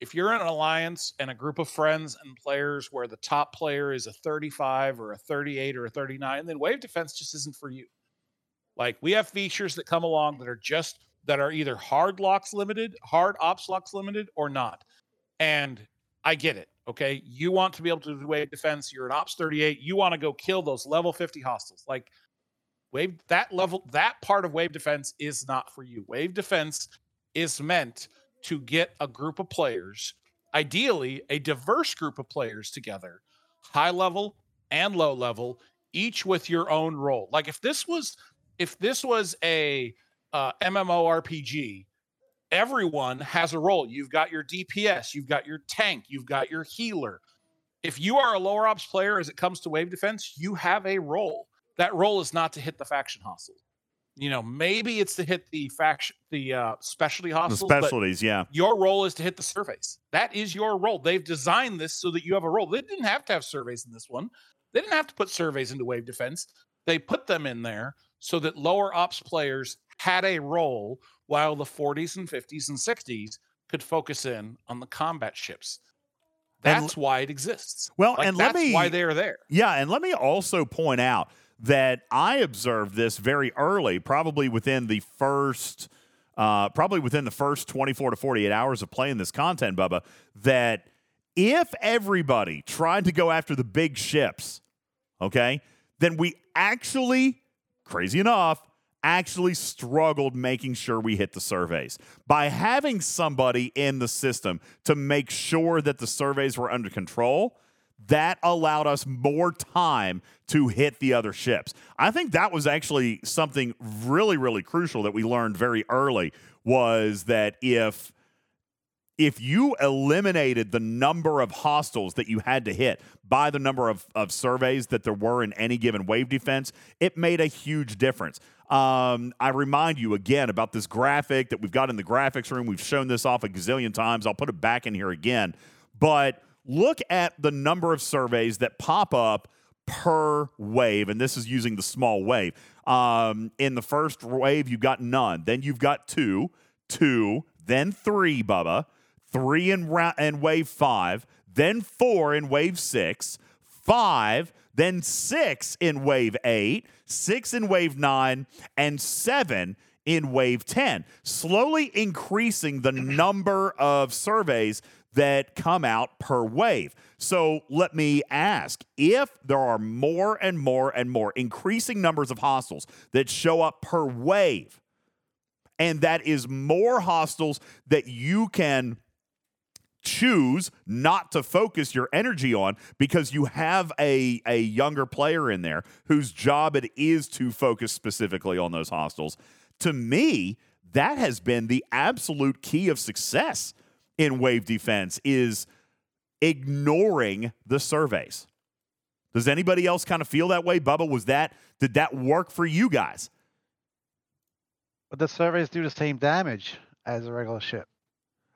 if you're in an alliance and a group of friends and players where the top player is a thirty-five or a thirty-eight or a thirty-nine, then Wave Defense just isn't for you. Like, we have features that come along that are just, that are either hard locks limited, hard ops locks limited, or not. And I get it, okay? You want to be able to do Wave Defense. You're an Ops thirty-eight. You want to go kill those level fifty hostiles. Like, wave that level, that part of Wave Defense is not for you. Wave Defense is meant to get a group of players, ideally a diverse group of players together, high level and low level, each with your own role. Like if this was, if this was a uh, MMORPG, everyone has a role. You've got your D P S, you've got your tank, you've got your healer. If you are a lower ops player as it comes to wave defense, you have a role. That role is not to hit the faction hostile. You know, maybe it's to hit the faction, the uh, specialty hospitals. The specialties, yeah. Your role is to hit the surveys. That is your role. They've designed this so that you have a role. They didn't have to have surveys in this one. They didn't have to put surveys into wave defense. They put them in there so that lower ops players had a role, while the forties and fifties and sixties could focus in on the combat ships. That's and, why it exists. Well, like, and that's let me, why they're there. Yeah, and let me also point out that I observed this very early, probably within the first, uh, probably within the first twenty-four to forty-eight hours of playing this content, Bubba, that if everybody tried to go after the big ships, okay, then we actually, crazy enough, actually struggled making sure we hit the surveys. By having somebody in the system to make sure that the surveys were under control, that allowed us more time to hit the other ships. I think that was actually something really, really crucial that we learned very early, was that if if you eliminated the number of hostiles that you had to hit by the number of, of surveys that there were in any given wave defense, it made a huge difference. Um, I remind you again about this graphic that we've got in the graphics room. We've shown this off a gazillion times. I'll put it back in here again. But look at the number of surveys that pop up per wave, and this is using the small wave. Um, in the first wave, you've got none. Then you've got two, two, then three, Bubba, three in, ra- in wave five, then four in wave six, five, then six in wave eight, six in wave nine, and seven in wave ten, slowly increasing the number of surveys that come out per wave. So let me ask, if there are more and more and more increasing numbers of hostiles that show up per wave, and that is more hostiles that you can choose not to focus your energy on because you have a, a younger player in there whose job it is to focus specifically on those hostiles, to me, that has been the absolute key of success in wave defense, is ignoring the surveys. Does anybody else kind of feel that way? Bubba, was that, did that work for you guys? But the surveys do the same damage as a regular ship.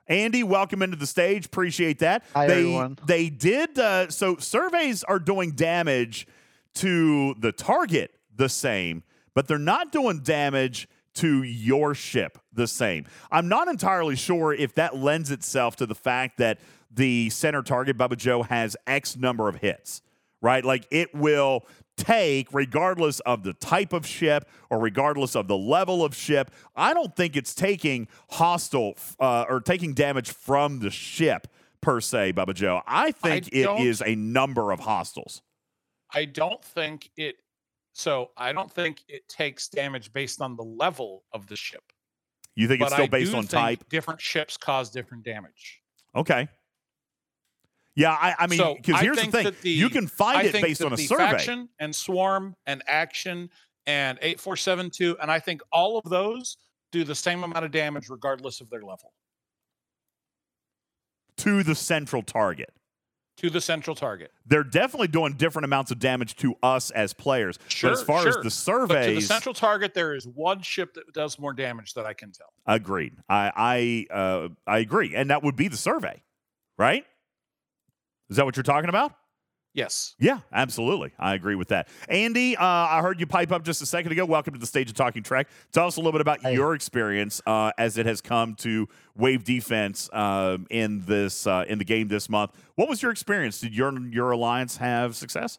Andy, welcome into the stage. Appreciate that. Hi, they, everyone. They did, uh, so surveys are doing damage to the target the same, but they're not doing damage to your ship the same. I'm not entirely sure if that lends itself to the fact that the center target, Bubba Joe, has X number of hits, right? Like it will take, regardless of the type of ship or regardless of the level of ship, I don't think it's taking hostile uh, or taking damage from the ship per se, Bubba Joe. I think I it is a number of hostiles. I don't think it So I don't think it takes damage based on the level of the ship. You think but it's still I based do on think type? Different ships cause different damage. Okay. Yeah, I, I mean, because so here's the thing. The, you can find I it based on a the survey. Faction and swarm and action and eight four seven two, and I think all of those do the same amount of damage regardless of their level. To the central target. To the central target. They're definitely doing different amounts of damage to us as players. Sure, but as far sure. as the surveys... But to the central target, there is one ship that does more damage that I can tell. Agreed. I I, uh, I agree. And that would be the survey, right? Is that what you're talking about? Yes. Yeah, absolutely. I agree with that. Andy, uh, I heard you pipe up just a second ago. Welcome to the stage of Talking Trek. Tell us a little bit about hey. your experience uh, as it has come to wave defense uh, in this uh, in the game this month. What was your experience? Did your your alliance have success?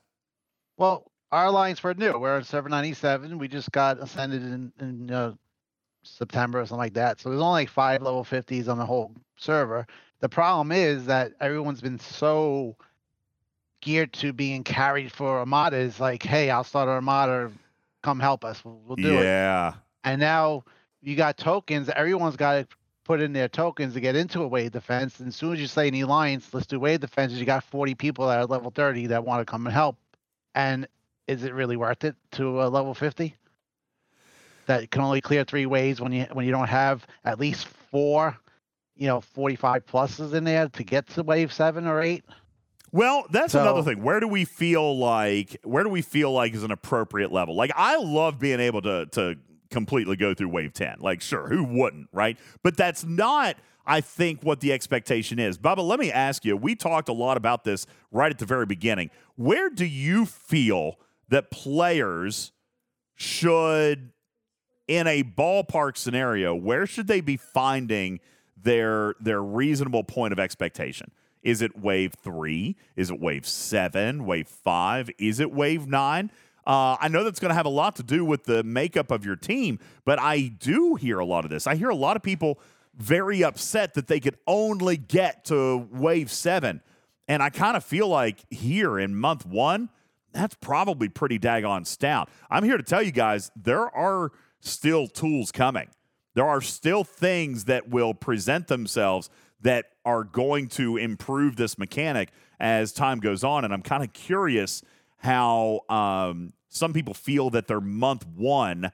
Well, our alliance, we're new. We're on server ninety-seven. We just got ascended in, in uh, September or something like that. So there's only like five level fifties on the whole server. The problem is that everyone's been so geared to being carried for Armada is like, hey, I'll start an Armada, come help us, we'll, we'll do yeah. it. Yeah. And now you got tokens. Everyone's got to put in their tokens to get into a wave defense. And as soon as you say an alliance, let's do wave defenses, you got forty people that are level thirty that want to come and help. And is it really worth it to a level fifty that can only clear three waves when you when you don't have at least four, you know, forty-five pluses in there to get to wave seven or eight? Well, that's so, another thing. Where do we feel like where do we feel like is an appropriate level? Like, I love being able to to completely go through wave ten. Like, sure, who wouldn't, right? But that's not, I think, what the expectation is. Bubba, let me ask you, we talked a lot about this right at the very beginning. Where do you feel that players should, in a ballpark scenario, where should they be finding their their reasonable point of expectation? Is it wave three? Is it wave seven? Wave five? Is it wave nine? Uh, I know that's going to have a lot to do with the makeup of your team, but I do hear a lot of this. I hear a lot of people very upset that they could only get to wave seven. And I kind of feel like here in month one, that's probably pretty daggone stout. I'm here to tell you guys, there are still tools coming. There are still things that will present themselves that are going to improve this mechanic as time goes on. And I'm kind of curious how um, some people feel that their month one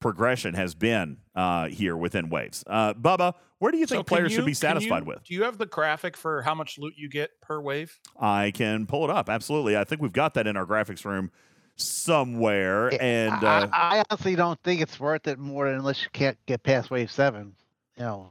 progression has been uh, here within Waves. Uh, Bubba, where do you think so players you, should be satisfied you, with? Do you have the graphic for how much loot you get per wave? I can pull it up. Absolutely. I think we've got that in our graphics room somewhere. It, and uh, I, I honestly don't think it's worth it more than unless you can't get past wave seven. You know.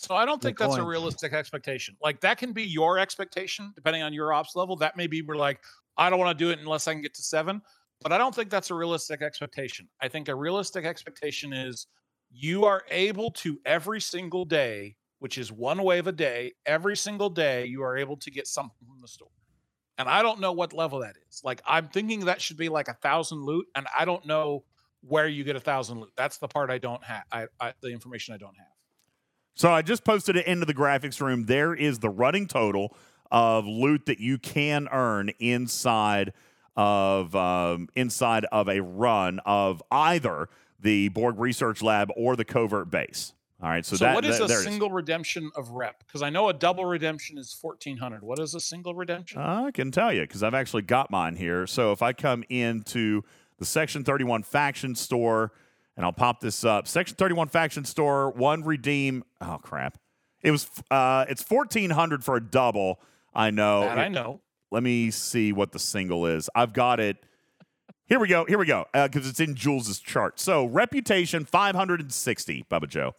So I don't think that's a realistic expectation. Like, that can be your expectation, depending on your ops level. That may be we're like, I don't want to do it unless I can get to seven. But I don't think that's a realistic expectation. I think a realistic expectation is you are able to every single day, which is one wave a day, every single day you are able to get something from the store. And I don't know what level that is. Like, I'm thinking that should be like a thousand loot, and I don't know where you get a thousand loot. That's the part I don't have. I, I the information I don't have. So I just posted it into the graphics room. There is the running total of loot that you can earn inside of um, inside of a run of either the Borg Research Lab or the Covert Base. All right. So, so that, what is that, a single is. redemption of rep? Because I know a double redemption is fourteen hundred. What is a single redemption? I can tell you because I've actually got mine here. So if I come into the Section thirty-one Faction Store, and I'll pop this up. Section thirty-one Faction Store, one redeem. Oh, crap. It was. Uh, it's fourteen hundred for a double. I know. That I know. Let me see what the single is. I've got it. Here we go. Here we go. Because uh, it's in Jules' chart. So, reputation, five hundred sixty, Bubba Joe.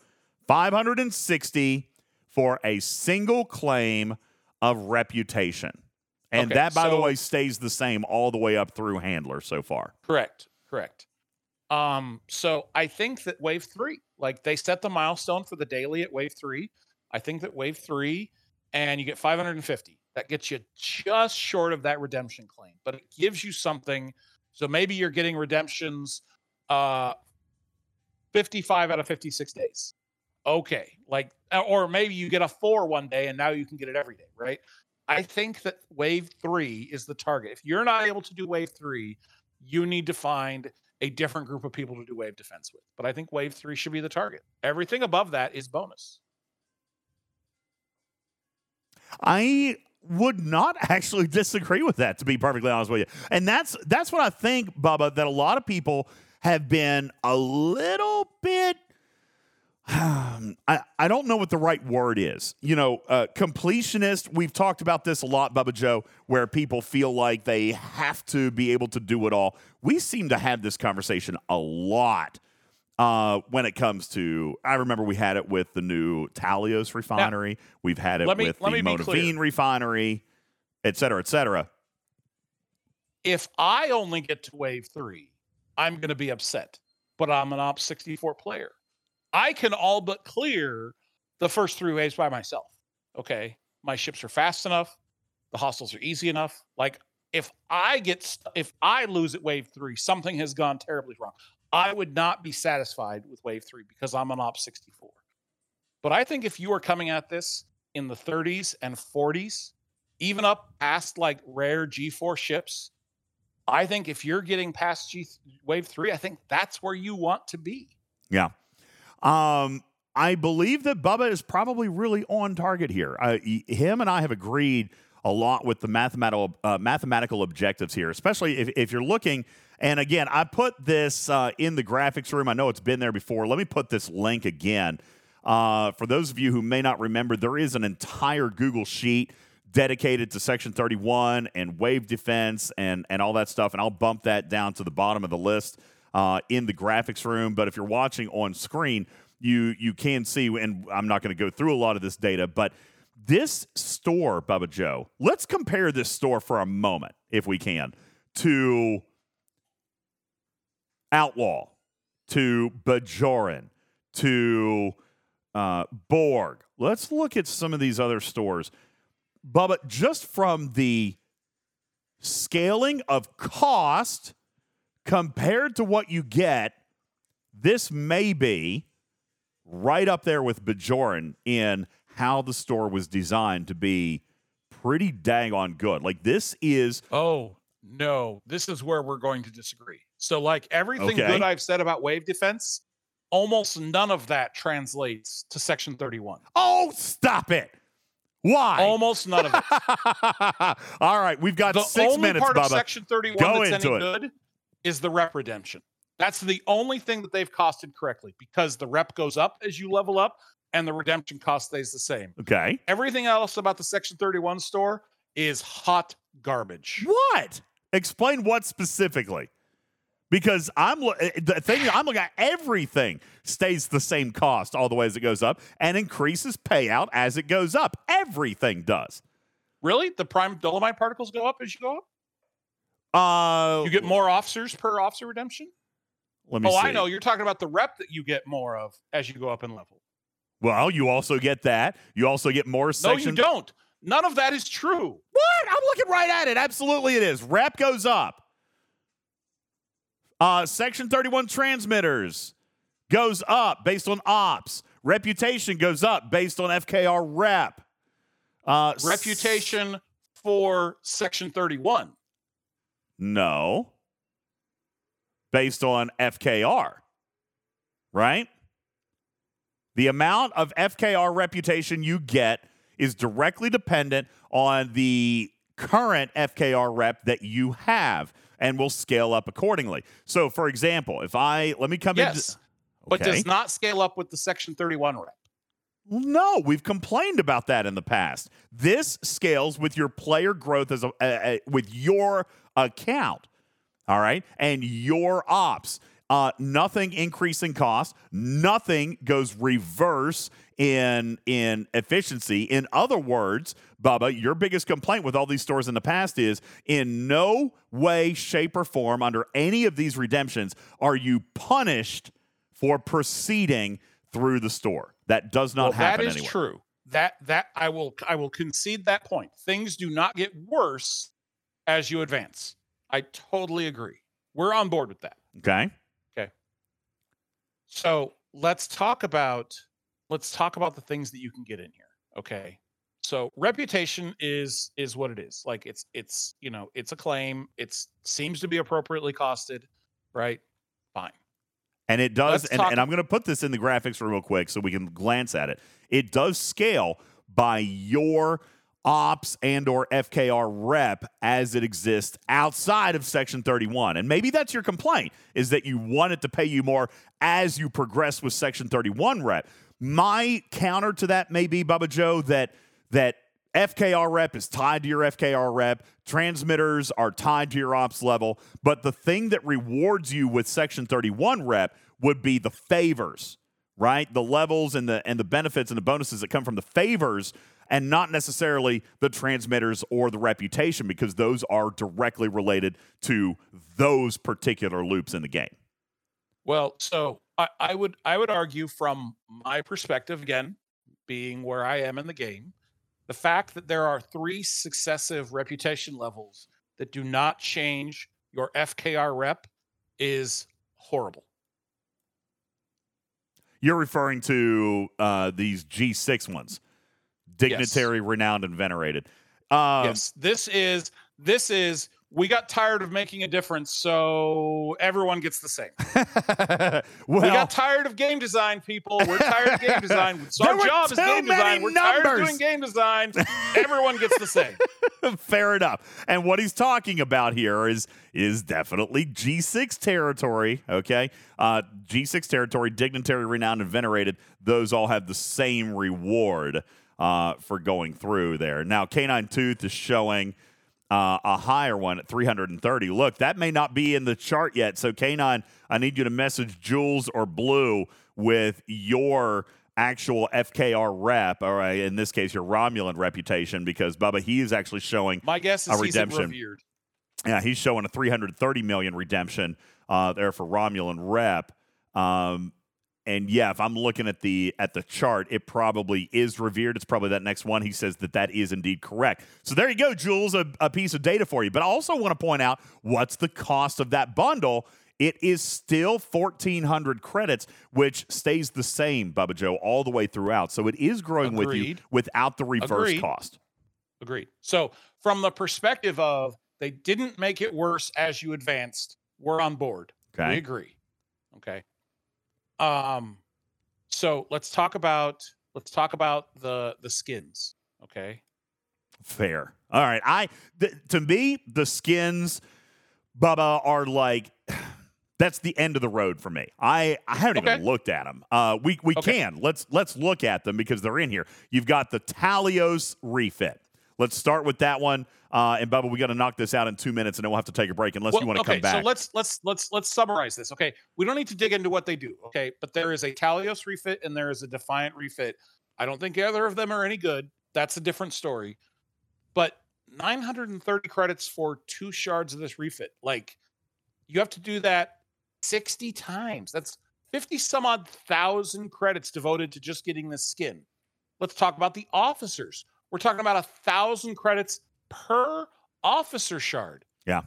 five hundred sixty for a single claim of reputation. And okay, that, by so, the way, stays the same all the way up through Handler so far. Correct. Correct. Um, so I think that wave three, like they set the milestone for the daily at wave three. I think that wave three and you get five hundred fifty. That gets you just short of that redemption claim, but it gives you something. So maybe you're getting redemptions, uh, fifty-five out of fifty-six days. Okay. Like, or maybe you get a four one day and now you can get it every day. Right. I think that wave three is the target. If you're not able to do wave three, you need to find a different group of people to do wave defense with. But I think wave three should be the target. Everything above that is bonus. I would not actually disagree with that, to be perfectly honest with you. And that's that's what I think, Bubba, that a lot of people have been a little bit, um, I, I don't know what the right word is. You know, uh, completionist, we've talked about this a lot, Bubba Joe, where people feel like they have to be able to do it all. We seem to have this conversation a lot uh, when it comes to, I remember we had it with the new Talios refinery. Now, We've had it me, with the Monavine refinery, et cetera, et cetera. If I only get to wave three, I'm going to be upset, but I'm an Ops sixty-four player. I can all but clear the first three waves by myself. Okay. My ships are fast enough. The hostiles are easy enough. Like, If I get, st- if I lose at wave three, something has gone terribly wrong. I would not be satisfied with wave three because I'm an Ops sixty-four. But I think if you are coming at this in the thirties and forties, even up past like rare G four ships, I think if you're getting past G- wave three, I think that's where you want to be. Yeah. Um, I believe that Bubba is probably really on target here. Uh, him and I have agreed a lot with the mathematical uh, mathematical objectives here, especially if, if you're looking. And again, I put this uh, in the graphics room. I know it's been there before. Let me put this link again. Uh, for those of you who may not remember, there is an entire Google sheet dedicated to Section thirty-one and Wave Defense and, and all that stuff. And I'll bump that down to the bottom of the list uh, in the graphics room. But if you're watching on screen, you you can see, and I'm not going to go through a lot of this data, but this store, Bubba Joe, let's compare this store for a moment, if we can, to Outlaw, to Bajoran, to uh, Borg. Let's look at some of these other stores. Bubba, just from the scaling of cost compared to what you get, this may be right up there with Bajoran in how the store was designed to be pretty dang on good. Like, this is... Oh, no. This is where we're going to disagree. So, like, everything okay. good I've said about Wave Defense, almost none of that translates to Section thirty-one. Oh, stop it. Why? Almost none of it. All right, we've got the six minutes, Bubba. The only part of Section thirty-one Go that's any it. good is the rep redemption. That's the only thing that they've costed correctly, because the rep goes up as you level up, and the redemption cost stays the same. Okay. Everything else about the Section thirty-one store is hot garbage. What? Explain what specifically? Because I'm lo- the thing I'm looking at, everything stays the same cost all the way as it goes up and increases payout as it goes up. Everything does. Really? The prime dolomite particles go up as you go up? Uh, you get more officers per officer redemption? Let me oh, see. I know. You're talking about the rep that you get more of as you go up in level. Well, you also get that. You also get more sections. No, you don't. None of that is true. What? I'm looking right at it. Absolutely it is. Rep goes up. Uh, Section thirty-one transmitters goes up based on ops. Reputation goes up based on F K R rep. Uh, Reputation s- for Section thirty-one. No. Based on F K R, right? The amount of F K R reputation you get is directly dependent on the current F K R rep that you have, and will scale up accordingly. So, for example, if I, let me come yes, in. Yes, okay. But does not scale up with the Section thirty-one rep. No, we've complained about that in the past. This scales with your player growth as a, uh, uh, with your account. All right, and your ops, uh, nothing increasing cost, nothing goes reverse in in efficiency. In other words, Bubba, your biggest complaint with all these stores in the past is in no way, shape, or form under any of these redemptions are you punished for proceeding through the store. That does not well, happen anywhere. That is anywhere. true. That that I will I will concede that point. Things do not get worse as you advance. I totally agree. We're on board with that. Okay. Okay. So let's talk about let's talk about the things that you can get in here. Okay. So reputation is is what it is. Like it's it's you know it's a claim. It's seems to be appropriately costed, right? Fine. And it does. And, talk- and I'm going to put this in the graphics real quick so we can glance at it. It does scale by your ops and or F K R rep as it exists outside of Section thirty-one. And maybe that's your complaint, is that you want it to pay you more as you progress with Section thirty-one rep. My counter to that may be, Bubba Joe, that that F K R rep is tied to your F K R rep. Transmitters are tied to your ops level. But the thing that rewards you with Section thirty-one rep would be the favors, right? The levels and the and the benefits and the bonuses that come from the favors, and not necessarily the transmitters or the reputation, because those are directly related to those particular loops in the game. Well, so I, I would I would argue from my perspective, again, being where I am in the game, the fact that there are three successive reputation levels that do not change your F K R rep is horrible. You're referring to uh, these G six ones. Dignitary, yes. Renowned, and venerated. Um, yes, this is this is we got tired of making a difference, so everyone gets the same. Well, we got tired of game design, people. We're tired of game design. It's our job is game design. We're numbers. tired of doing game design. Everyone gets the same. Fair enough. And what he's talking about here is is definitely G six territory, okay? Uh, G six territory, dignitary, renowned, and venerated. Those all have the same reward uh, for going through there. Now, Canine Tooth is showing... Uh, a higher one at three hundred thirty. Look, that may not be in the chart yet. So, K nine, I need you to message Jules or Blue with your actual F K R rep, or uh, in this case, your Romulan reputation, because, Bubba, he is actually showing My guess is a redemption. He's revered. Yeah, he's showing a three hundred thirty million redemption uh, there for Romulan rep. Um, and, yeah, if I'm looking at the at the chart, it probably is revered. It's probably that next one. He says that that is indeed correct. So there you go, Jules, a, a piece of data for you. But I also want to point out what's the cost of that bundle. It is still fourteen hundred credits, which stays the same, Bubba Joe, all the way throughout. So it is growing Agreed. with you without the reverse Agreed. cost. Agreed. So from the perspective of they didn't make it worse as you advanced, we're on board. Okay. We agree. Okay. Um, so let's talk about, let's talk about the, the skins. Okay. Fair. All right. I, th- to me, the skins, Bubba, are like, that's the end of the road for me. I, I haven't okay. even looked at them. Uh, we, we okay. can, let's, let's look at them because they're in here. You've got the Talios refit. Let's start with that one. Uh, and Bubba, we got to knock this out in two minutes, and then we'll have to take a break unless well, you want to okay, come back. So let's let's let's let's summarize this. Okay, we don't need to dig into what they do. Okay, but there is a Talios refit and there is a Defiant refit. I don't think either of them are any good. That's a different story. But nine hundred thirty credits for two shards of this refit. Like, you have to do that sixty times. That's fifty some odd thousand credits devoted to just getting this skin. Let's talk about the officers. We're talking about a thousand credits per officer shard. Yeah.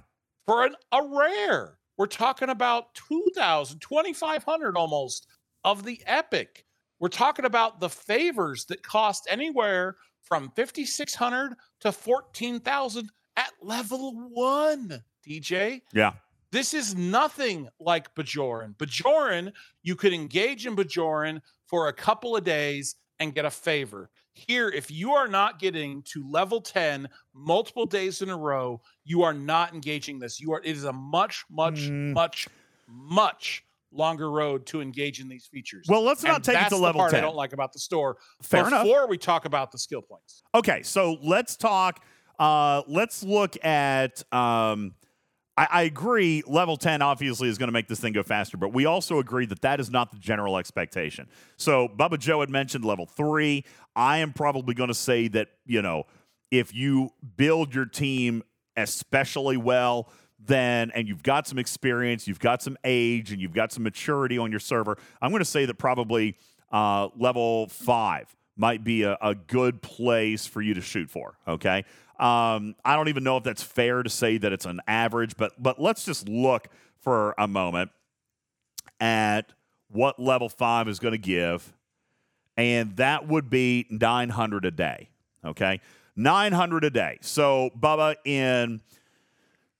For an, a rare, we're talking about two thousand, twenty-five hundred almost of the epic. We're talking about the favors that cost anywhere from fifty-six hundred to fourteen thousand at level one, D J. Yeah. This is nothing like Bajoran. Bajoran, you could engage in Bajoran for a couple of days and get a favor. Here, if you are not getting to level ten multiple days in a row, you are not engaging this. You are. It is a much, much, mm. much, much longer road to engage in these features. Well, let's not and take it to level ten. That's the part I don't like about the store. Fair enough. Before we talk about the skill points. Okay, so let's talk. Uh, let's look at... Um, I, I agree, level ten obviously is going to make this thing go faster, but we also agree that that is not the general expectation. So Bubba Joe had mentioned level three. I am probably going to say that, you know, if you build your team especially well, then, and you've got some experience, you've got some age, and you've got some maturity on your server, I'm going to say that probably uh, level five might be a, a good place for you to shoot for, okay? Um, I don't even know if that's fair to say that it's an average, but but let's just look for a moment at what level five is going to give, and that would be nine hundred a day, okay? nine hundred a day. So, Bubba, in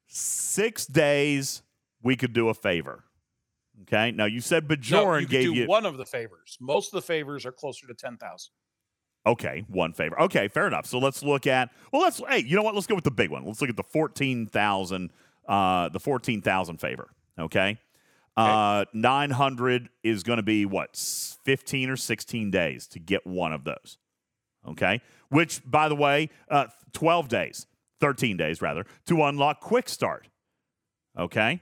six days, we could do a favor, okay? Now, you said Bajoran no, you gave do you... one of the favors. Most of the favors are closer to ten thousand. Okay, one favor. Okay, fair enough. So let's look at, well, let's, hey, you know what? Let's go with the big one. Let's look at the fourteen thousand, uh, the fourteen thousand favor, okay? Uh, okay. nine hundred is going to be, what, fifteen or sixteen days to get one of those, okay? Which, by the way, uh, twelve days, thirteen days rather, to unlock Quick Start, okay?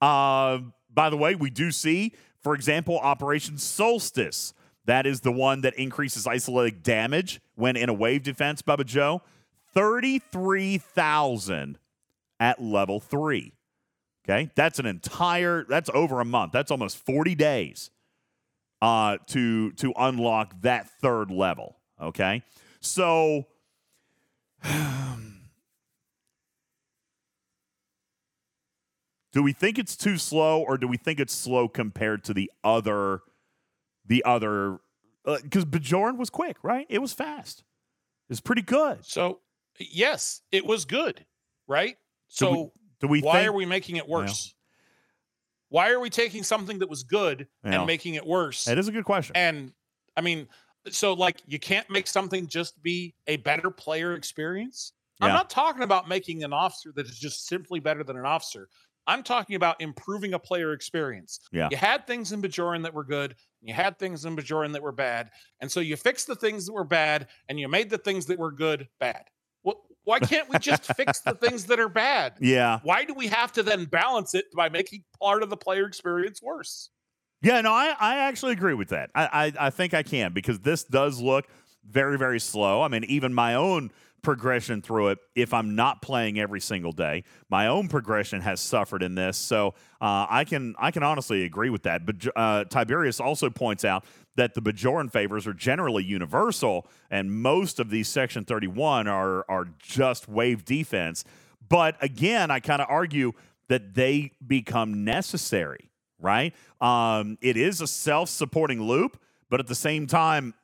Uh, by the way, we do see, for example, Operation Solstice. That is the one that increases isolytic damage when in a wave defense, Bubba Joe. thirty-three thousand at level three. Okay? That's an entire, that's over a month. That's almost forty days uh, to, to unlock that third level. Okay? So, do we think it's too slow, or do we think it's slow compared to the other The other, because uh, Bajoran was quick, right? It was fast. It was pretty good. So, yes, it was good, right? So, Do we Why think, are we making it worse? You know, why are we taking something that was good you know, and making it worse? That is a good question. And I mean, so like you can't make something just be a better player experience. Yeah. I'm not talking about making an officer that is just simply better than an officer. I'm talking about improving a player experience. Yeah. You had things in Bajoran that were good, and you had things in Bajoran that were bad, and so you fixed the things that were bad, and you made the things that were good bad. Well, why can't we just fix the things that are bad? Yeah. Why do we have to then balance it by making part of the player experience worse? Yeah, no, I, I actually agree with that. I, I I think I can, because this does look very, very slow. I mean, even my own progression through it, if I'm not playing every single day, my own progression has suffered in this. So uh, I can I can honestly agree with that. But uh, Tiberius also points out that the Bajoran favors are generally universal, and most of these Section thirty-one are are just wave defense. But again, I kind of argue that they become necessary, right? Um, it is a self-supporting loop, but at the same time,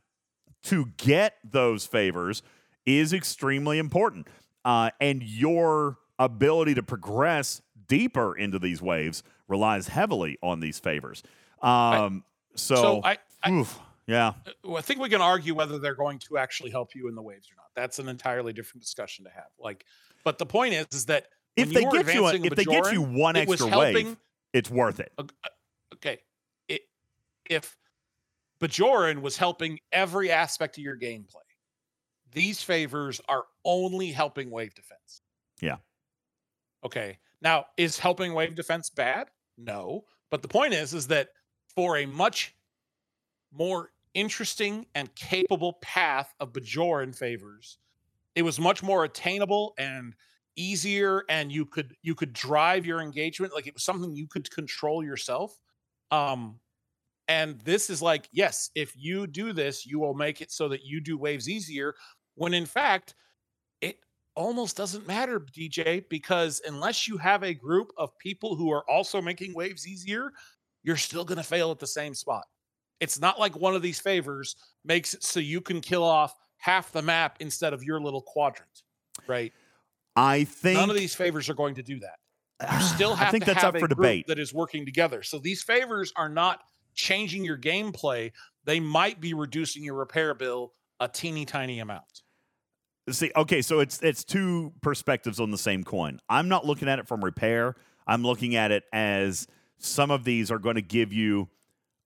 to get those favors is extremely important. Uh, and your ability to progress deeper into these waves relies heavily on these favors. Um, I, so, so I, oof, I, yeah. I think we can argue whether they're going to actually help you in the waves or not. That's an entirely different discussion to have. Like, but the point is, is that if they get you, a, if Bajoran, they get you one extra it helping, wave, it's worth it. Okay, it, if Bajoran was helping every aspect of your gameplay, these favors are only helping wave defense. Yeah. Okay. Now, is helping wave defense bad? No. But the point is, is that for a much more interesting and capable path of Bajoran favors, it was much more attainable and easier, and you could you could drive your engagement. Like, it was something you could control yourself. Um, and this is like, yes, if you do this, you will make it so that you do waves easier. When in fact, it almost doesn't matter, D J, because unless you have a group of people who are also making waves easier, you're still going to fail at the same spot. It's not like one of these favors makes it so you can kill off half the map instead of your little quadrant, right? I think none of these favors are going to do that. You still have I think to that's have up for a debate. Group that is working together. So these favors are not changing your gameplay. They might be reducing your repair bill a teeny tiny amount. See, okay, so it's it's two perspectives on the same coin. I'm not looking at it from repair. I'm looking at it as some of these are going to give you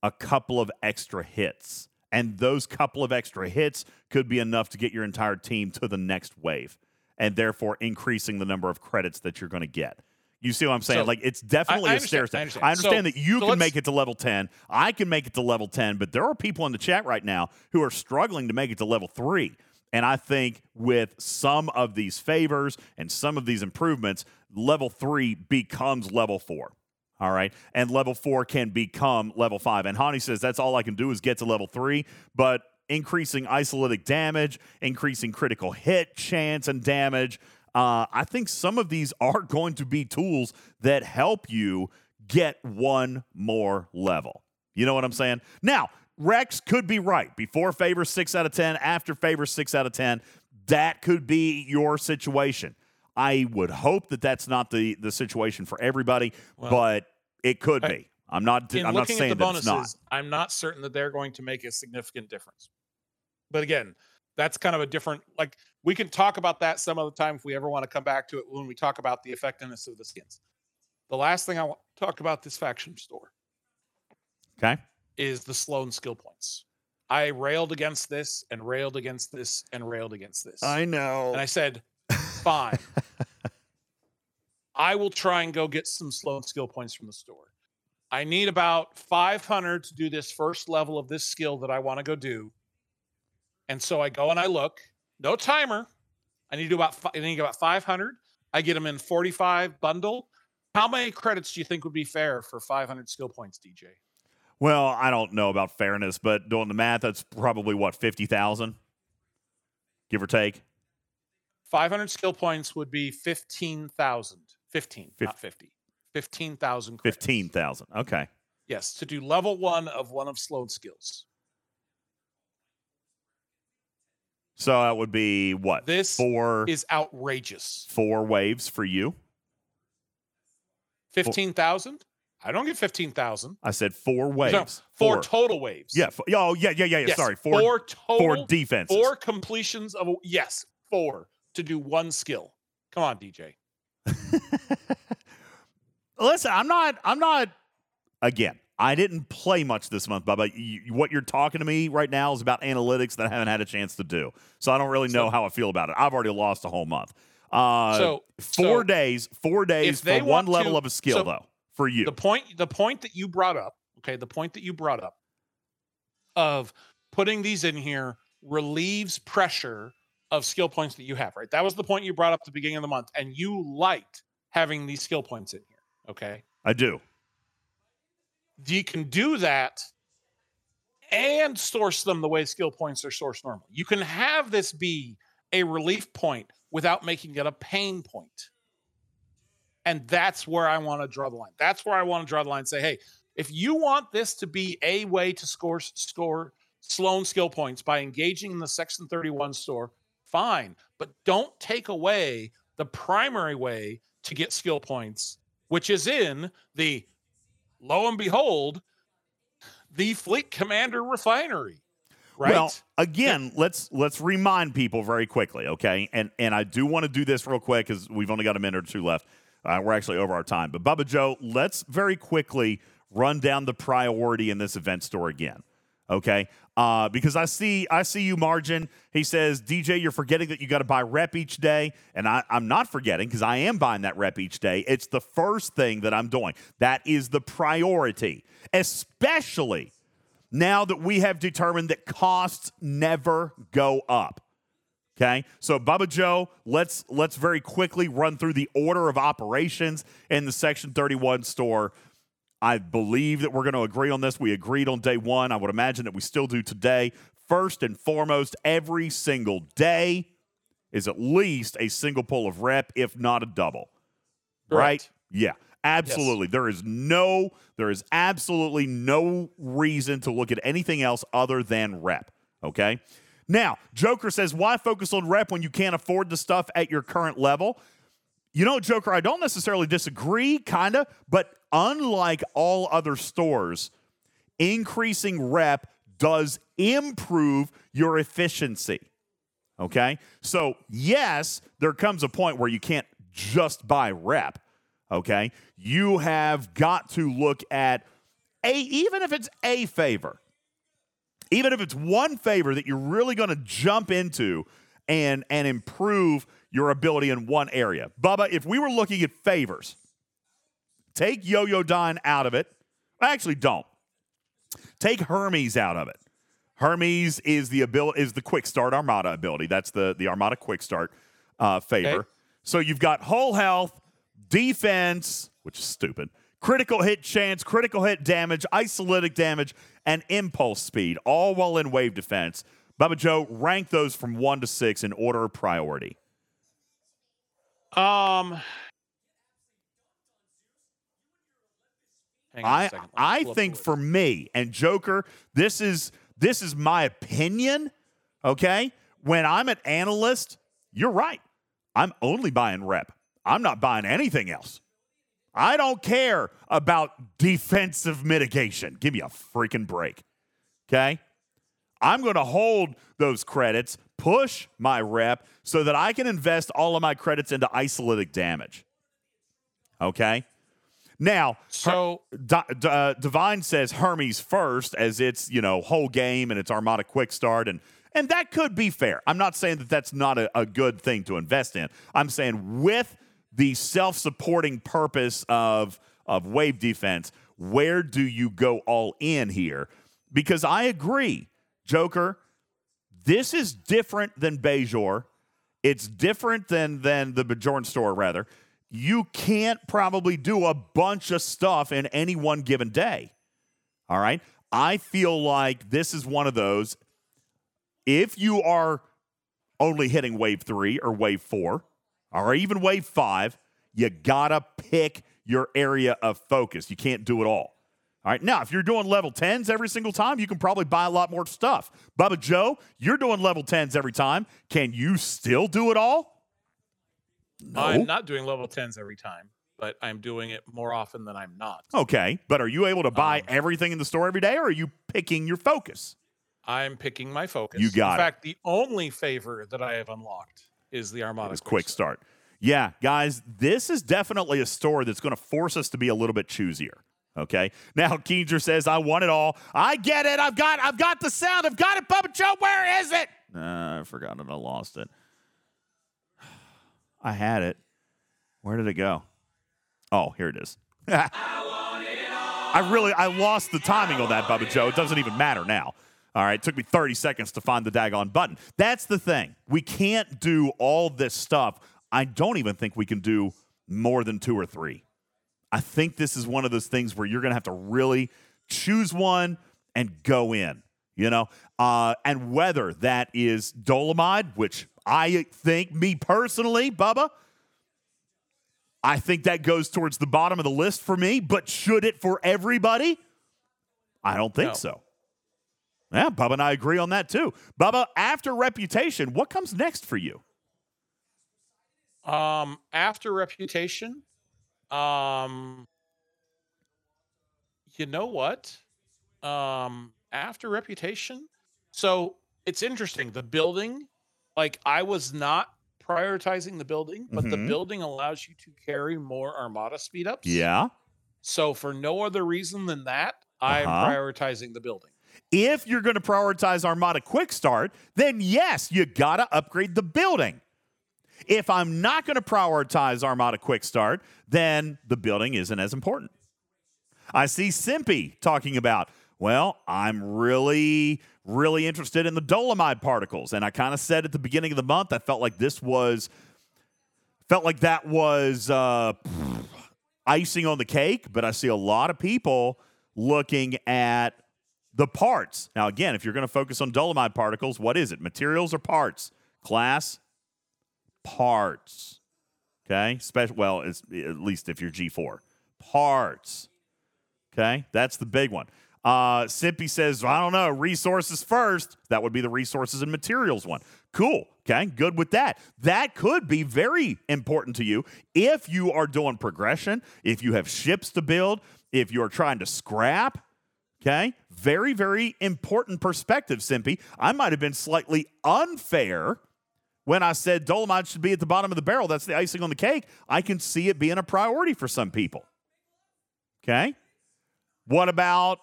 a couple of extra hits, and those couple of extra hits could be enough to get your entire team to the next wave, and therefore increasing the number of credits that you're going to get. You see what I'm saying? So, like, it's definitely I, I a stair step. I understand, I understand so, that you so can make it to level ten. I can make it to level ten, but there are people in the chat right now who are struggling to make it to level three. And I think with some of these favors and some of these improvements, level three becomes level four. All right. And level four can become level five. And Hani says, that's all I can do is get to level three, but increasing isolytic damage, increasing critical hit chance and damage. Uh, I think some of these are going to be tools that help you get one more level. You know what I'm saying? Now, Rex could be right. Before favor six out of ten, after favor six out of ten, that could be your situation. I would hope that that's not the, the situation for everybody, well, but it could I, be. I'm not, I'm not saying that it's not. I'm not certain that they're going to make a significant difference. But again, that's kind of a different, like, we can talk about that some other time if we ever want to come back to it when we talk about the effectiveness of the skins. The last thing I want to talk about this faction store, okay, is the Sloane skill points. I railed against this and railed against this and railed against this. I know. And I said, fine. I will try and go get some Sloane skill points from the store. I need about five hundred to do this first level of this skill that I want to go do. And so I go and I look. No timer. I need to do about I need to do about five hundred. I get them in forty-five bundle. How many credits do you think would be fair for five hundred skill points, D J? Well, I don't know about fairness, but doing the math, that's probably what, fifty thousand, give or take. five hundred skill points would be fifteen thousand. fifteen, Fif- not fifty. fifteen thousand credits. fifteen thousand. Okay. Yes, to do level one of one of Sloane's skills. So that would be what? This four, is outrageous. Four waves for you? fifteen thousand? I don't get fifteen thousand. I said four waves. No, four, four total waves. Yeah. Four, oh, yeah, yeah, yeah, yeah. Yes, sorry. Four, four total. Four defenses. Four completions of, yes, four to do one skill. Come on, D J. Listen, I'm not, I'm not, again, I didn't play much this month, Bubba. You, what you're talking to me right now is about analytics that I haven't had a chance to do. So I don't really know so, how I feel about it. I've already lost a whole month. Uh, so four so days, four days for one level to, of a skill, so though, for you. The point, the point that you brought up, okay, the point that you brought up of putting these in here relieves pressure of skill points that you have, right? That was the point you brought up at the beginning of the month, and you liked having these skill points in here, okay? I do. You can do that and source them the way skill points are sourced normally. You can have this be a relief point without making it a pain point. And that's where I want to draw the line. That's where I want to draw the line and say, hey, if you want this to be a way to score score Sloane skill points by engaging in the Section thirty-one store, fine. But don't take away the primary way to get skill points, which is in the, lo and behold, the Fleet Commander Refinery, right? Well, again, yeah. let's let's remind people very quickly, okay? And and I do want to do this real quick because we've only got a minute or two left. Uh, we're actually over our time. But, Bubba Joe, let's very quickly run down the priority in this event store again, okay? Uh, because I see I see you, Margin. He says, D J, you're forgetting that you got to buy rep each day. And I, I'm not forgetting because I am buying that rep each day. It's the first thing that I'm doing. That is the priority, especially now that we have determined that costs never go up. Okay, so Bubba Joe, let's let's very quickly run through the order of operations in the Section thirty-one store. I believe that we're going to agree on this. We agreed on day one. I would imagine that we still do today. First and foremost, every single day is at least a single pull of rep, if not a double. Correct. Right? Yeah, absolutely. Yes. There is no, there is absolutely no reason to look at anything else other than rep, okay? Now, Joker says, why focus on rep when you can't afford the stuff at your current level? You know, Joker, I don't necessarily disagree, kind of, but unlike all other stores, increasing rep does improve your efficiency, okay? So, yes, there comes a point where you can't just buy rep, okay? You have got to look at, a even if it's a favor, even if it's one favor that you're really going to jump into and, and improve your ability in one area. Bubba, if we were looking at favors, take Yo-Yo Dine out of it. Actually, don't. Take Hermes out of it. Hermes is the ability is the Quick Start Armada ability. That's the, the Armada Quick Start uh, favor. Okay. So you've got whole health, defense, which is stupid, critical hit chance, critical hit damage, isolytic damage, and impulse speed, all while in wave defense. Bubba Joe, rank those from one to six in order of priority. Um, I I think for me and Joker, this is this is my opinion. Okay, when I'm an analyst, you're right. I'm only buying rep. I'm not buying anything else. I don't care about defensive mitigation. Give me a freaking break. Okay, I'm going to hold those credits. Push my rep so that I can invest all of my credits into isolytic damage. Okay? Now, so Her- D- D- uh, Divine says Hermes first as it's, you know, whole game and it's Armada Quick Start. And, and that could be fair. I'm not saying that that's not a, a good thing to invest in. I'm saying with the self-supporting purpose of, of wave defense, where do you go all in here? Because I agree, Joker, this is different than Bajor. It's different than, than the Bajoran store, rather. You can't probably do a bunch of stuff in any one given day. All right? I feel like this is one of those. If you are only hitting wave three or wave four or even wave five, you got to pick your area of focus. You can't do it all. All right, now, if you're doing level tens every single time, you can probably buy a lot more stuff. Bubba Joe, you're doing level tens every time. Can you still do it all? No. I'm not doing level tens every time. but I'm doing it more often than I'm not. Okay, but are you able to buy um, everything in the store every day, or are you picking your focus? I'm picking my focus. You got in it. In fact, the only favor that I have unlocked is the Armada. It's Quick Start. Yeah, guys, this is definitely a store that's going to force us to be a little bit choosier. Okay. Now Keenger says, "I want it all." I get it. I've got. I've got the sound. I've got it, Bubba Joe. Where is it? Uh, I forgot it. I lost it. I had it. Where did it go? Oh, here it is. I, want it all. I really. I lost the timing on that, Bubba Joe. It doesn't even matter now. All right, it took me thirty seconds to find the daggone button. That's the thing. We can't do all this stuff. I don't even think we can do more than two or three. I think this is one of those things where you're going to have to really choose one and go in, you know? Uh, and whether that is Dolomite, which I think, me personally, Bubba, I think that goes towards the bottom of the list for me, but should it for everybody? I don't think no. so. Yeah, Bubba and I agree on that too. Bubba, after Reputation, what comes next for you? Um, after Reputation, um, you know what? Um, after Reputation, so it's interesting. The building, like I was not prioritizing the building, but mm-hmm. the building allows you to carry more Armada speed ups. Yeah. So for no other reason than that, I'm uh-huh. prioritizing the building. If you're going to prioritize Armada Quick Start, then yes, you got to upgrade the building. If I'm not going to prioritize Armada Quick Start, then the building isn't as important. I see Simpy talking about, well, I'm really, really interested in the Dolomite particles. And I kind of said at the beginning of the month, I felt like this was, felt like that was uh, icing on the cake. But I see a lot of people looking at the parts. Now, again, if you're going to focus on Dolomite particles, what is it? Materials or parts? Class, parts. Okay? Special. Well, it's, at least if you're G four. Parts. Okay? That's the big one. Uh, Simpy says, I don't know, resources first. That would be the resources and materials one. Cool. Okay? Good with that. That could be very important to you if you are doing progression, if you have ships to build, if you're trying to scrap. Okay, very, very important perspective, Simpy. I might have been slightly unfair when I said Dolomite should be at the bottom of the barrel. That's the icing on the cake. I can see it being a priority for some people. Okay, what about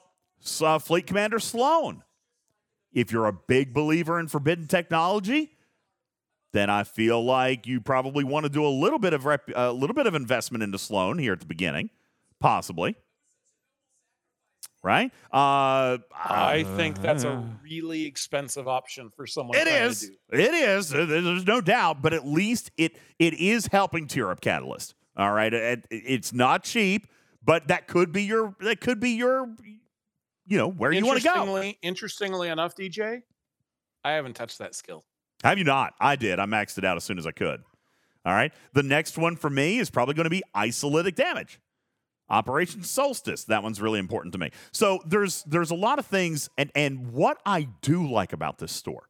uh, Fleet Commander Sloane? If you're a big believer in forbidden technology, then I feel like you probably want to do a little bit of rep- a little bit of investment into Sloane here at the beginning, possibly. Right? Uh, I think that's a really expensive option for someone. It is. To do. It is. There's no doubt, but at least it it is helping tear up Catalyst. All right. It, it's not cheap, but that could be your that could be your you know, where you want to go. Interestingly enough, D J, I haven't touched that skill. Have you not? I did. I maxed it out as soon as I could. All right. The next one for me is probably going to be Isolytic Damage. Operation Solstice, that one's really important to me. So there's there's a lot of things, and, and what I do like about this store,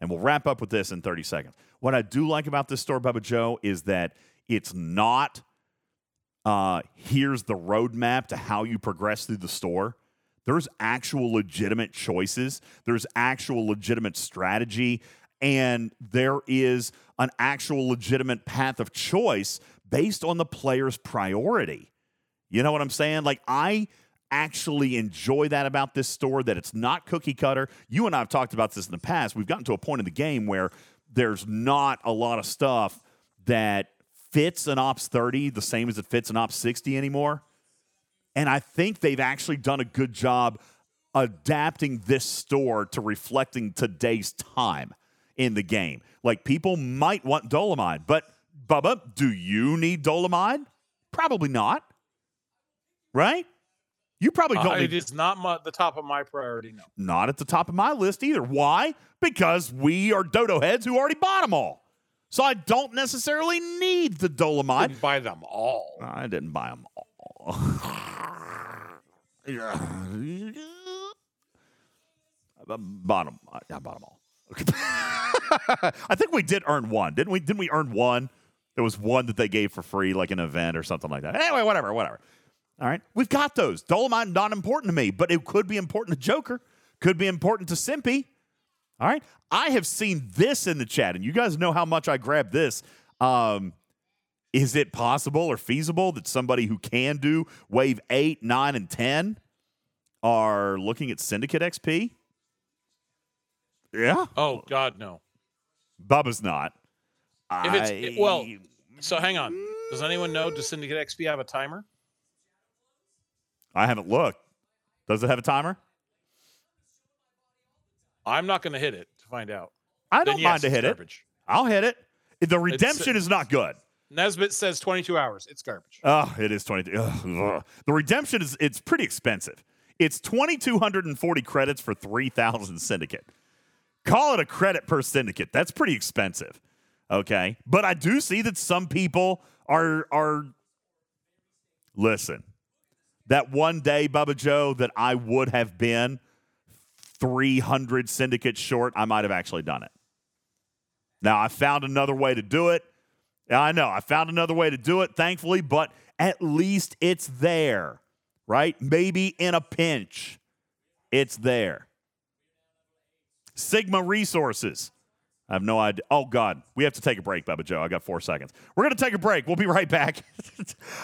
and we'll wrap up with this in thirty seconds. What I do like about this store, Bubba Joe, is that it's not uh, here's the roadmap to how you progress through the store. There's actual legitimate choices. There's actual legitimate strategy, and there is an actual legitimate path of choice based on the player's priority. You know what I'm saying? Like, I actually enjoy that about this store, that it's not cookie cutter. You and I have talked about this in the past. We've gotten to a point in the game where there's not a lot of stuff that fits an Ops thirty the same as it fits an Ops sixty anymore. And I think they've actually done a good job adapting this store to reflecting today's time in the game. Like, people might want Dolomite, but, Bubba, do you need Dolomite? Probably not. Right? You probably don't. Uh, it need- is not at the top of my priority, no. Not at the top of my list either. Why? Because we are dodo heads who already bought them all. So I don't necessarily need the Dolomite. I didn't buy them all. I didn't buy them all. I bought them. I bought them all. I think we did earn one, didn't we? Didn't we earn one? There was one that they gave for free, like an event or something like that. Anyway, whatever, whatever. All right. We've got those. Dolomite, not important to me, but it could be important to Joker. Could be important to Simpy. All right. I have seen this in the chat, and you guys know how much I grabbed this. Um, is it possible or feasible that somebody who can do Wave eight, nine, and ten are looking at Syndicate X P? Yeah. Oh, God, no. Bubba's not. If it's, it, well, so hang on. Does anyone know, does Syndicate X P have a timer? I haven't looked. Does it have a timer? I'm not going to hit it to find out. I don't yes, mind to hit garbage. it. I'll hit it. The redemption it's, is not good. Nesbitt says twenty-two hours. It's garbage. Oh, it is twenty-two. Ugh. The redemption is it's pretty expensive. It's two thousand two hundred forty credits for three thousand syndicate. Call it a credit per syndicate. That's pretty expensive. Okay. But I do see that some people are are listen. That one day, Bubba Joe, that I would have been three hundred syndicates short, I might have actually done it. Now, I found another way to do it. I know, I found another way to do it, thankfully, but at least it's there, right? Maybe in a pinch, it's there. Sigma Resources. I have no idea. Oh, God. We have to take a break, Bubba Joe. I got four seconds. We're going to take a break. We'll be right back.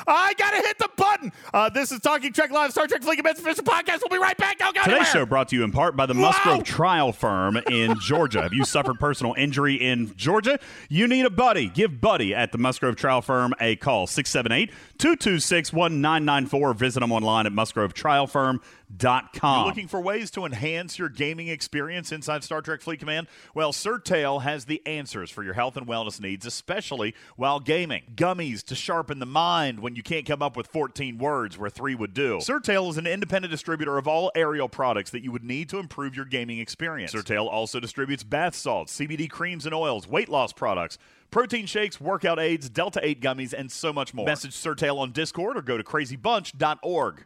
I got to hit the button. Uh, this is Talking Trek Live, Star Trek Fleet Command Official Podcast. We'll be right back. Don't go anywhere. Today's show brought to you in part by the Whoa! Musgrove Trial Firm in Georgia. Have you suffered personal injury in Georgia? You need a buddy. Give Buddy at the Musgrove Trial Firm a call. six seven eight, two two six, one nine nine four. Visit them online at musgrove trial firm dot com. You're looking for ways to enhance your gaming experience inside Star Trek Fleet Command? Well, Surtail has the answers for your health and wellness needs, especially while gaming. Gummies to sharpen the mind when you can't come up with fourteen words where three would do. Surtail is an independent distributor of all Ariel products that you would need to improve your gaming experience. Surtail also distributes bath salts, C B D creams and oils, weight loss products, protein shakes, workout aids, Delta eight gummies, and so much more. Message Surtail on Discord or go to crazy bunch dot org.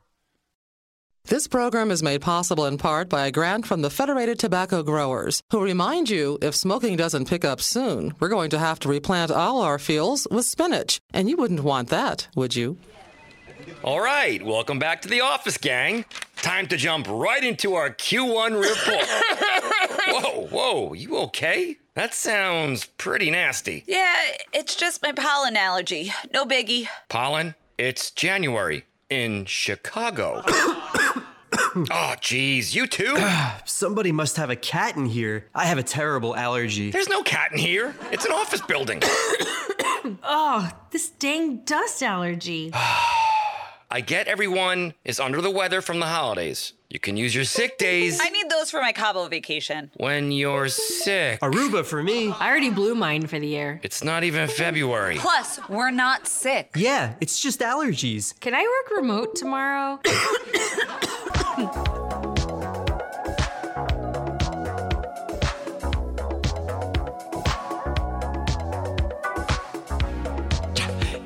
This program is made possible in part by a grant from the Federated Tobacco Growers, who remind you if smoking doesn't pick up soon, we're going to have to replant all our fields with spinach. And you wouldn't want that, would you? All right, welcome back to the office, gang. Time to jump right into our Q one report. Whoa, whoa, you okay? That sounds pretty nasty. Yeah, it's just my pollen allergy. No biggie. Pollen? It's January in Chicago. Oh, geez, you too? Somebody must have a cat in here. I have a terrible allergy. There's no cat in here. It's an office building. Oh, this dang dust allergy. I get everyone is under the weather from the holidays. You can use your sick days. I need those for my Cabo vacation. When you're sick. Aruba for me. I already blew mine for the year. It's not even February. Plus, we're not sick. Yeah, it's just allergies. Can I work remote tomorrow?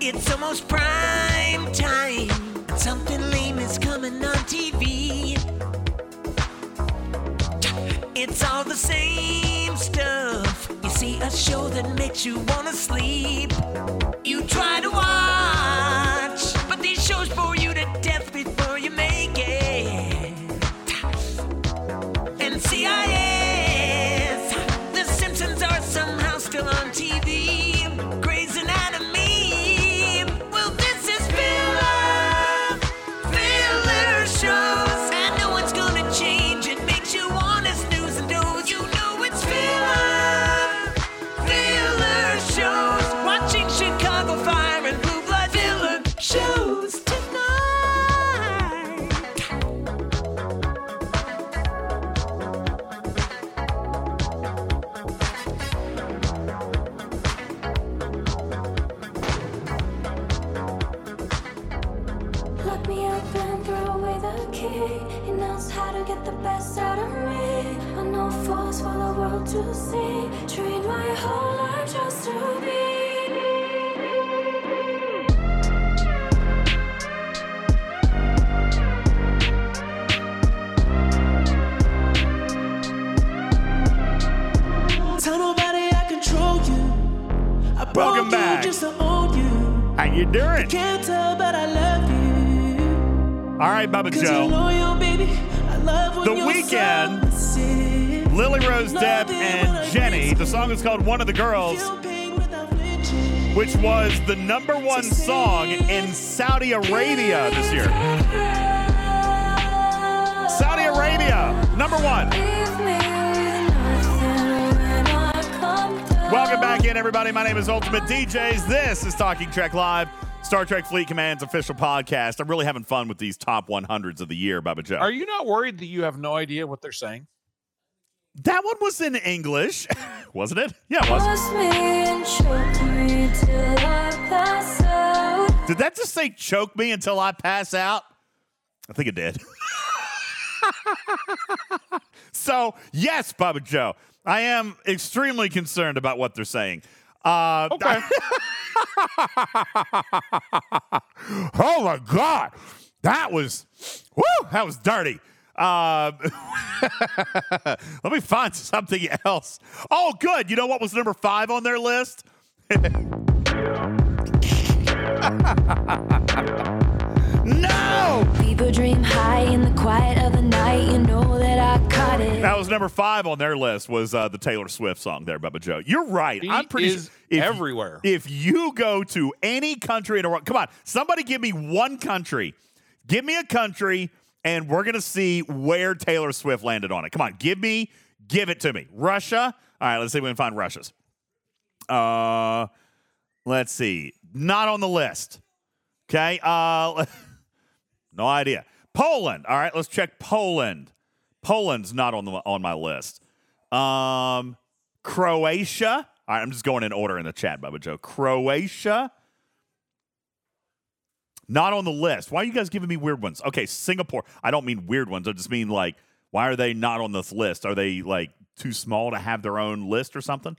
It's almost prime time. Something lame is coming on T V. It's all the same stuff. You see a show that makes you wanna sleep. You try to watch, but these shows bore you to death before you make it. C I S, The Simpsons are somehow still on T V. Grey's Anatomy. Well, this is filler, filler shows. I know it's gonna change. It makes you wanna snooze and doze. You know it's filler, filler shows. Watching Chicago Fire and Blue Blood filler shows. To see, train my whole life just to be. Tell nobody I control you. I Welcome back. You just How you doing? Can't tell, but I love you. All right, Bubba Joe. You're loyal, baby. I love when the you're weekend. So Lily Rose, Deb, and Jenny. The song is called "One of the Girls," which was the number one song in Saudi Arabia this year. Saudi Arabia, number one. Welcome back in, everybody. My name is Ultimate D Js. This is Talking Trek Live, Star Trek Fleet Command's official podcast. I'm really having fun with these top one hundreds of the year, Bubba Joe. Are you not worried that you have no idea what they're saying? That one was in English, wasn't it? Yeah, it was. Did that just say choke me until I pass out? I think it did. So, yes, Bubba Joe, I am extremely concerned about what they're saying. Uh, okay. I- oh, my God. That was, woo, that was dirty. Uh, let me find something else. Oh, good. You know what was number five on their list? No! People dream high in the quiet of the night. You know that I caught it. That was number five on their list was uh, the Taylor Swift song there, Bubba Joe. You're right. He I'm pretty is if, everywhere. If you go to any country in the world, come on, somebody give me one country. Give me a country. And we're going to see where Taylor Swift landed on it. Come on, give me, give it to me. Russia. All right, let's see if we can find Russia's. Uh, let's see. Not on the list. Okay. Uh, no idea. Poland. All right, let's check Poland. Poland's not on the on my list. Um, Croatia. All right, I'm just going in order in the chat, Bubba Joe. Croatia. Not on the list. Why are you guys giving me weird ones? Okay, Singapore. I don't mean weird ones. I just mean, like, why are they not on this list? Are they, like, too small to have their own list or something?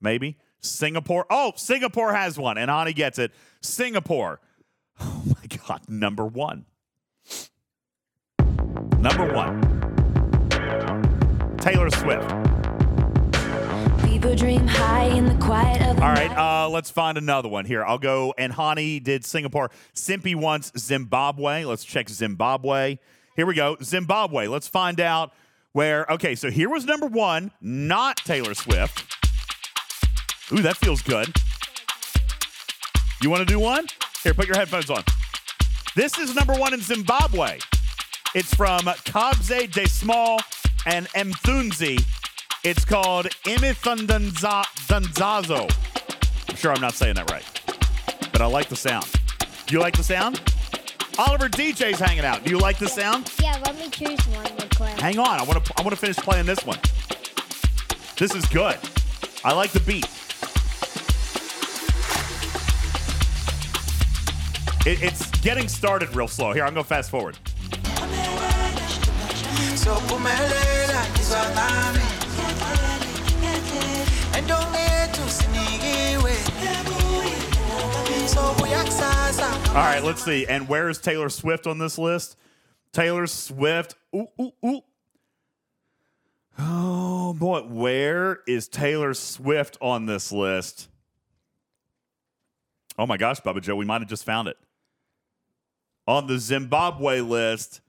Maybe. Singapore. Oh, Singapore has one, and Ani gets it. Singapore. Oh, my God. Number one. Number one. Taylor Swift. Dream high in the quiet of the All right, uh, let's find another one here. I'll go, and Hani did Singapore. Simpy wants Zimbabwe. Let's check Zimbabwe. Here we go, Zimbabwe. Let's find out where, okay, so here was number one, not Taylor Swift. Ooh, that feels good. You want to do one? Here, put your headphones on. This is number one in Zimbabwe. It's from Kabze de Small and Mthunzi. It's called Imithundanzazo. I'm sure I'm not saying that right, but I like the sound. Do you like the sound? Oliver D J's hanging out. Do you like the yeah. sound? Yeah, let me choose one real quick. Hang on, I want to. I want to finish playing this one. This is good. I like the beat. It, it's getting started real slow. Here, I'm gonna fast forward. All right, let's see. And where is Taylor Swift on this list? Taylor Swift. Ooh, ooh, ooh. Oh, boy. Where is Taylor Swift on this list? Oh, my gosh, Bubba Joe. We might have just found it. On the Zimbabwe list,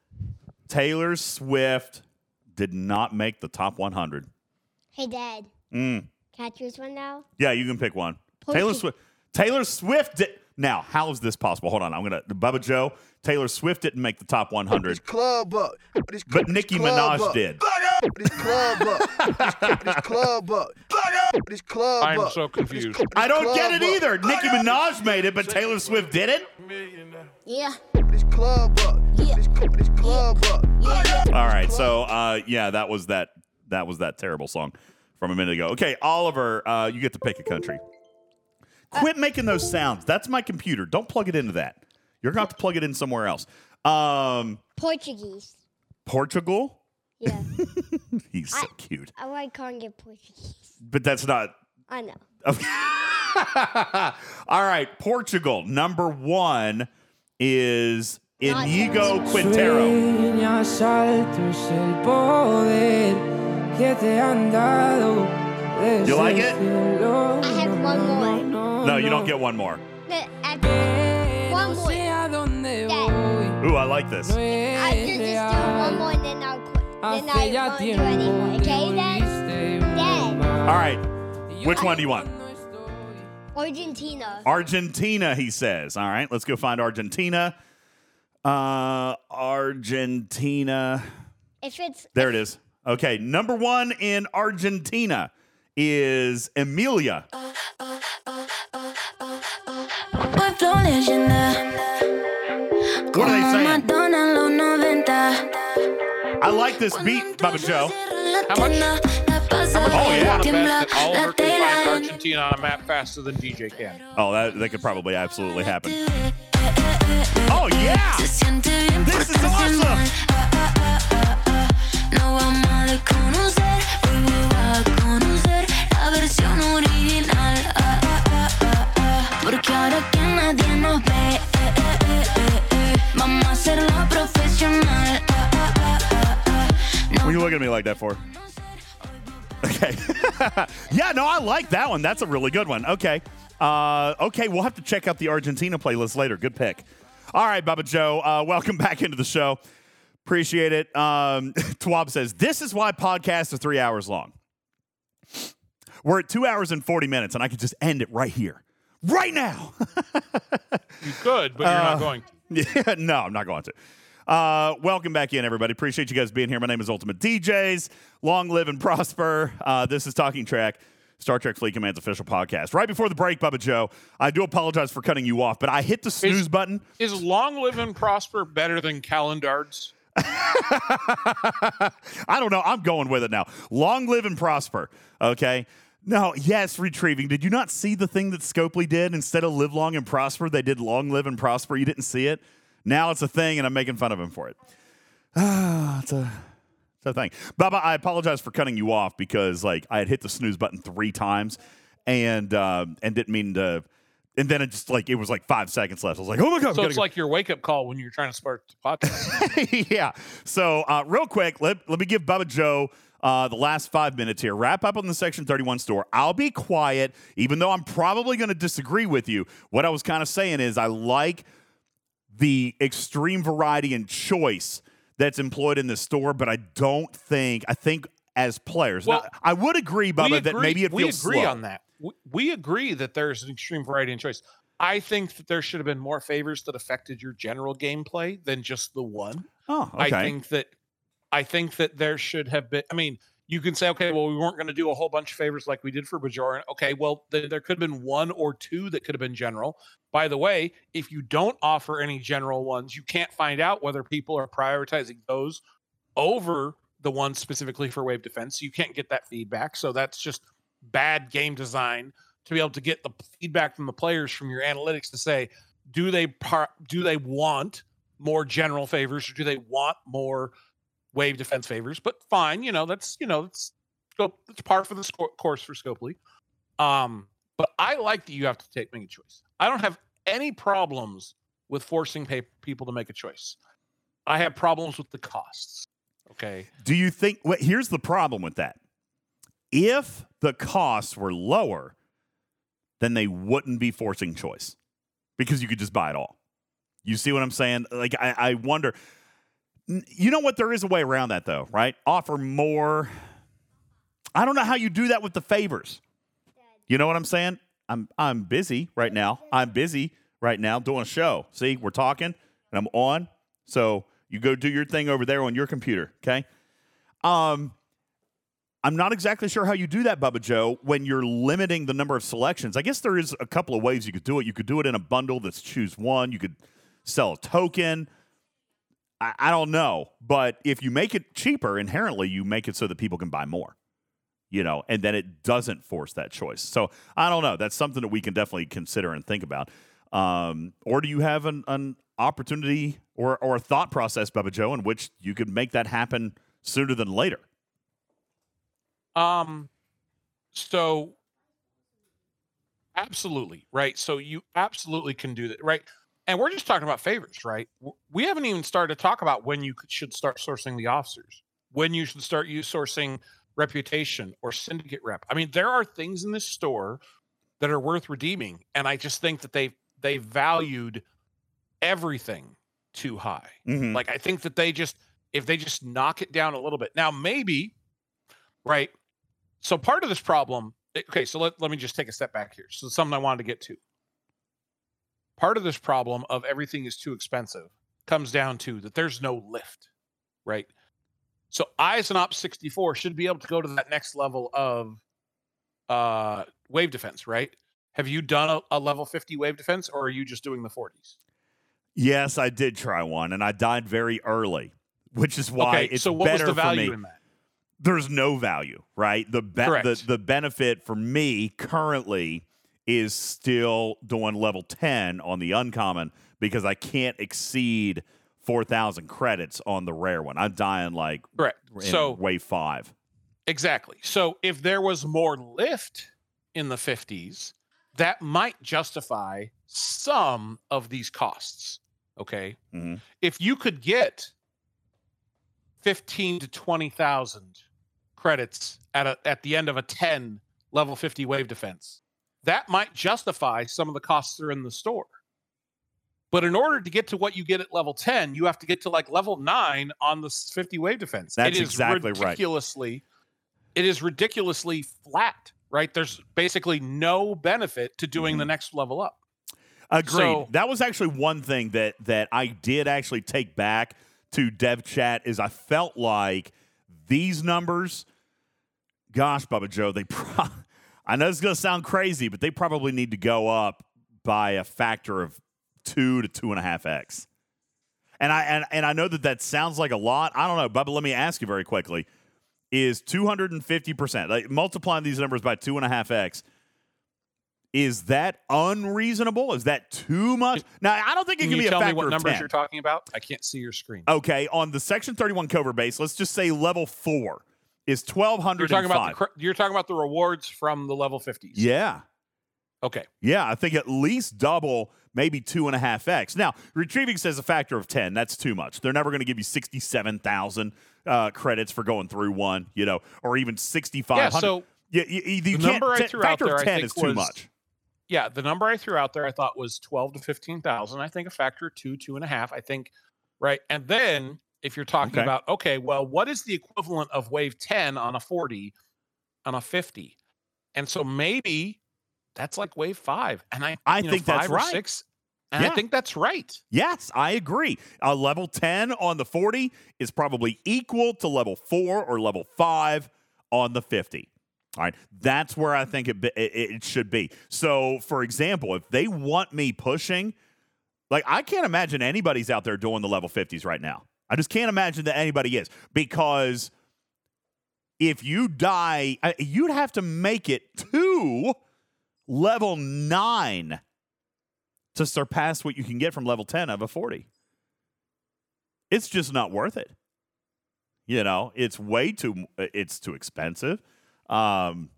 Taylor Swift did not make the top one hundred. Hey, Dad. Mm. Can I choose one now? Yeah, you can pick one. Please. Taylor Swift. Taylor Swift did. Now, how is this possible? Hold on. I'm going to. Bubba Joe, Taylor Swift didn't make the top one hundred. Club up. Club, but Nicki Minaj up. Did. This club up. This club up. This club up. I'm so confused. I don't get it either. Nicki Minaj made it, but Taylor Swift didn't? Yeah. This club up. Yeah. This club up. All right. So, uh, yeah, that was that. That was that terrible song from a minute ago. Okay, Oliver, uh, you get to pick a country. Quit making those sounds. That's my computer. Don't plug it into that. You're going to have to plug it in somewhere else. Um, Portuguese. Portugal? Yeah. He's so I, cute. I like calling it Portuguese. But that's not. I know. Okay. All right. Portugal. Number one is Inigo Quintero. You like it? I have one more. No, you don't get one more. the at one more. Yeah. Ooh, I like this. I should just do one more and then I'll quit. Then I won't do anymore. Okay, then? Then. All right. Which one do you want? Argentina. Argentina, he says. All right, let's go find Argentina. Uh, Argentina. If it's there, if it is. Okay, number one in Argentina is Emilia. Uh, uh, uh, uh, uh, uh, what are they saying? I like this beat, Bubba Joe. How much? Oh, yeah. On a map that all workers find Argentina on a map faster than D J can. Oh, that, that could probably absolutely happen. Oh, yeah. This is awesome. What are you looking at me like that for? Okay. Yeah, no, I like that one. That's a really good one. Okay. Uh, okay, we'll have to check out the Argentina playlist later. Good pick. All right, Bubba Joe, uh, welcome back into the show. Appreciate it. Um, Twab says, this is why podcasts are three hours long. We're at two hours and forty minutes, and I could just end it right here. Right now. You could, but you're uh, not going. Yeah, no, I'm not going to. Uh, welcome back in, everybody. Appreciate you guys being here. My name is Ultimate D Js. Long live and prosper. Uh, this is Talking Trek, Star Trek Fleet Command's official podcast. Right before the break, Bubba Joe, I do apologize for cutting you off, but I hit the snooze is, button. Is long live and prosper better than calendards? I don't know. I'm going with it now. Long live and prosper. Okay. No, yes, retrieving. Did you not see the thing that Scopely did? Instead of live long and prosper, they did long live and prosper. You didn't see it? Now it's a thing, and I'm making fun of him for it. Ah, it's a, it's a thing. Bubba, I apologize for cutting you off because, like, I had hit the snooze button three times, and uh, and didn't mean to. And then it just like it was like five seconds left. I was like, oh my god! So it's go. like your wake up call when you're trying to spark the podcast. Yeah. So uh, real quick, let let me give Bubba Joe uh, the last five minutes here. Wrap up on the Section thirty-one store. I'll be quiet, even though I'm probably going to disagree with you. What I was kind of saying is, I like the extreme variety and choice that's employed in the store, but I don't think, I think as players, well, now, I would agree, Bubba, agree, that maybe it feels slow. We agree slow. on that. We, we agree that there's an extreme variety and choice. I think that there should have been more favors that affected your general gameplay than just the one. Oh, okay. I think that, I think that there should have been, I mean, you can say, okay, well, we weren't going to do a whole bunch of favors like we did for Bajoran. Okay, well, th- there could have been one or two that could have been general. By the way, if you don't offer any general ones, you can't find out whether people are prioritizing those over the ones specifically for Wave Defense. You can't get that feedback. So that's just bad game design to be able to get the feedback from the players from your analytics to say, do they par- do they want more general favors or do they want more Wave Defense favors? But fine, you know, that's, you know, it's, it's par for the sco- course for Scopely. Um, but I like that you have to take, make a choice. I don't have any problems with forcing pay- people to make a choice. I have problems with the costs. Okay. Do you think, well, here's the problem with that. If the costs were lower, then they wouldn't be forcing choice because you could just buy it all. You see what I'm saying? Like, I, I wonder... You know what? There is a way around that, though, right? Offer more. I don't know how you do that with the favors. You know what I'm saying? I'm I'm busy right now. I'm busy right now doing a show. See, we're talking, and I'm on. So you go do your thing over there on your computer, okay? Um, I'm not exactly sure how you do that, Bubba Joe, when you're limiting the number of selections. I guess there is a couple of ways you could do it. You could do it in a bundle that's choose one. You could sell a token. I don't know, but if you make it cheaper, inherently you make it so that people can buy more, you know, and then it doesn't force that choice. So I don't know. That's something that we can definitely consider and think about. Um, or do you have an, an opportunity or, or a thought process, Bubba Joe, in which you could make that happen sooner than later? Um. So absolutely, right? So you absolutely can do that, right? And we're just talking about favors, right? We haven't even started to talk about when you should start sourcing the officers, when you should start you sourcing reputation or syndicate rep. I mean, there are things in this store that are worth redeeming, and I just think that they they valued everything too high. Mm-hmm. Like, I think that they just, if they just knock it down a little bit. Now, maybe, right? So part of this problem, okay, so let, let me just take a step back here. So something I wanted to get to. Part of this problem of everything is too expensive comes down to that there's no lift, right? So I, as an Ops sixty-four, should be able to go to that next level of uh, wave defense, right? Have you done a, a level fifty wave defense, or are you just doing the forties? Yes, I did try one, and I died very early, which is why okay, it's so what better was the value for me. In that? There's no value, right? The, be- the the benefit for me currently is still doing level ten on the uncommon because I can't exceed four thousand credits on the rare one. I'm dying like Correct. in so, wave five. Exactly. So if there was more lift in the fifties, that might justify some of these costs, okay? Mm-hmm. If you could get fifteen to twenty thousand credits at a, at the end of a ten level fifty wave defense, that might justify some of the costs that are in the store. But in order to get to what you get at level ten, you have to get to like level nine on the fifty wave defense. That's it is exactly ridiculously, right. It is ridiculously flat, right? There's basically no benefit to doing mm-hmm. the next level up. Agreed. So, that was actually one thing that that I did actually take back to dev chat is I felt like these numbers, gosh, Bubba Joe, they pro- I know it's going to sound crazy, but they probably need to go up by a factor of two to two and a half X. And I, and, and I know that that sounds like a lot. I don't know, Bubba, let me ask you very quickly. Is two hundred fifty percent, like multiplying these numbers by two and a half X, is that unreasonable? Is that too much? Now, I don't think it can, can be a factor of ten. Can you tell me what numbers you're talking about? I can't see your screen. Okay, on the Section thirty-one cover base, let's just say level four is twelve hundred five. You're talking about the, you're talking about the rewards from the level fifties. Yeah. Okay. Yeah, I think at least double, maybe two and a half X. Now, retrieving says a factor of ten. That's too much. They're never going to give you sixty-seven thousand uh, credits for going through one, you know, or even sixty-five hundred. Yeah, so you, you, you the number I threw out there, I think, is too was, much. Yeah, the number I threw out there I thought was twelve to fifteen thousand. I think a factor of two, two and a half. I think, right? And then if you're talking okay. about, okay, well, what is the equivalent of wave ten on a forty, on a fifty? And so maybe that's like wave five. And I, I think know, that's right. Six, and yeah. I think that's right. Yes, I agree. A level ten on the forty is probably equal to level four or level five on the fifty. All right, that's where I think it, it it should be. So, for example, if they want me pushing, like I can't imagine anybody's out there doing the level fifties right now. I just can't imagine that anybody is because if you die, you'd have to make it to level nine to surpass what you can get from level ten of a forty. It's just not worth it. You know, it's way too, it's too expensive. Um,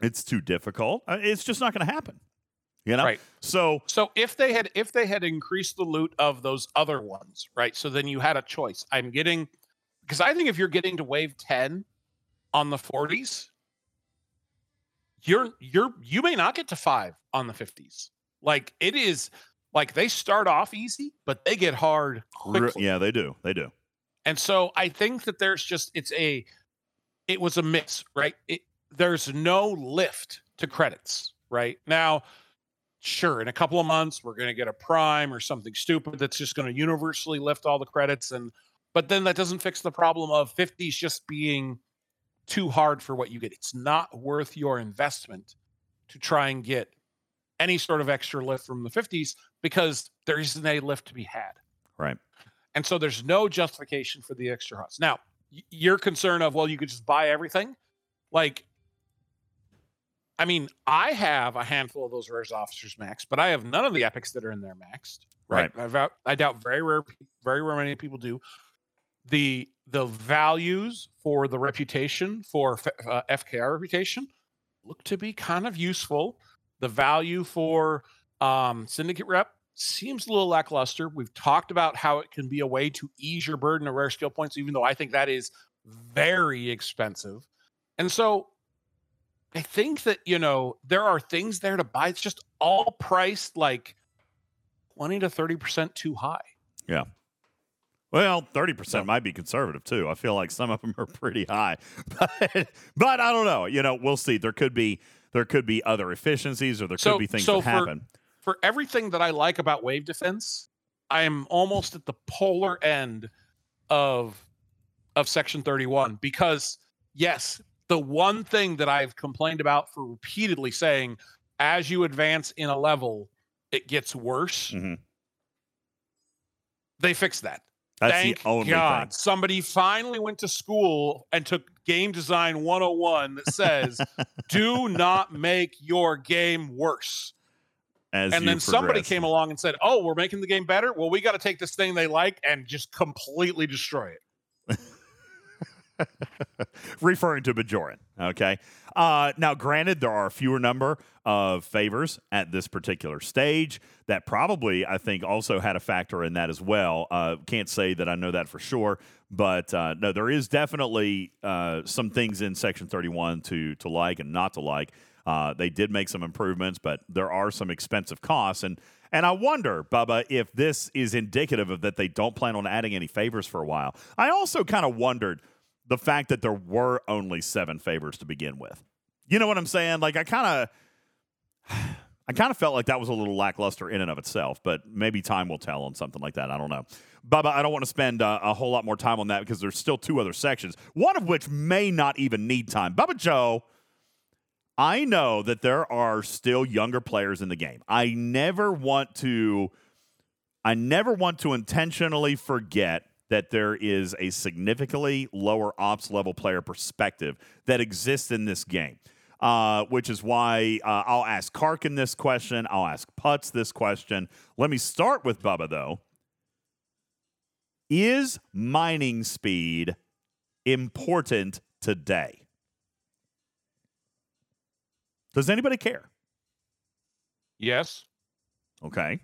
it's too difficult. It's just not going to happen, you know? Right. So, so if they had, if they had increased the loot of those other ones, right? So then you had a choice. I'm getting, because I think if you're getting to wave ten on the forties, you're, you're, you may not get to five on the fifties. Like it is like they start off easy, but they get hard quickly. Yeah, they do. They do. And so I think that there's just, it's a, It was a miss, right? It, there's no lift to credits, right? Now, sure, in a couple of months, we're going to get a prime or something stupid that's just going to universally lift all the credits. and But then that doesn't fix the problem of fifties just being too hard for what you get. It's not worth your investment to try and get any sort of extra lift from the fifties because there isn't a lift to be had. Right. And so there's no justification for the extra costs. Now, your concern of, well, you could just buy everything. Like, I mean, I have a handful of those rares officers maxed, but I have none of the epics that are in there maxed. Right. right. I doubt very rare, very rare many people do. The, the values for the reputation for uh, F K R reputation look to be kind of useful. The value for um, syndicate rep seems a little lackluster. We've talked about how it can be a way to ease your burden of rare skill points, even though I think that is very expensive. And so I think that, you know, there are things there to buy. It's just all priced like twenty to thirty percent too high. Yeah. Well, thirty percent no. might be conservative, too. I feel like some of them are pretty high. But, but I don't know. You know, we'll see. There could be there could be other efficiencies, or there so, could be things so that for, happen. For everything that I like about Wave Defense, I am almost at the polar end of of Section thirty-one, because, yes, the one thing that I've complained about for repeatedly saying, as you advance in a level, it gets worse. Mm-hmm. They fixed that. That's Thank the only God. Thing. Somebody finally went to school and took Game Design one oh one that says, do not make your game worse. As and then progress. Somebody came along and said, oh, we're making the game better? Well, we got to take this thing they like and just completely destroy it. Referring to Bajoran, okay? Uh, now, granted, there are a fewer number of favors at this particular stage. That probably, I think, also had a factor in that as well. Uh, can't say that I know that for sure, but uh, no, there is definitely uh, some things in Section thirty-one to to like and not to like. Uh, they did make some improvements, but there are some expensive costs. And, and I wonder, Bubba, if this is indicative of that they don't plan on adding any favors for a while. I also kind of wondered the fact that there were only seven favors to begin with. You know what I'm saying? Like, I kind of I kind of felt like that was a little lackluster in and of itself, but maybe time will tell on something like that. I don't know. Bubba, I don't want to spend uh, a whole lot more time on that, because there's still two other sections, one of which may not even need time. Bubba Joe, I know that there are still younger players in the game. I never want to, I never want to intentionally forget that there is a significantly lower ops level player perspective that exists in this game, uh, which is why uh, I'll ask Karkin this question. I'll ask Putz this question. Let me start with Bubba, though. Is mining speed important today? Does anybody care? Yes. Okay.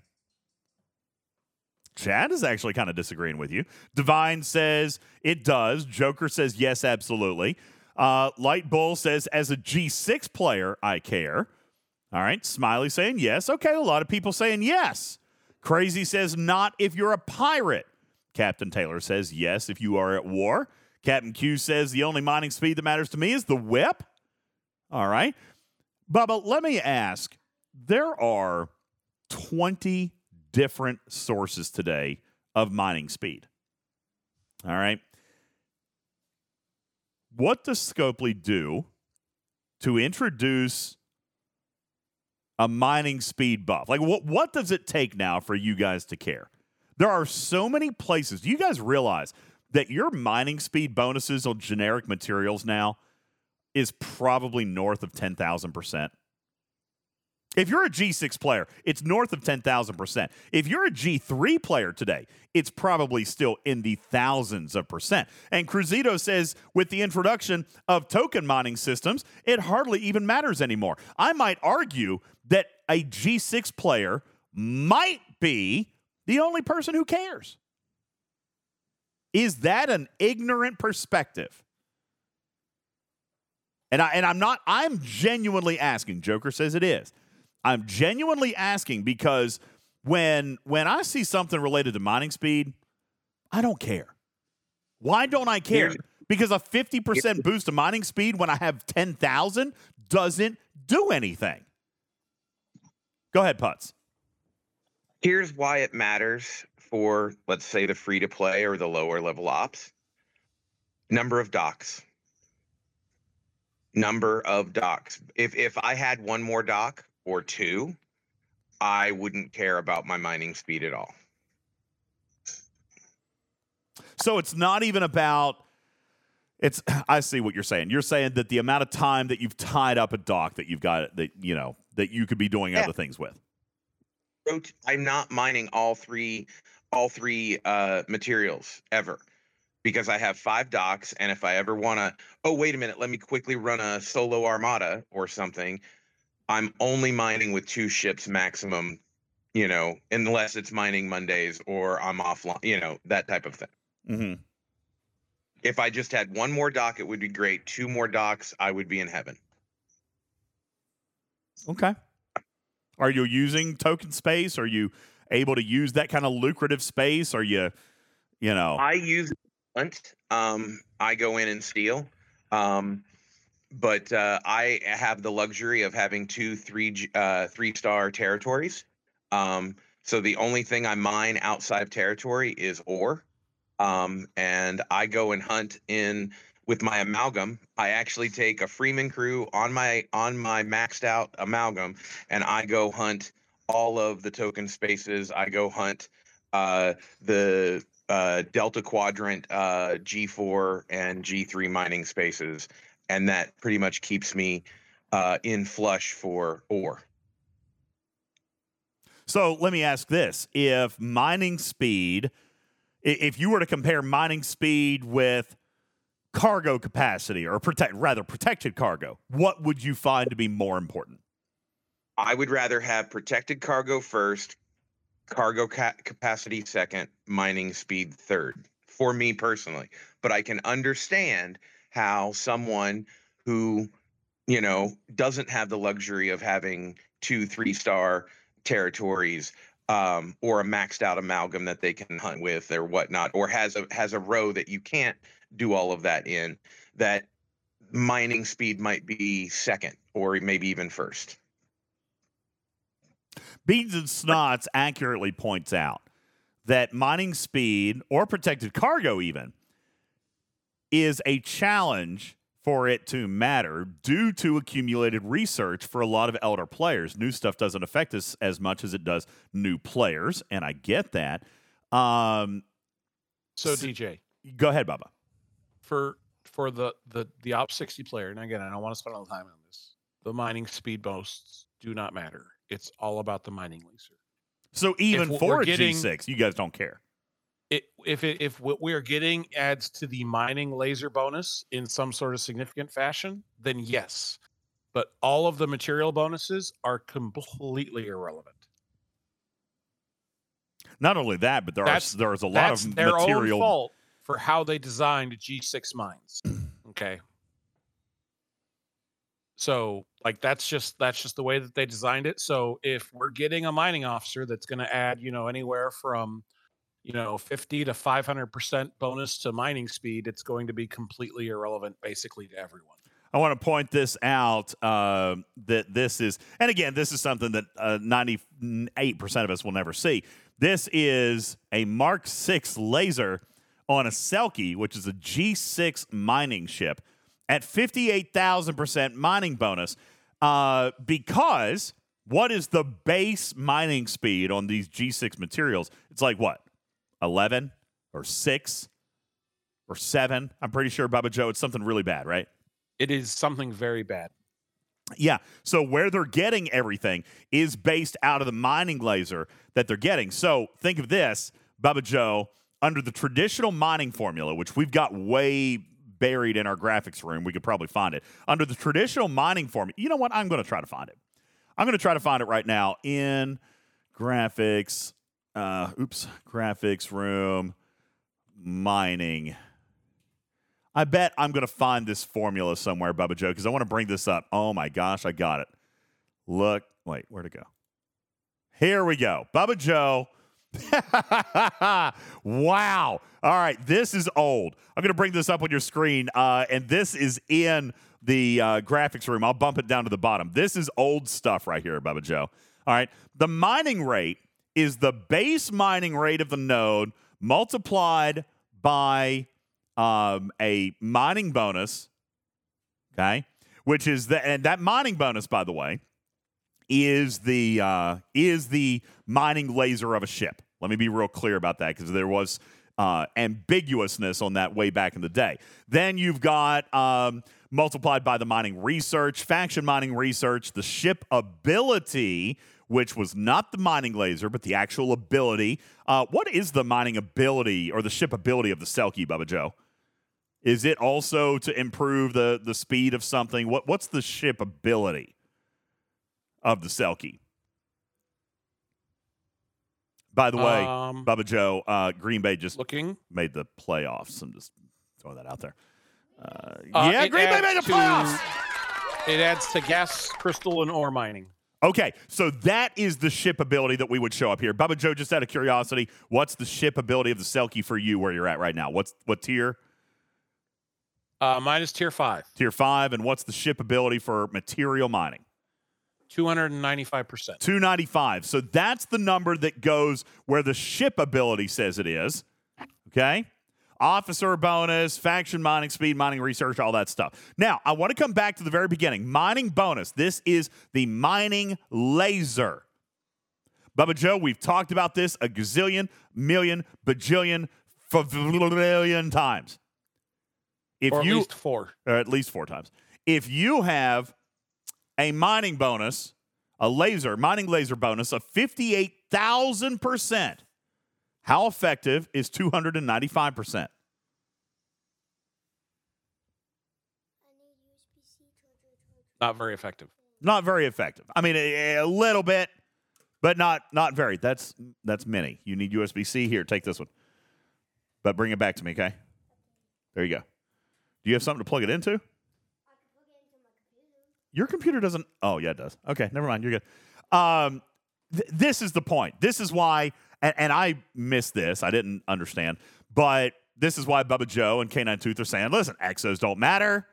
Chad is actually kind of disagreeing with you. Divine says it does. Joker says yes, absolutely. Uh, Light Bull says, as a G six player, I care. All right. Smiley saying yes. Okay. A lot of people saying yes. Crazy says not if you're a pirate. Captain Taylor says yes if you are at war. Captain Q says the only mining speed that matters to me is the whip. All right. Bubba, let me ask. There are twenty different sources today of mining speed. All right. What does Scopely do to introduce a mining speed buff? Like, what, what does it take now for you guys to care? There are so many places. Do you guys realize that your mining speed bonuses on generic materials now is probably north of ten thousand percent? If you're a G six player, it's north of ten thousand percent. If you're a G three player today, it's probably still in the thousands of percent. And Cruzito says, with the introduction of token mining systems, it hardly even matters anymore. I might argue that a G six player might be the only person who cares. Is that an ignorant perspective? And, I, and I'm not, I'm genuinely asking. Joker says it is. I'm genuinely asking, because when when I see something related to mining speed, I don't care. Why don't I care? Because a fifty percent boost to mining speed when I have ten thousand doesn't do anything. Go ahead, Putz. Here's why it matters for, let's say, the free-to-play or the lower-level ops. Number of docks. Number of docks. If if I had one more dock, or two, I wouldn't care about my mining speed at all. So it's not even about, it's, I see what you're saying. You're saying that the amount of time that you've tied up a dock that you've got, that, you know, that you could be doing yeah. other things with. I'm not mining all three, all three uh, materials ever, because I have five docks. And if I ever want to, oh, wait a minute, let me quickly run a solo armada or something, I'm only mining with two ships maximum, you know, unless it's mining Mondays or I'm offline, you know, that type of thing. Mm-hmm. If I just had one more dock, it would be great. Two more docks, I would be in heaven. Okay. Are you using token space? Are you able to use that kind of lucrative space? Are you, you know? I use hunt. Um, I go in and steal. Um, but uh, I have the luxury of having two three uh, three star territories. Um, so the only thing I mine outside of territory is ore. Um, and I go and hunt in with my amalgam. I actually take a Freeman crew on my on my maxed out amalgam, and I go hunt all of the token spaces. I go hunt uh, the uh, Delta Quadrant uh, G four and G three mining spaces, and that pretty much keeps me uh, in flush for ore. So let me ask this. If mining speed, if you were to compare mining speed with cargo capacity or protect, rather protected cargo, what would you find to be more important? I would rather have protected cargo first, cargo ca- capacity second, mining speed third, for me personally. But I can understand how someone who, you know, doesn't have the luxury of having two, three-star territories um, or a maxed out amalgam that they can hunt with or whatnot, or has a has a row that you can't do all of that in, that mining speed might be second or maybe even first. Beans and Snots accurately points out that mining speed or protected cargo even is a challenge for it to matter due to accumulated research for a lot of elder players. New stuff doesn't affect us as much as it does new players, and I get that. Um, so, D J. Go ahead, Bubba. For for the, the, the Ops sixty player, and again, I don't want to spend all the time on this, the mining speed boosts do not matter. It's all about the mining laser. So even for a getting, G six, you guys don't care. It, if it, if what we're getting adds to the mining laser bonus in some sort of significant fashion, then yes. But all of the material bonuses are completely irrelevant. Not only that, but there that's, are there is a lot of their material own fault for how they designed G six mines. Okay. So like that's just that's just the way that they designed it. So if we're getting a mining officer that's going to add, you know, anywhere from you know, fifty to five hundred percent bonus to mining speed, it's going to be completely irrelevant basically to everyone. I want to point this out, uh, that this is, and again, this is something that uh, ninety-eight percent of us will never see. This is a Mark six laser on a Selkie, which is a G six mining ship, at fifty-eight thousand percent mining bonus, uh, because what is the base mining speed on these G six materials? It's like what? eleven or six or seven. I'm pretty sure, Bubba Joe, it's something really bad, right? It is something very bad. Yeah. So where they're getting everything is based out of the mining laser that they're getting. So think of this, Bubba Joe, under the traditional mining formula, which we've got way buried in our graphics room. We could probably find it. Under the traditional mining formula, you know what? I'm going to try to find it. I'm going to try to find it right now in graphics. Uh, oops, graphics room, mining. I bet I'm going to find this formula somewhere, Bubba Joe, because I want to bring this up. Oh, my gosh, I got it. Look, wait, where'd it go? Here we go. Bubba Joe. Wow. All right, this is old. I'm going to bring this up on your screen, uh, and this is in the uh, graphics room. I'll bump it down to the bottom. This is old stuff right here, Bubba Joe. All right, the mining rate is the base mining rate of the node multiplied by um, a mining bonus, okay? Which is the, and that mining bonus, by the way, is the uh, is the mining laser of a ship. Let me be real clear about that because there was uh, ambiguousness on that way back in the day. Then you've got um, multiplied by the mining research, faction mining research, the ship ability, which was not the mining laser, but the actual ability. Uh, what is the mining ability or the ship ability of the Selkie, Bubba Joe? Is it also to improve the the speed of something? What What's the ship ability of the Selkie? By the way, um, Bubba Joe, uh, Green Bay just looking. made the playoffs. I'm just throwing that out there. Uh, uh, yeah, Green Bay made the playoffs! To, it adds to gas, crystal, and ore mining. Okay, so that is the ship ability that we would show up here. Bubba Joe, just out of curiosity, what's the ship ability of the Selkie for you where you're at right now? What's what tier? Uh, mine is tier five. Tier five, and what's the ship ability for material mining? two hundred ninety-five percent. two ninety-five. So that's the number that goes where the ship ability says it is. Okay? Officer bonus, faction mining speed, mining research, all that stuff. Now, I want to come back to the very beginning. Mining bonus. This is the mining laser. Bubba Joe, we've talked about this a gazillion, million, bajillion, favillion times. If or at you, least four. Or at least four times. If you have a mining bonus, a laser, mining laser bonus of fifty-eight thousand percent, how effective is two hundred ninety-five percent? Not very effective. Not very effective. I mean, a, a little bit, but not not very. That's that's many. You need U S B C here. Take this one, but bring it back to me, okay? There you go. Do you have something to plug it into? I can plug it into my computer. Your computer doesn't. Oh yeah, it does. Okay, never mind. You're good. Um, th- this is the point. This is why. And, and I missed this. I didn't understand. But this is why Bubba Joe and K nine Tooth are saying, listen, Exos don't matter,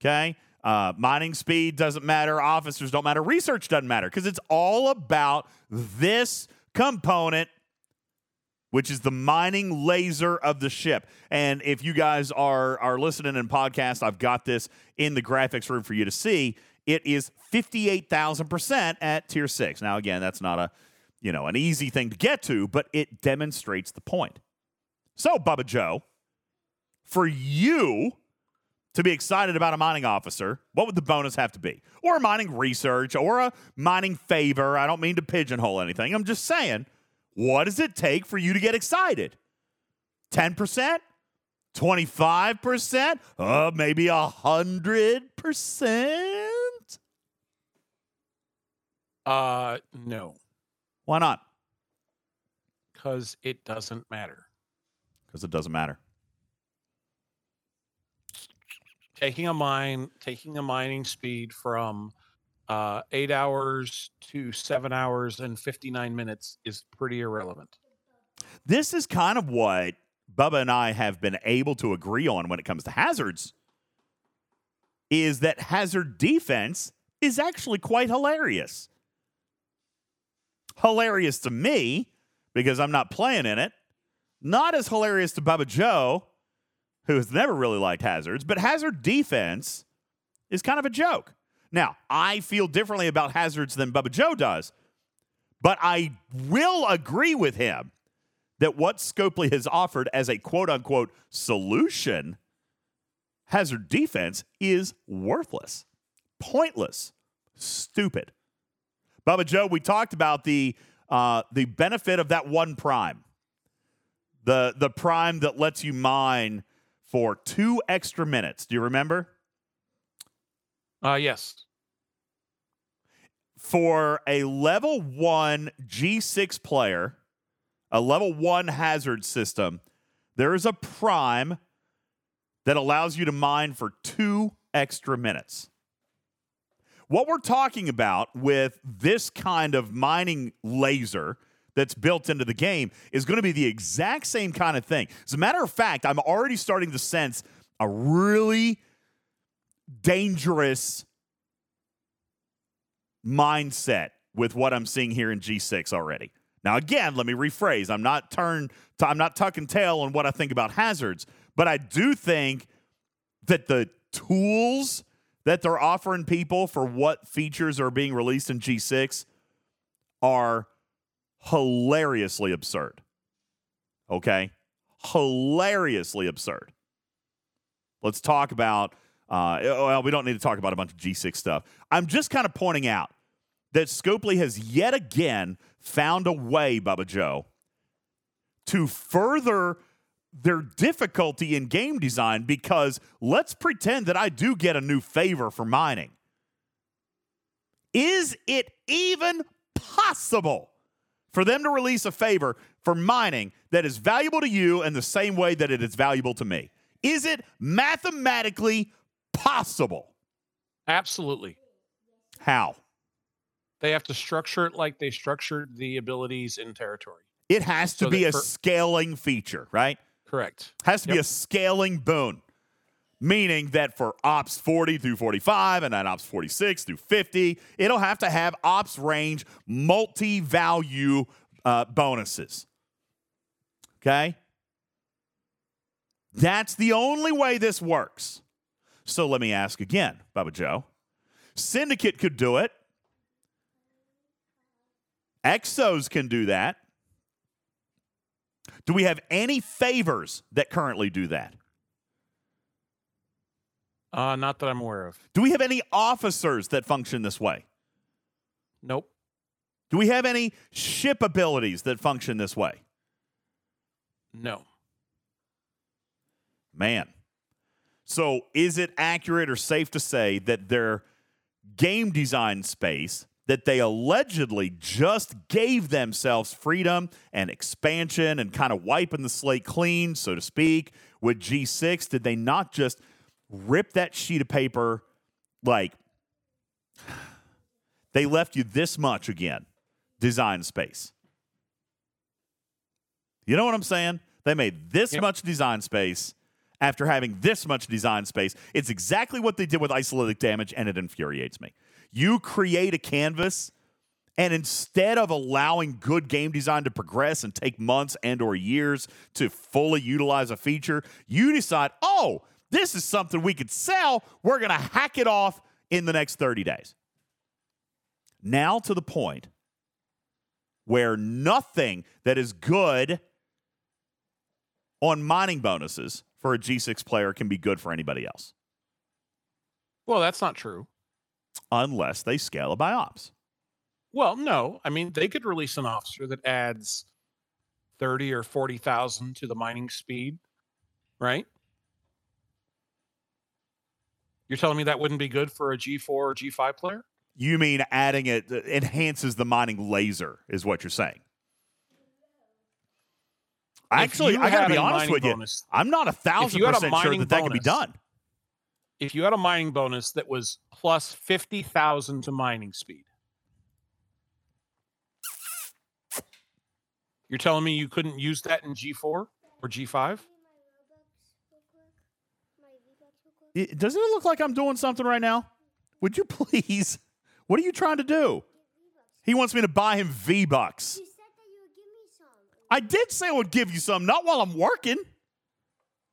okay? Uh, mining speed doesn't matter. Officers don't matter. Research doesn't matter because it's all about this component, which is the mining laser of the ship. And if you guys are, are listening in podcast, I've got this in the graphics room for you to see. It is fifty-eight thousand percent at tier six. Now, again, that's not a... you know, an easy thing to get to, but it demonstrates the point. So, Bubba Joe, for you to be excited about a mining officer, what would the bonus have to be? Or a mining research, or a mining favor. I don't mean to pigeonhole anything. I'm just saying, what does it take for you to get excited? ten percent? twenty-five percent? Uh, maybe one hundred percent? Uh, no. Why not? Because it doesn't matter. Because it doesn't matter. Taking a mine, taking a mining speed from uh, eight hours to seven hours and fifty-nine minutes is pretty irrelevant. This is kind of what Bubba and I have been able to agree on when it comes to hazards, is that hazard defense is actually quite hilarious. Hilarious to me because I'm not playing in it. Not as hilarious to Bubba Joe, who has never really liked hazards, but hazard defense is kind of a joke. Now, I feel differently about hazards than Bubba Joe does, but I will agree with him that what Scopely has offered as a quote-unquote solution, hazard defense, is worthless, pointless, stupid. Bubba Joe, we talked about the uh, the benefit of that one prime, the the prime that lets you mine for two extra minutes. Do you remember? Uh, yes. For a level one G six player, a level one hazard system, there is a prime that allows you to mine for two extra minutes. What we're talking about with this kind of mining laser that's built into the game is going to be the exact same kind of thing. As a matter of fact, I'm already starting to sense a really dangerous mindset with what I'm seeing here in G six already. Now, again, let me rephrase. I'm not turn. I'm not tucking tail on what I think about hazards, but I do think that the tools that they're offering people for what features are being released in G six are hilariously absurd. Okay? Hilariously absurd. Let's talk about, uh, well, we don't need to talk about a bunch of G six stuff. I'm just kind of pointing out that Scopely has yet again found a way, Bubba Joe, to further their difficulty in game design, because let's pretend that I do get a new favor for mining. Is it even possible for them to release a favor for mining that is valuable to you in the same way that it is valuable to me? Is it mathematically possible? Absolutely. How? They have to structure it like they structured the abilities in territory. It has to so be a per- scaling feature, right? Correct. Has to yep. be a scaling boon, meaning that for Ops forty through forty-five and then Ops forty-six through fifty, it'll have to have Ops range multi-value uh, bonuses. Okay? That's the only way this works. So let me ask again, Bubba Joe. Syndicate could do it. Exos can do that. Do we have any favors that currently do that? Uh, not that I'm aware of. Do we have any officers that function this way? Nope. Do we have any ship abilities that function this way? No. Man. So is it accurate or safe to say that their game design space that they allegedly just gave themselves freedom and expansion and kind of wiping the slate clean, so to speak, with G six, did they not just rip that sheet of paper like they left you this much again, design space? You know what I'm saying? They made this yep. much design space after having this much design space. It's exactly what they did with isolytic damage, and it infuriates me. You create a canvas, and instead of allowing good game design to progress and take months and or years to fully utilize a feature, you decide, oh, this is something we could sell. We're going to hack it off in the next thirty days. Now to the point where nothing that is good on mining bonuses for a G six player can be good for anybody else. Well, that's not true. Unless they scale it by ops. Well, no. I mean, they could release an officer that adds thirty or forty thousand to the mining speed, right? You're telling me that wouldn't be good for a G four or G five player? You mean adding it enhances the mining laser is what you're saying? If Actually, I gotta be honest with bonus, you. I'm not a thousand percent sure that bonus, that can be done. If you had a mining bonus that was plus fifty thousand to mining speed, you're telling me you couldn't use that in G four or G five? It, doesn't it look like I'm doing something right now? Would you please? What are you trying to do? He wants me to buy him V-Bucks. You said that you would give me some. I did say I would give you some, not while I'm working.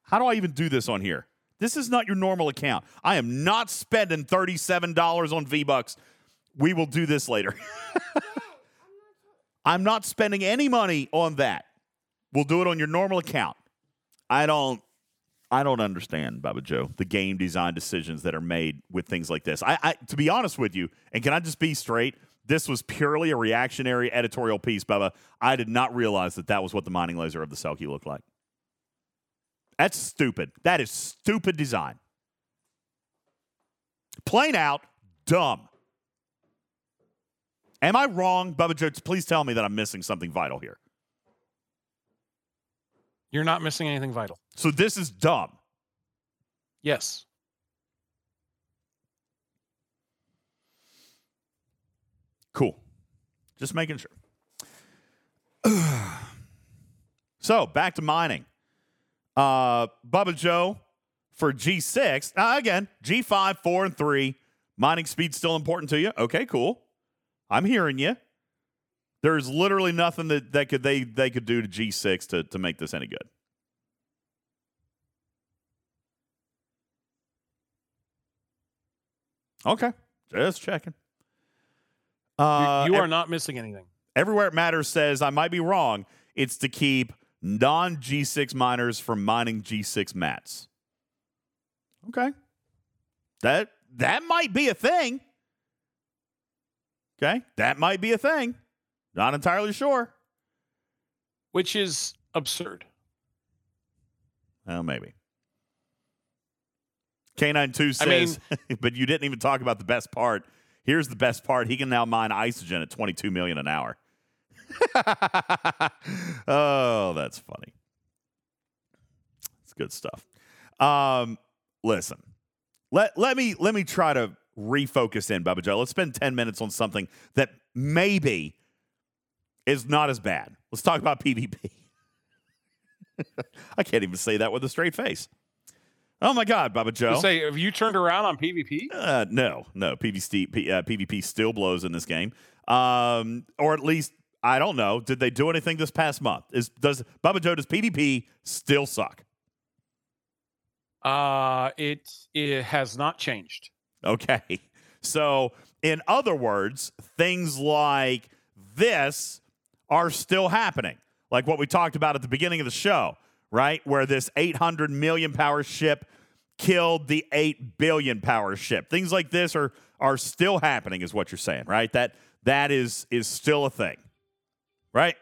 How do I even do this on here? This is not your normal account. I am not spending thirty-seven dollars on V-Bucks. We will do this later. I'm not spending any money on that. We'll do it on your normal account. I don't I don't understand, Bubba Joe, the game design decisions that are made with things like this. I, I to be honest with you, and can I just be straight? This was purely a reactionary editorial piece, Bubba. I did not realize that that was what the mining laser of the Selkie looked like. That's stupid. That is stupid design. Plain out, dumb. Am I wrong, Bubba Joe? Please tell me that I'm missing something vital here. You're not missing anything vital. So this is dumb. Yes. Cool. Just making sure. So, back to mining. Uh, Bubba Joe for G six. Uh, again, G five, four, and three. Mining speed's still important to you? Okay, cool. I'm hearing you. There's literally nothing that, that could they they could do to G six to, to make this any good. Okay, just checking. Uh, you, you are ev- not missing anything. Everywhere It Matters says, I might be wrong, it's to keep non-G six miners from mining G six mats. Okay. That that might be a thing. Okay. That might be a thing. Not entirely sure. Which is absurd. Well, maybe. K ninety-two says, I mean, but you didn't even talk about the best part. Here's the best part. He can now mine isogen at twenty-two million an hour. Oh, that's funny. It's good stuff. Um, listen, let let me let me try to refocus in, Bubba Joe. Let's spend ten minutes on something that maybe is not as bad. Let's talk about PvP. I can't even say that with a straight face. Oh, my God, Bubba Joe. You say, have you turned around on PvP? Uh, no, no. P V C, P, uh, PvP still blows in this game. Um, or at least, I don't know. Did they do anything this past month? Is does Bubba Joe, does PvP still suck? Uh, it, it has not changed. Okay. So, in other words, things like this are still happening. Like what we talked about at the beginning of the show. Right, where this eight hundred million power ship killed the eight billion power ship. Things like this are are still happening is what you're saying, right? That that is is still a thing. Right?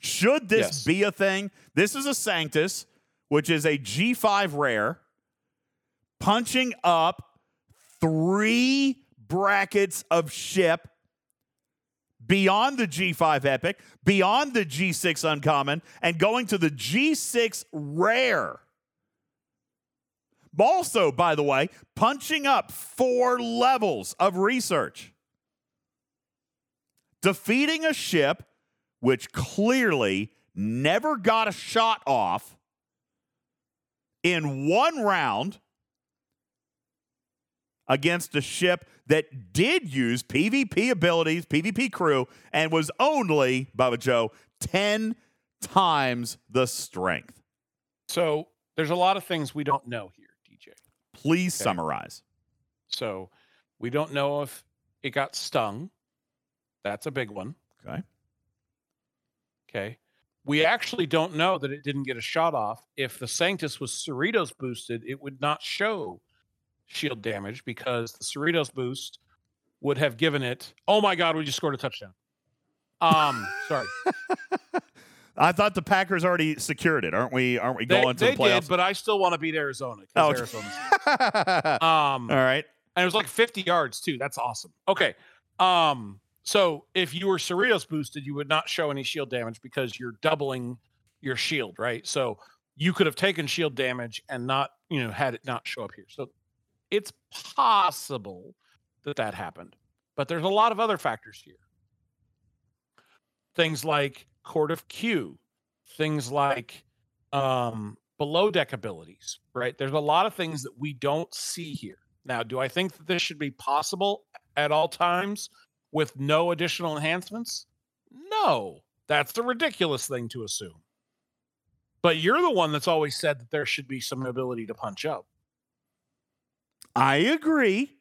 Should this yes. be a thing? This is a Sanctus, which is a G five rare, punching up three brackets of ship beyond the G five epic, beyond the G six uncommon, and going to the G six rare. Also, by the way, punching up four levels of research. Defeating a ship which clearly never got a shot off in one round against a ship that did use PvP abilities, PvP crew, and was only, Bubba Joe, ten times the strength. So there's a lot of things we don't know here, D J. Please okay. summarize. So we don't know if it got stung. That's a big one. Okay. Okay. We actually don't know that it didn't get a shot off. If the Sanctus was Cerritos boosted, it would not show shield damage because the Cerritos boost would have given it. Oh my God, we just scored a touchdown. Um, sorry. I thought the Packers already secured it. Aren't we? Aren't we they, going to they the playoffs? Did, but I still want to beat Arizona. Oh, Arizona's um, all right. And it was like fifty yards too. That's awesome. Okay. Um, so if you were Cerritos boosted, you would not show any shield damage because you're doubling your shield, right? So you could have taken shield damage and not, you know, had it not show up here. So it's possible that that happened, but there's a lot of other factors here. Things like Court of Q, things like um, below deck abilities, right? There's a lot of things that we don't see here. Now, do I think that this should be possible at all times with no additional enhancements? No, that's the ridiculous thing to assume. But you're the one that's always said that there should be some ability to punch up. I agree.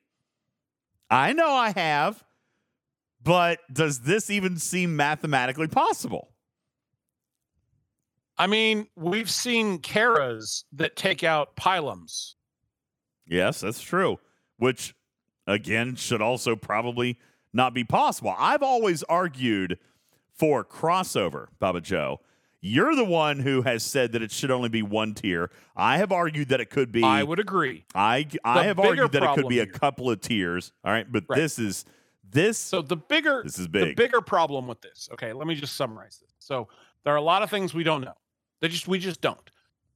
I know I have. But does this even seem mathematically possible? I mean, we've seen Keras that take out pylums. Yes, that's true. Which, again, should also probably not be possible. I've always argued for crossover, Bubba Joe. You're the one who has said that it should only be one tier. I have argued that it could be. I would agree. I I the have argued that it could be here. a couple of tiers. All right, but right. this is this. So the bigger this is big. The bigger problem with this. Okay, let me just summarize this. So there are a lot of things we don't know. They just we just don't.